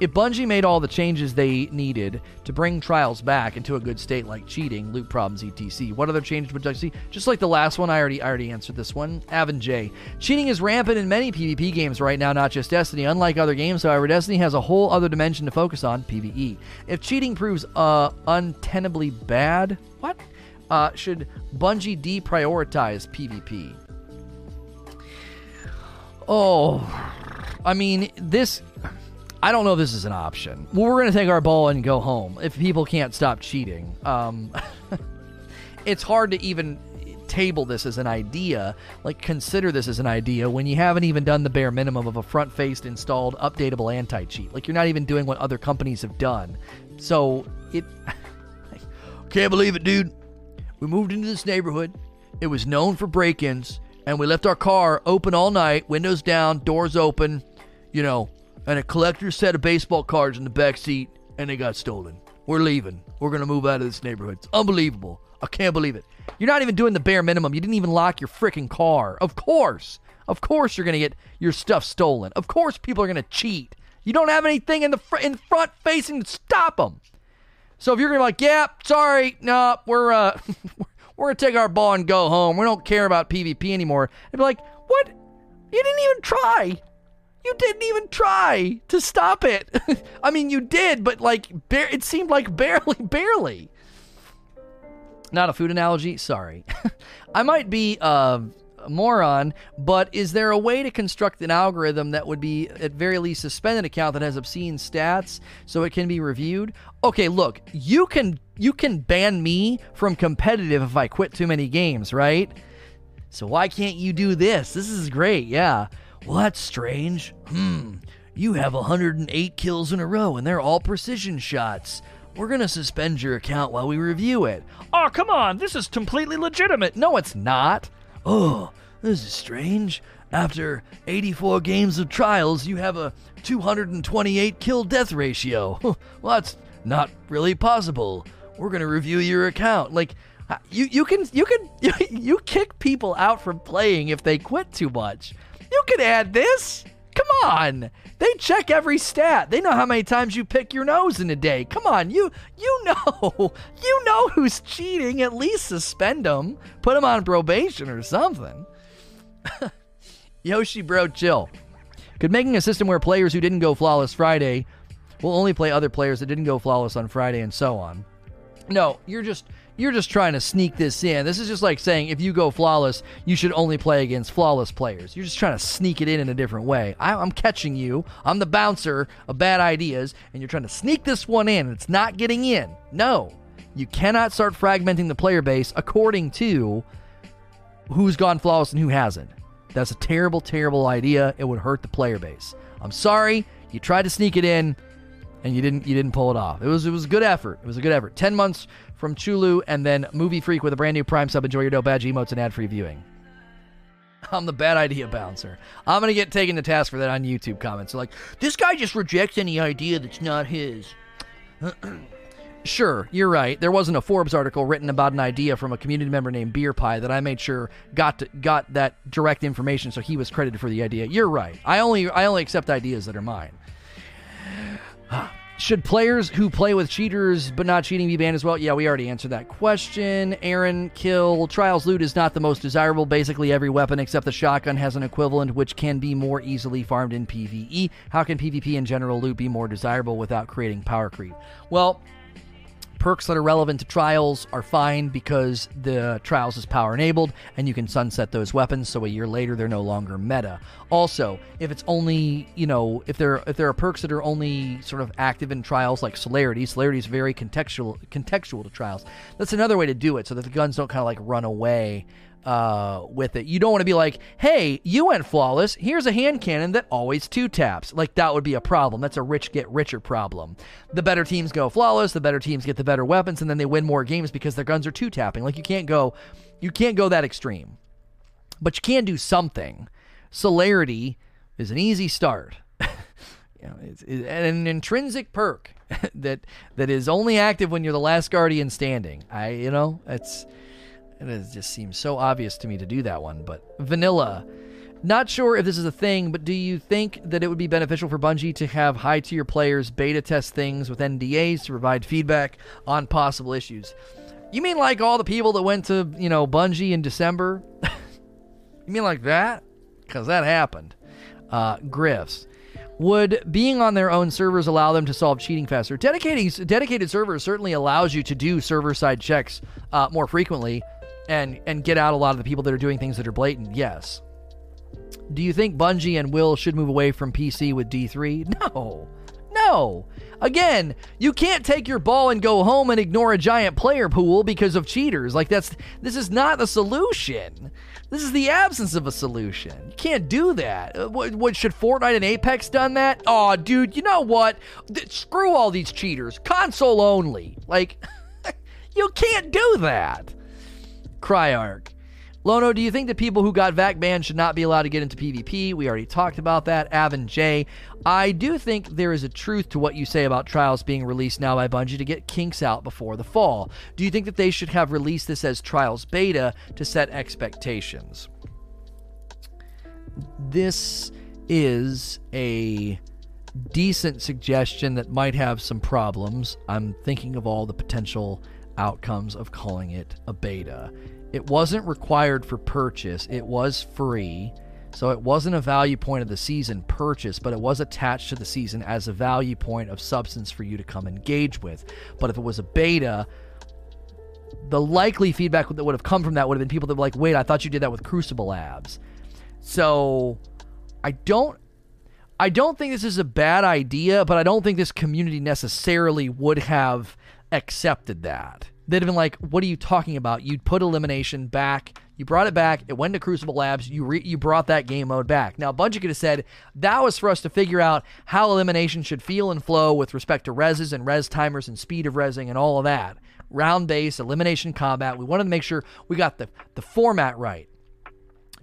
If Bungie made all the changes they needed to bring Trials back into a good state, like cheating, loot problems, et cetera, what other changes would you see? Just like the last one, I already, I already answered this one. Avin J. Cheating is rampant in many PvP games right now, not just Destiny. Unlike other games, however, Destiny has a whole other dimension to focus on, PvE. If cheating proves uh, untenably bad, what? Uh, should Bungie deprioritize PvP? Oh, I mean, this... I don't know if this is an option. Well, we're going to take our ball and go home if people can't stop cheating. Um, it's hard to even table this as an idea, like consider this as an idea when you haven't even done the bare minimum of a front-faced installed updatable anti-cheat. Like, you're not even doing what other companies have done. So it... Can't believe it, dude. We moved into this neighborhood. It was known for break-ins, and we left our car open all night, windows down, doors open, you know, and a collector's set of baseball cards in the back seat, and they got stolen. We're leaving. We're going to move out of this neighborhood. It's unbelievable. I can't believe it. You're not even doing the bare minimum. You didn't even lock your freaking car. Of course. Of course you're going to get your stuff stolen. Of course people are going to cheat. You don't have anything in the fr- in front facing to stop them. So if you're going to be like, yeah, sorry, no, we're, uh, we're going to take our ball and go home. We don't care about PvP anymore. They'd be like, what? You didn't even try. You didn't even try to stop it. I mean, you did, but like, bar- it seemed like barely, barely. Not a food analogy? Sorry. I might be uh, a moron, but is there a way to construct an algorithm that would be, at very least, suspend an account that has obscene stats so it can be reviewed? Okay, look, you can you can ban me from competitive if I quit too many games, right? So why can't you do this? This is great, yeah. Well, that's strange. Hmm. You have one hundred eight kills in a row, and they're all precision shots. We're going to suspend your account while we review it. Oh, come on. This is completely legitimate. No, it's not. Oh, this is strange. After eighty-four games of Trials, you have a two hundred twenty-eight kill death ratio. Well, that's not really possible. We're going to review your account. Like, you, you can, you can, you, you kick people out from playing if they quit too much. You can add this. Come on. They check every stat. They know how many times you pick your nose in a day. Come on. You you know. You know who's cheating. At least suspend them. Put them on probation or something. Yoshi Bro Chill. Could making a system where players who didn't go flawless Friday will only play other players that didn't go flawless on Friday and so on. No, you're just... You're just trying to sneak this in. This is just like saying if you go flawless, you should only play against flawless players. You're just trying to sneak it in in a different way. I, I'm catching you. I'm the bouncer of bad ideas, and you're trying to sneak this one in, and it's not getting in. No, you cannot start fragmenting the player base according to who's gone flawless and who hasn't. That's a terrible, terrible idea. It would hurt the player base. I'm sorry. You tried to sneak it in, and you didn't. You didn't pull it off. It was. It was a good effort. It was a good effort. Ten months. From Chulu, and then Movie Freak with a brand new Prime sub. Enjoy your dope badge, emotes, and ad-free viewing. I'm the bad idea bouncer. I'm going to get taken to task for that on YouTube comments. So like, this guy just rejects any idea that's not his. Sure, you're right. There wasn't a Forbes article written about an idea from a community member named Beer Pie that I made sure got to, got that direct information, so he was credited for the idea. You're right. I only I only accept ideas that are mine. Should players who play with cheaters but not cheating be banned as well? Yeah, we already answered that question. Aaron Kill. Trials loot is not the most desirable. Basically, every weapon except the shotgun has an equivalent, which can be more easily farmed in PvE. How can PvP in general loot be more desirable without creating power creep? Well, perks that are relevant to Trials are fine because the Trials is power enabled and you can sunset those weapons, so a year later they're no longer meta. Also, if it's only, you know, if there if there are perks that are only sort of active in Trials, like celerity, celerity is very contextual contextual to Trials. That's another way to do it so that the guns don't kind of like run away uh with it. You don't want to be like, hey, you went flawless, here's a hand cannon that always two taps. Like, that would be a problem. That's a rich get richer problem. The better teams go flawless, the better teams get the better weapons, and then they win more games because their guns are two tapping. Like, you can't go you can't go that extreme, but you can do something. Celerity is an easy start. You know, it's, it's an intrinsic perk that that is only active when you're the last guardian standing. I you know it's It just seems so obvious to me to do that one. But Vanilla, not sure if this is a thing, but do you think that it would be beneficial for Bungie to have high-tier players beta test things with N D As to provide feedback on possible issues? You mean like all the people that went to, you know, Bungie in December? You mean like that? Because that happened. Uh, Griffs. Would being on their own servers allow them to solve cheating faster? Dedicated, dedicated servers certainly allows you to do server-side checks uh, more frequently, and and get out a lot of the people that are doing things that are blatant. Yes. Do you think Bungie and Will should move away from P C with D three? No. No. Again, you can't take your ball and go home and ignore a giant player pool because of cheaters. Like, that's this is not the solution. This is the absence of a solution. You can't do that. What, what should Fortnite and Apex done that? Oh, dude, you know what? Th- screw all these cheaters. Console only. Like, you can't do that. Cryark. Lono, do you think that people who got V A C banned should not be allowed to get into PvP? We already talked about that. Avin J. I do think there is a truth to what you say about Trials being released now by Bungie to get kinks out before the fall. Do you think that they should have released this as Trials beta to set expectations? This is a decent suggestion that might have some problems. I'm thinking of all the potential outcomes of calling it a beta. It wasn't required for purchase. It was free, so it wasn't a value point of the season purchase, but it was attached to the season as a value point of substance for you to come engage with. But if it was a beta, the likely feedback that would have come from that would have been people that were like, wait, I thought you did that with Crucible Labs. So I don't I don't think this is a bad idea, but I don't think this community necessarily would have accepted that. They'd have been like, what are you talking about? You put elimination back, you brought it back, it went to Crucible Labs, you re- you brought that game mode back. Now Bungie could have said that was for us to figure out how elimination should feel and flow with respect to reses and res timers and speed of resing and all of that. Round based elimination combat, we wanted to make sure we got the the format right.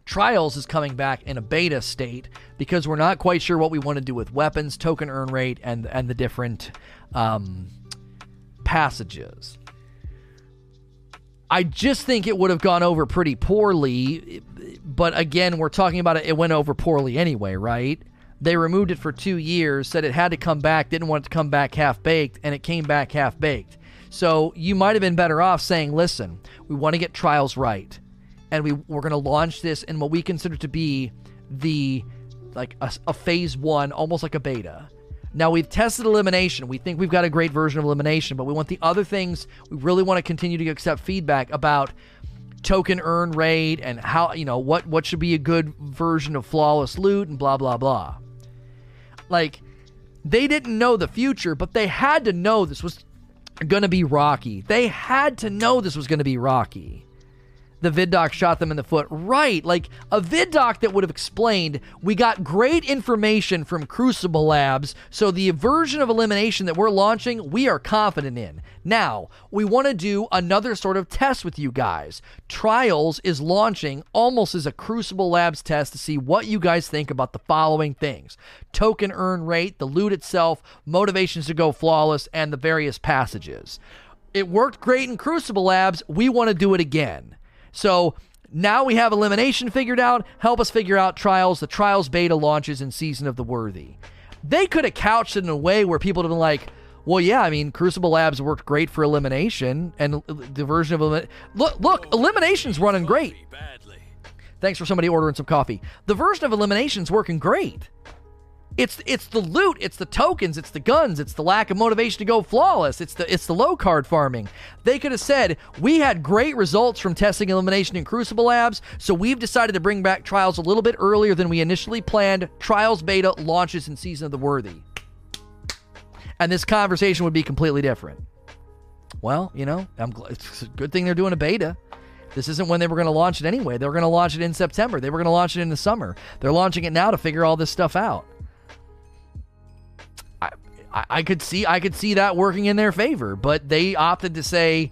Trials is coming back in a beta state because we're not quite sure what we want to do with weapons, token earn rate, and and the different um passages. I just think it would have gone over pretty poorly, but again, we're talking about it, it went over poorly anyway, right? They removed it for two years, said it had to come back, didn't want it to come back half-baked, and it came back half-baked. So you might have been better off saying, listen, we want to get Trials right, and we, we're going to launch this in what we consider to be the like a, a phase one, almost like a beta. Now, we've tested elimination. We think we've got a great version of elimination, but we want the other things. We really want to continue to accept feedback about token earn rate and how, you know, what, what should be a good version of flawless loot and blah, blah, blah. Like, they didn't know the future, but they had to know this was going to be rocky. They had to know this was going to be rocky. The VidDoc shot them in the foot. Right, like a VidDoc that would have explained, we got great information from Crucible Labs, so the version of elimination that we're launching, we are confident in. Now, we want to do another sort of test with you guys. Trials is launching almost as a Crucible Labs test to see what you guys think about the following things. Token earn rate, the loot itself, motivations to go flawless, and the various passages. It worked great in Crucible Labs. We want to do it again. So now we have elimination figured out. Help us figure out Trials. The Trials beta launches in Season of the Worthy. They could have couched it in a way where people would have been like, well, yeah, I mean, Crucible Labs worked great for elimination, and the version of elimination. Look, look, elimination's running great. Thanks for somebody ordering some coffee. The version of elimination's working great. It's it's the loot, it's the tokens, it's the guns, it's the lack of motivation to go flawless, it's the it's the low card farming. They could have said, we had great results from testing elimination in Crucible Labs, so we've decided to bring back Trials a little bit earlier than we initially planned. Trials beta launches in Season of the Worthy. And this conversation would be completely different. Well, you know, I'm gl- it's a good thing they're doing a beta. This isn't when they were going to launch it anyway. They were going to launch it in September. They were going to launch it in the summer. They're launching it now to figure all this stuff out. I could see I could see that working in their favor, but they opted to say,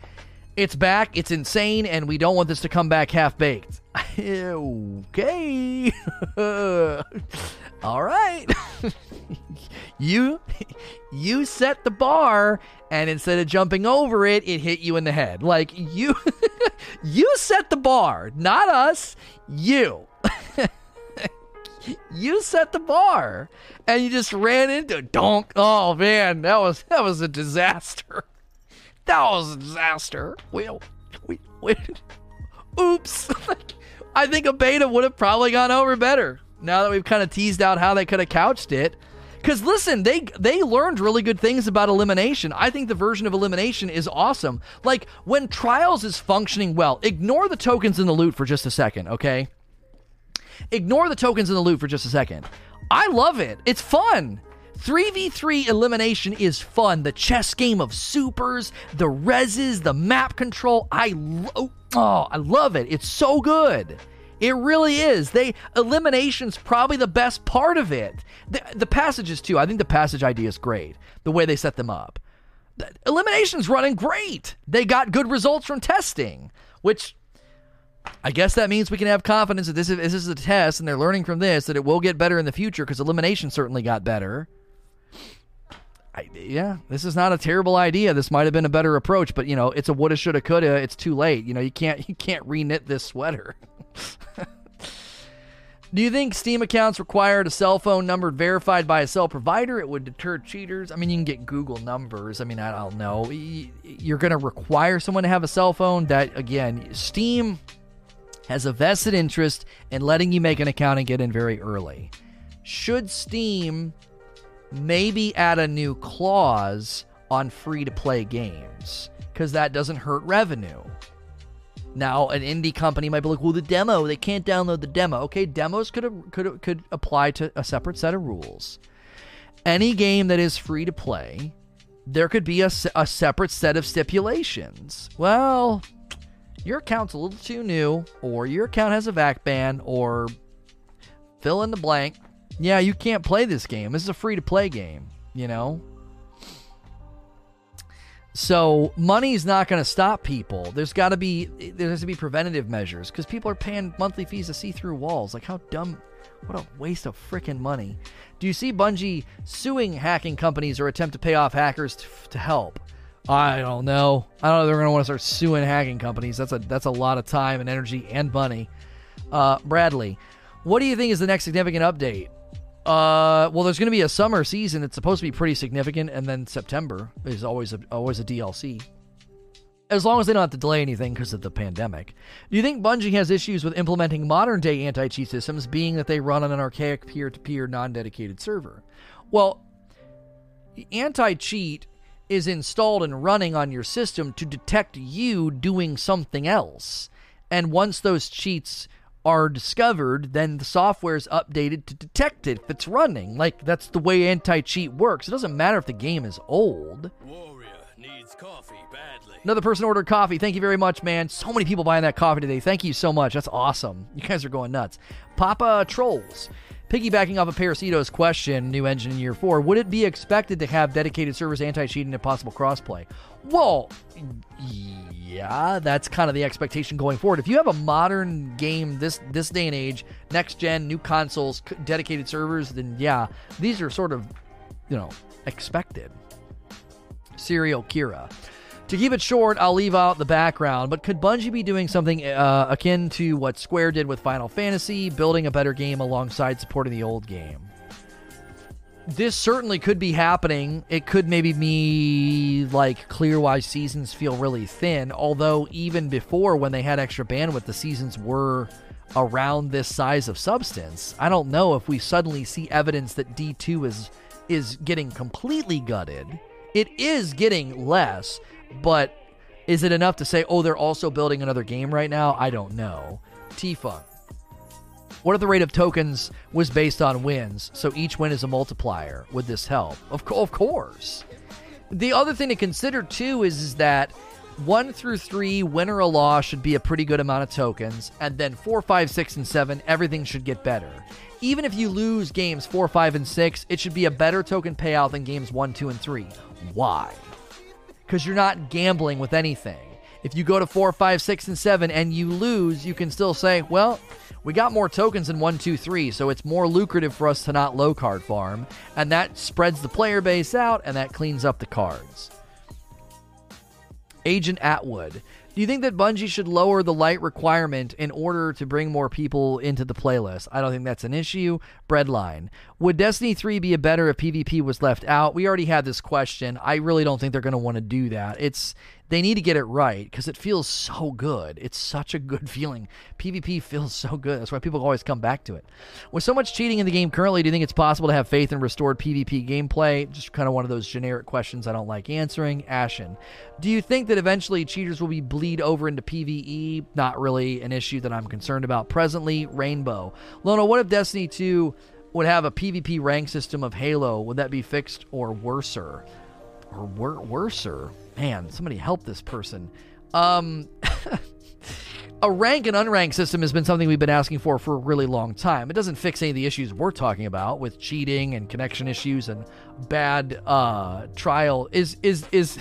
it's back, it's insane, and we don't want this to come back half-baked. Okay. All right. you, you set the bar, and instead of jumping over it, it hit you in the head. Like, you, you set the bar, not us, you. You set the bar, and you just ran into donk. Oh man, that was that was a disaster. That was a disaster. We, we, we oops. I think a beta would have probably gone over better. Now that we've kind of teased out how they could have couched it, because listen, they they learned really good things about elimination. I think the version of elimination is awesome. Like when Trials is functioning well, ignore the tokens and the loot for just a second, okay? Ignore the tokens in the loot for just a second. I love it. It's fun. three v three elimination is fun. The chess game of supers, the reses, the map control. I lo- oh, I love it. It's so good. It really is. They elimination's probably the best part of it. The, the passages too. I think the passage idea is great. The way they set them up. The elimination's running great. They got good results from testing, which I guess that means we can have confidence that this is, this is a test and they're learning from this, that it will get better in the future because elimination certainly got better. I, yeah, this is not a terrible idea. This might have been a better approach, but, you know, it's a woulda, shoulda, coulda. It's too late. You know, you can't you can't re-knit this sweater. Do you think Steam accounts required a cell phone number verified by a cell provider? It would deter cheaters. I mean, you can get Google numbers. I mean, I don't know. You're going to require someone to have a cell phone? That, again, Steam has a vested interest in letting you make an account and get in very early. Should Steam maybe add a new clause on free-to-play games? Because that doesn't hurt revenue. Now, an indie company might be like, well, the demo, they can't download the demo. Okay, demos could could could apply to a separate set of rules. Any game that is free-to-play, there could be a, a separate set of stipulations. Well, your account's a little too new, or your account has a V A C ban, or fill in the blank. Yeah, you can't play this game. This is a free-to-play game, you know? So money's not going to stop people. There's got to be there has to be preventative measures, because people are paying monthly fees to see through walls. Like, how dumb. What a waste of freaking money. Do you see Bungie suing hacking companies or attempt to pay off hackers to, to help? I don't know. I don't know if they're going to want to start suing hacking companies. That's a that's a lot of time and energy and money. Uh, Bradley, what do you think is the next significant update? Uh, well, there's going to be a summer season. It's supposed to be pretty significant, and then September is always a, always a D L C. As long as they don't have to delay anything because of the pandemic. Do you think Bungie has issues with implementing modern-day anti-cheat systems, being that they run on an archaic peer-to-peer non-dedicated server? Well, anti-cheat is installed and running on your system to detect you doing something else. And once those cheats are discovered, then the software is updated to detect it if it's running. Like, that's the way anti-cheat works. It doesn't matter if the game is old. Warrior needs coffee badly. Another person ordered coffee. Thank you very much, man. So many people buying that coffee today. Thank you so much. That's awesome. You guys are going nuts. Papa Trolls. Piggybacking off of Parasito's question, new engine in year four, would it be expected to have dedicated servers, anti-cheat, and impossible crossplay? Well, yeah, that's kind of the expectation going forward. If you have a modern game this this day and age, next gen, new consoles, dedicated servers, then yeah, these are sort of, you know, expected. Serial Kira. To keep it short, I'll leave out the background, but could Bungie be doing something uh, akin to what Square did with Final Fantasy, building a better game alongside supporting the old game? This certainly could be happening. It could maybe be like clear why seasons feel really thin, although even before when they had extra bandwidth, the seasons were around this size of substance. I don't know if we suddenly see evidence that D two is is getting completely gutted. It is getting less. But is it enough to say, oh, they're also building another game right now? I don't know. T-Funk. What if the rate of tokens was based on wins, so each win is a multiplier? Would this help? Of, co- of course. The other thing to consider, too, is, is that one through three, win or a loss, should be a pretty good amount of tokens. And then four, five, six, and seven, everything should get better. Even if you lose games four, five, and six, it should be a better token payout than games one, two, and three. Why? Because you're not gambling with anything. If you go to four, five, six, and seven and you lose, you can still say, well, we got more tokens in one, two, three, so it's more lucrative for us to not low card farm. And that spreads the player base out and that cleans up the cards. Agent Atwood. Do you think that Bungie should lower the light requirement in order to bring more people into the playlist? I don't think that's an issue. Breadline. Would Destiny three be better if PvP was left out? We already had this question. I really don't think they're going to want to do that. It's they need to get it right because it feels so good. It's such a good feeling. PvP feels so good. That's why people always come back to it. With so much cheating in the game currently, do you think it's possible to have faith in restored PvP gameplay? Just kind of one of those generic questions I don't like answering. Ashen. Do you think that eventually cheaters will be bleeding over into PvE? Not really an issue that I'm concerned about presently. Rainbow. Lono, what if Destiny two would have a PvP rank system of Halo? Would that be fixed or worser? Or wor- worser? Man, somebody help this person. Um, a rank and unranked system has been something we've been asking for for a really long time. It doesn't fix any of the issues we're talking about with cheating and connection issues and bad uh, trial. Is is is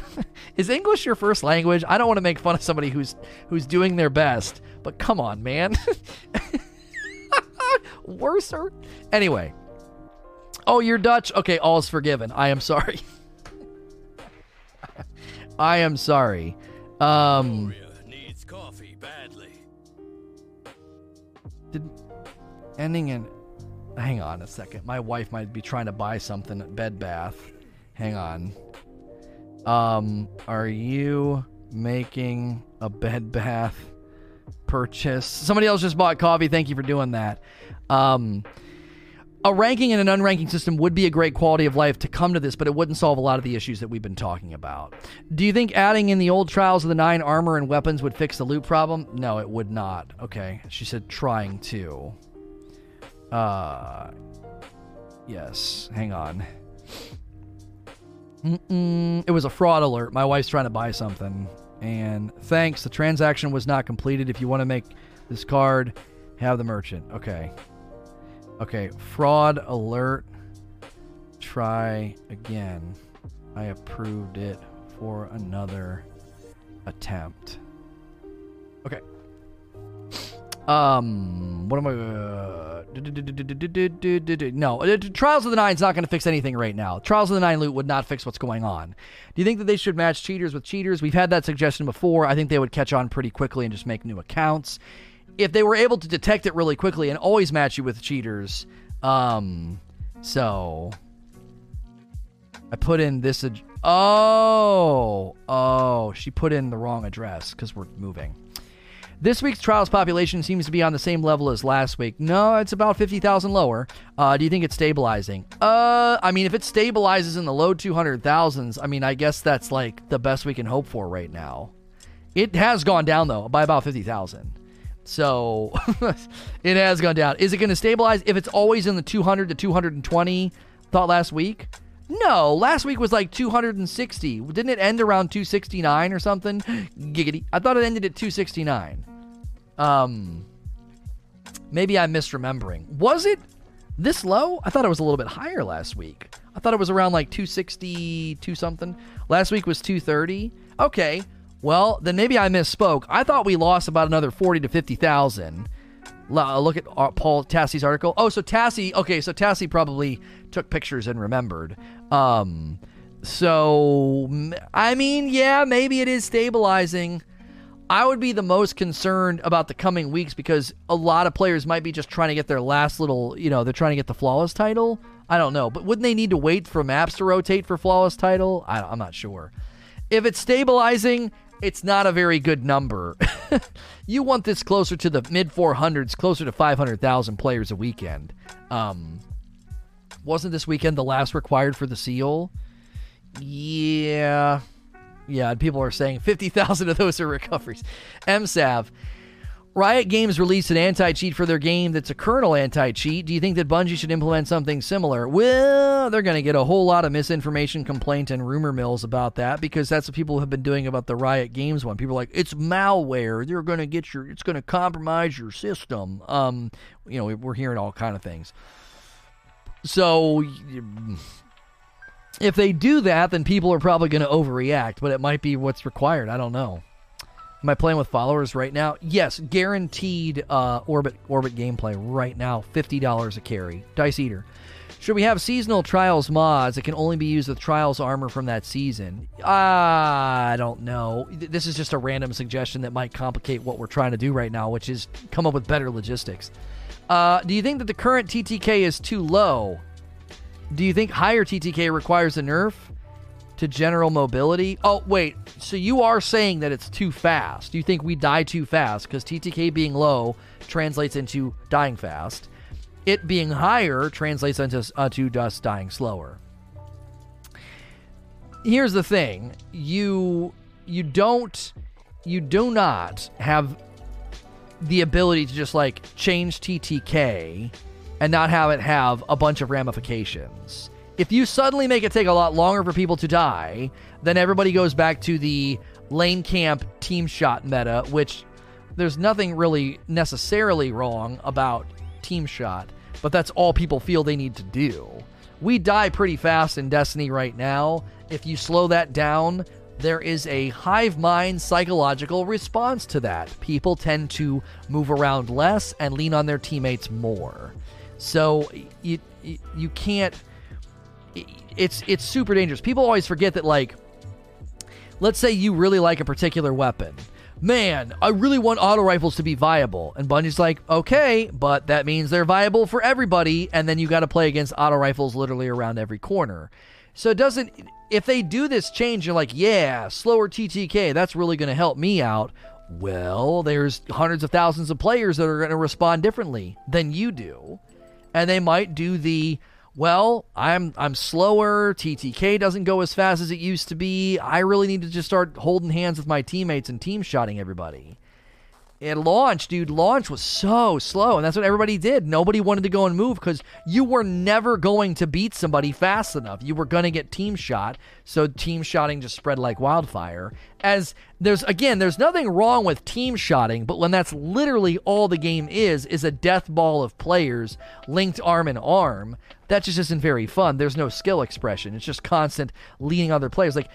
is English your first language? I don't want to make fun of somebody who's who's doing their best, but come on, man. Worser. Anyway. Oh, you're Dutch. Okay, all's forgiven. I am sorry. I am sorry. Um. Needs coffee badly. Did ending in. Hang on a second. My wife might be trying to buy something at Bed Bath. Hang on. Um, are you making a Bed Bath purchase? Somebody else just bought coffee. Thank you for doing that. Um, a ranking and an unranking system would be a great quality of life to come to this, but it wouldn't solve a lot of the issues that we've been talking about. Do you think adding in the old Trials of the Nine armor and weapons would fix the loot problem? No, it would not. Okay. She said trying to. Uh, yes. Hang on. Mm-mm. It was a fraud alert. My wife's trying to buy something. And thanks. The transaction was not completed. If you want to make this card, have the merchant. Okay. Okay. Fraud alert. Try again. I approved it for another attempt. Okay. Um, what am I, uh, no, Trials of the Nine's not going to fix anything right now. Trials of the Nine loot would not fix what's going on. Do you think that they should match cheaters with cheaters? We've had that suggestion before. I think they would catch on pretty quickly and just make new accounts. If they were able to detect it really quickly and always match you with cheaters, um, So I put in this. Ad- oh, oh, she put in the wrong address because we're moving. This week's Trials population seems to be on the same level as last week. No, it's about fifty thousand lower. Uh, do you think it's stabilizing? Uh, I mean, if it stabilizes in the low two hundred thousands, I mean, I guess that's like the best we can hope for right now. It has gone down, though, by about fifty thousand. So it has gone down. Is it going to stabilize if it's always in the two hundred to two hundred twenty? Thought last week? No, last week was like two hundred sixty. Didn't it end around two sixty-nine or something? Giggity. I thought it ended at two sixty-nine. Um, maybe I'm misremembering. Was it this low? I thought it was a little bit higher last week. I thought it was around like two sixty-two something. Last week was two thirty. Okay, well, then maybe I misspoke. I thought we lost about another forty to fifty thousand. Look at Paul Tassie's article. Oh, so Tassie, okay, so Tassie probably took pictures and remembered. Um, so, I mean, yeah, maybe it is stabilizing. I would be the most concerned about the coming weeks because a lot of players might be just trying to get their last little, you know, they're trying to get the Flawless title. I don't know, but wouldn't they need to wait for maps to rotate for Flawless title? I, I'm not sure. If it's stabilizing, it's not a very good number. You want this closer to the mid four hundreds, closer to five hundred thousand players a weekend. Um, wasn't this weekend the last required for the seal? Yeah. Yeah, and people are saying fifty thousand of those are recoveries. M S A V. Riot Games released an anti-cheat for their game that's a kernel anti-cheat. Do you think that Bungie should implement something similar? Well, they're going to get a whole lot of misinformation, complaint, and rumor mills about that because that's what people have been doing about the Riot Games one. People are like, it's malware. They're going to get your, it's going to compromise your system. Um, you know, we're hearing all kind of things. So if they do that, then people are probably going to overreact, but it might be what's required. I don't know. Am I playing with followers right now? Yes, guaranteed uh, Orbit Orbit gameplay right now. fifty dollars a carry. Dice Eater. Should we have seasonal Trials mods that can only be used with Trials armor from that season? Uh, I don't know. This is just a random suggestion that might complicate what we're trying to do right now, which is come up with better logistics. Uh, do you think that the current T T K is too low? Do you think higher T T K requires a nerf to general mobility? Oh, wait. So you are saying that it's too fast. You think we die too fast because T T K being low translates into dying fast. It being higher translates into uh, to us dying slower. Here's the thing. You you don't you do not have the ability to just like change T T K and not have it have a bunch of ramifications. If you suddenly make it take a lot longer for people to die, then everybody goes back to the lane camp team shot meta, which there's nothing really necessarily wrong about team shot, but that's all people feel they need to do. We die pretty fast in Destiny right now. If you slow that down, there is a hive mind psychological response to that. People tend to move around less and lean on their teammates more. So you, you can't... It's it's super dangerous. People always forget that, like, let's say you really like a particular weapon. Man, I really want auto rifles to be viable. And Bungie's like, okay, but that means they're viable for everybody. And then you got to play against auto rifles literally around every corner. So it doesn't, if they do this change, you're like, yeah, slower T T K, that's really going to help me out. Well, there's hundreds of thousands of players that are going to respond differently than you do. And they might do the, well, I'm I'm slower, T T K doesn't go as fast as it used to be, I really need to just start holding hands with my teammates and team-shotting everybody. At launch, dude, launch was so slow, and that's what everybody did. Nobody wanted to go and move because you were never going to beat somebody fast enough. You were going to get team-shot, so team-shotting just spread like wildfire. As there's, again, there's nothing wrong with team-shotting, but when that's literally all the game is, is a death ball of players linked arm in arm, that just isn't very fun. There's no skill expression. It's just constant leading other players. Like,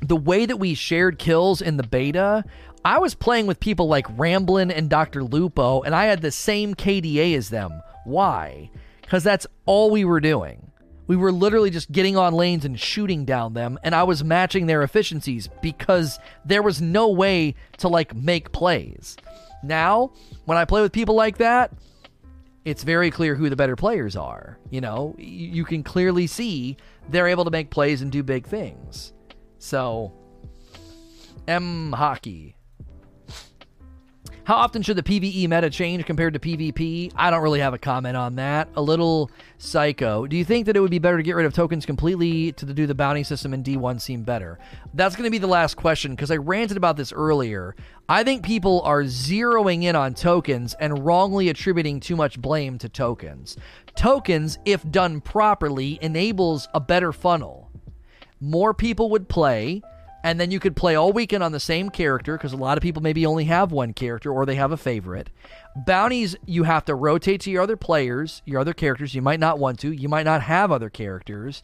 the way that we shared kills in the beta, I was playing with people like Ramblin' and Doctor Lupo, and I had the same K D A as them. Why? Because that's all we were doing. We were literally just getting on lanes and shooting down them, and I was matching their efficiencies because there was no way to, like, make plays. Now, when I play with people like that, it's very clear who the better players are. You know, you can clearly see they're able to make plays and do big things. So, M hockey. How often should the PvE meta change compared to PvP? I don't really have a comment on that. A little psycho. Do you think that it would be better to get rid of tokens completely to do the bounty system in D one seem better? That's going to be the last question, because I ranted about this earlier. I think people are zeroing in on tokens and wrongly attributing too much blame to tokens. Tokens, if done properly, enables a better funnel. More people would play, and then you could play all weekend on the same character, because a lot of people maybe only have one character or they have a favorite. Bounties, you have to rotate to your other players, your other characters. You might not want to. You might not have other characters.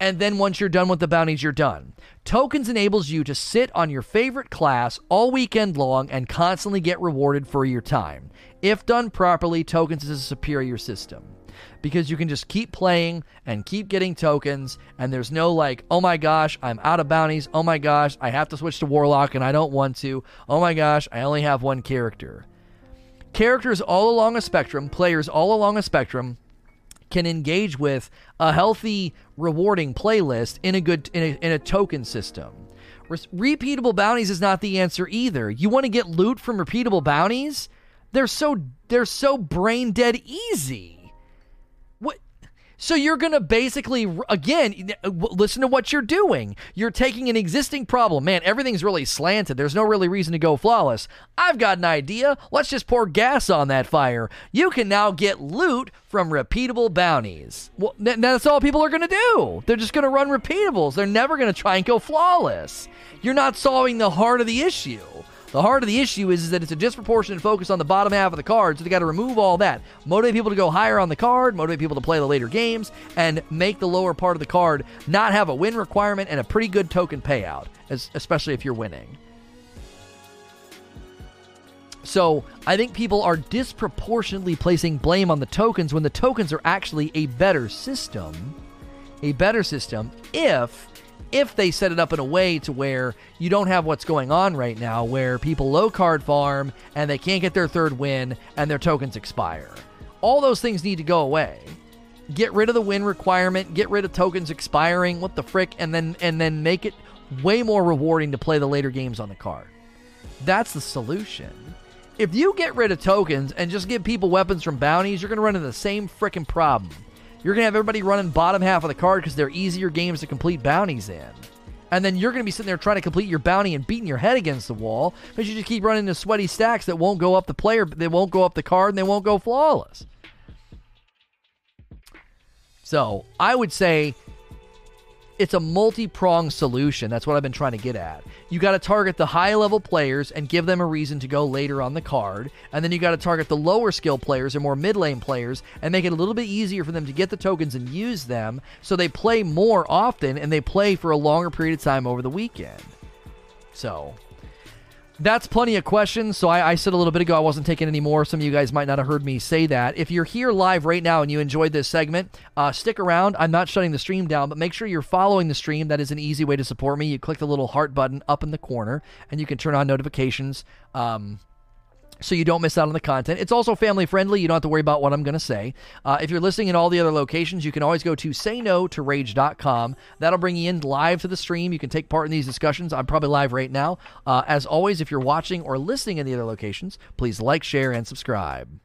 And then once you're done with the bounties, you're done. Tokens enables you to sit on your favorite class all weekend long and constantly get rewarded for your time. If done properly, tokens is a superior system, because you can just keep playing and keep getting tokens, and there's no like, oh my gosh, I'm out of bounties, oh my gosh, I have to switch to Warlock and I don't want to, oh my gosh, I only have one character. Characters all along a spectrum, players all along a spectrum, can engage with a healthy, rewarding playlist in a good in a, in a token system. Re- repeatable bounties is not the answer either. You want to get loot from repeatable bounties? They're so they're so brain dead easy. So you're going to basically, again, listen to what you're doing. You're taking an existing problem. Man, everything's really slanted. There's no really reason to go flawless. I've got an idea. Let's just pour gas on that fire. You can now get loot from repeatable bounties. Well, that's all people are going to do. They're just going to run repeatables. They're never going to try and go flawless. You're not solving the heart of the issue. The heart of the issue is, is that it's a disproportionate focus on the bottom half of the card, so they got to remove all that. Motivate people to go higher on the card, motivate people to play the later games, and make the lower part of the card not have a win requirement and a pretty good token payout, as, especially if you're winning. So I think people are disproportionately placing blame on the tokens when the tokens are actually a better system. A better system if... If they set it up in a way to where you don't have what's going on right now, where people low card farm and they can't get their third win and their tokens expire. All those things need to go away. Get rid of the win requirement, get rid of tokens expiring, what the frick, and then and then make it way more rewarding to play the later games on the card. That's the solution. If you get rid of tokens and just give people weapons from bounties, you're going to run into the same frickin' problem. You're going to have everybody running bottom half of the card because they're easier games to complete bounties in. And then you're going to be sitting there trying to complete your bounty and beating your head against the wall because you just keep running into sweaty stacks that won't go up the player, they won't go up the card, and they won't go flawless. So I would say it's a multi-pronged solution. That's what I've been trying to get at. You got to target the high-level players and give them a reason to go later on the card, and then you got to target the lower-skill players and more mid-lane players and make it a little bit easier for them to get the tokens and use them so they play more often and they play for a longer period of time over the weekend. So... that's plenty of questions, so I, I said a little bit ago I wasn't taking any more. Some of you guys might not have heard me say that. If you're here live right now and you enjoyed this segment, uh, stick around. I'm not shutting the stream down, but make sure you're following the stream. That is an easy way to support me. You click the little heart button up in the corner, and you can turn on notifications um, so you don't miss out on the content. It's also family-friendly. You don't have to worry about what I'm going to say. Uh, if you're listening in all the other locations, you can always go to say no to rage dot com. That'll bring you in live to the stream. You can take part in these discussions. I'm probably live right now. Uh, as always, if you're watching or listening in the other locations, please like, share, and subscribe.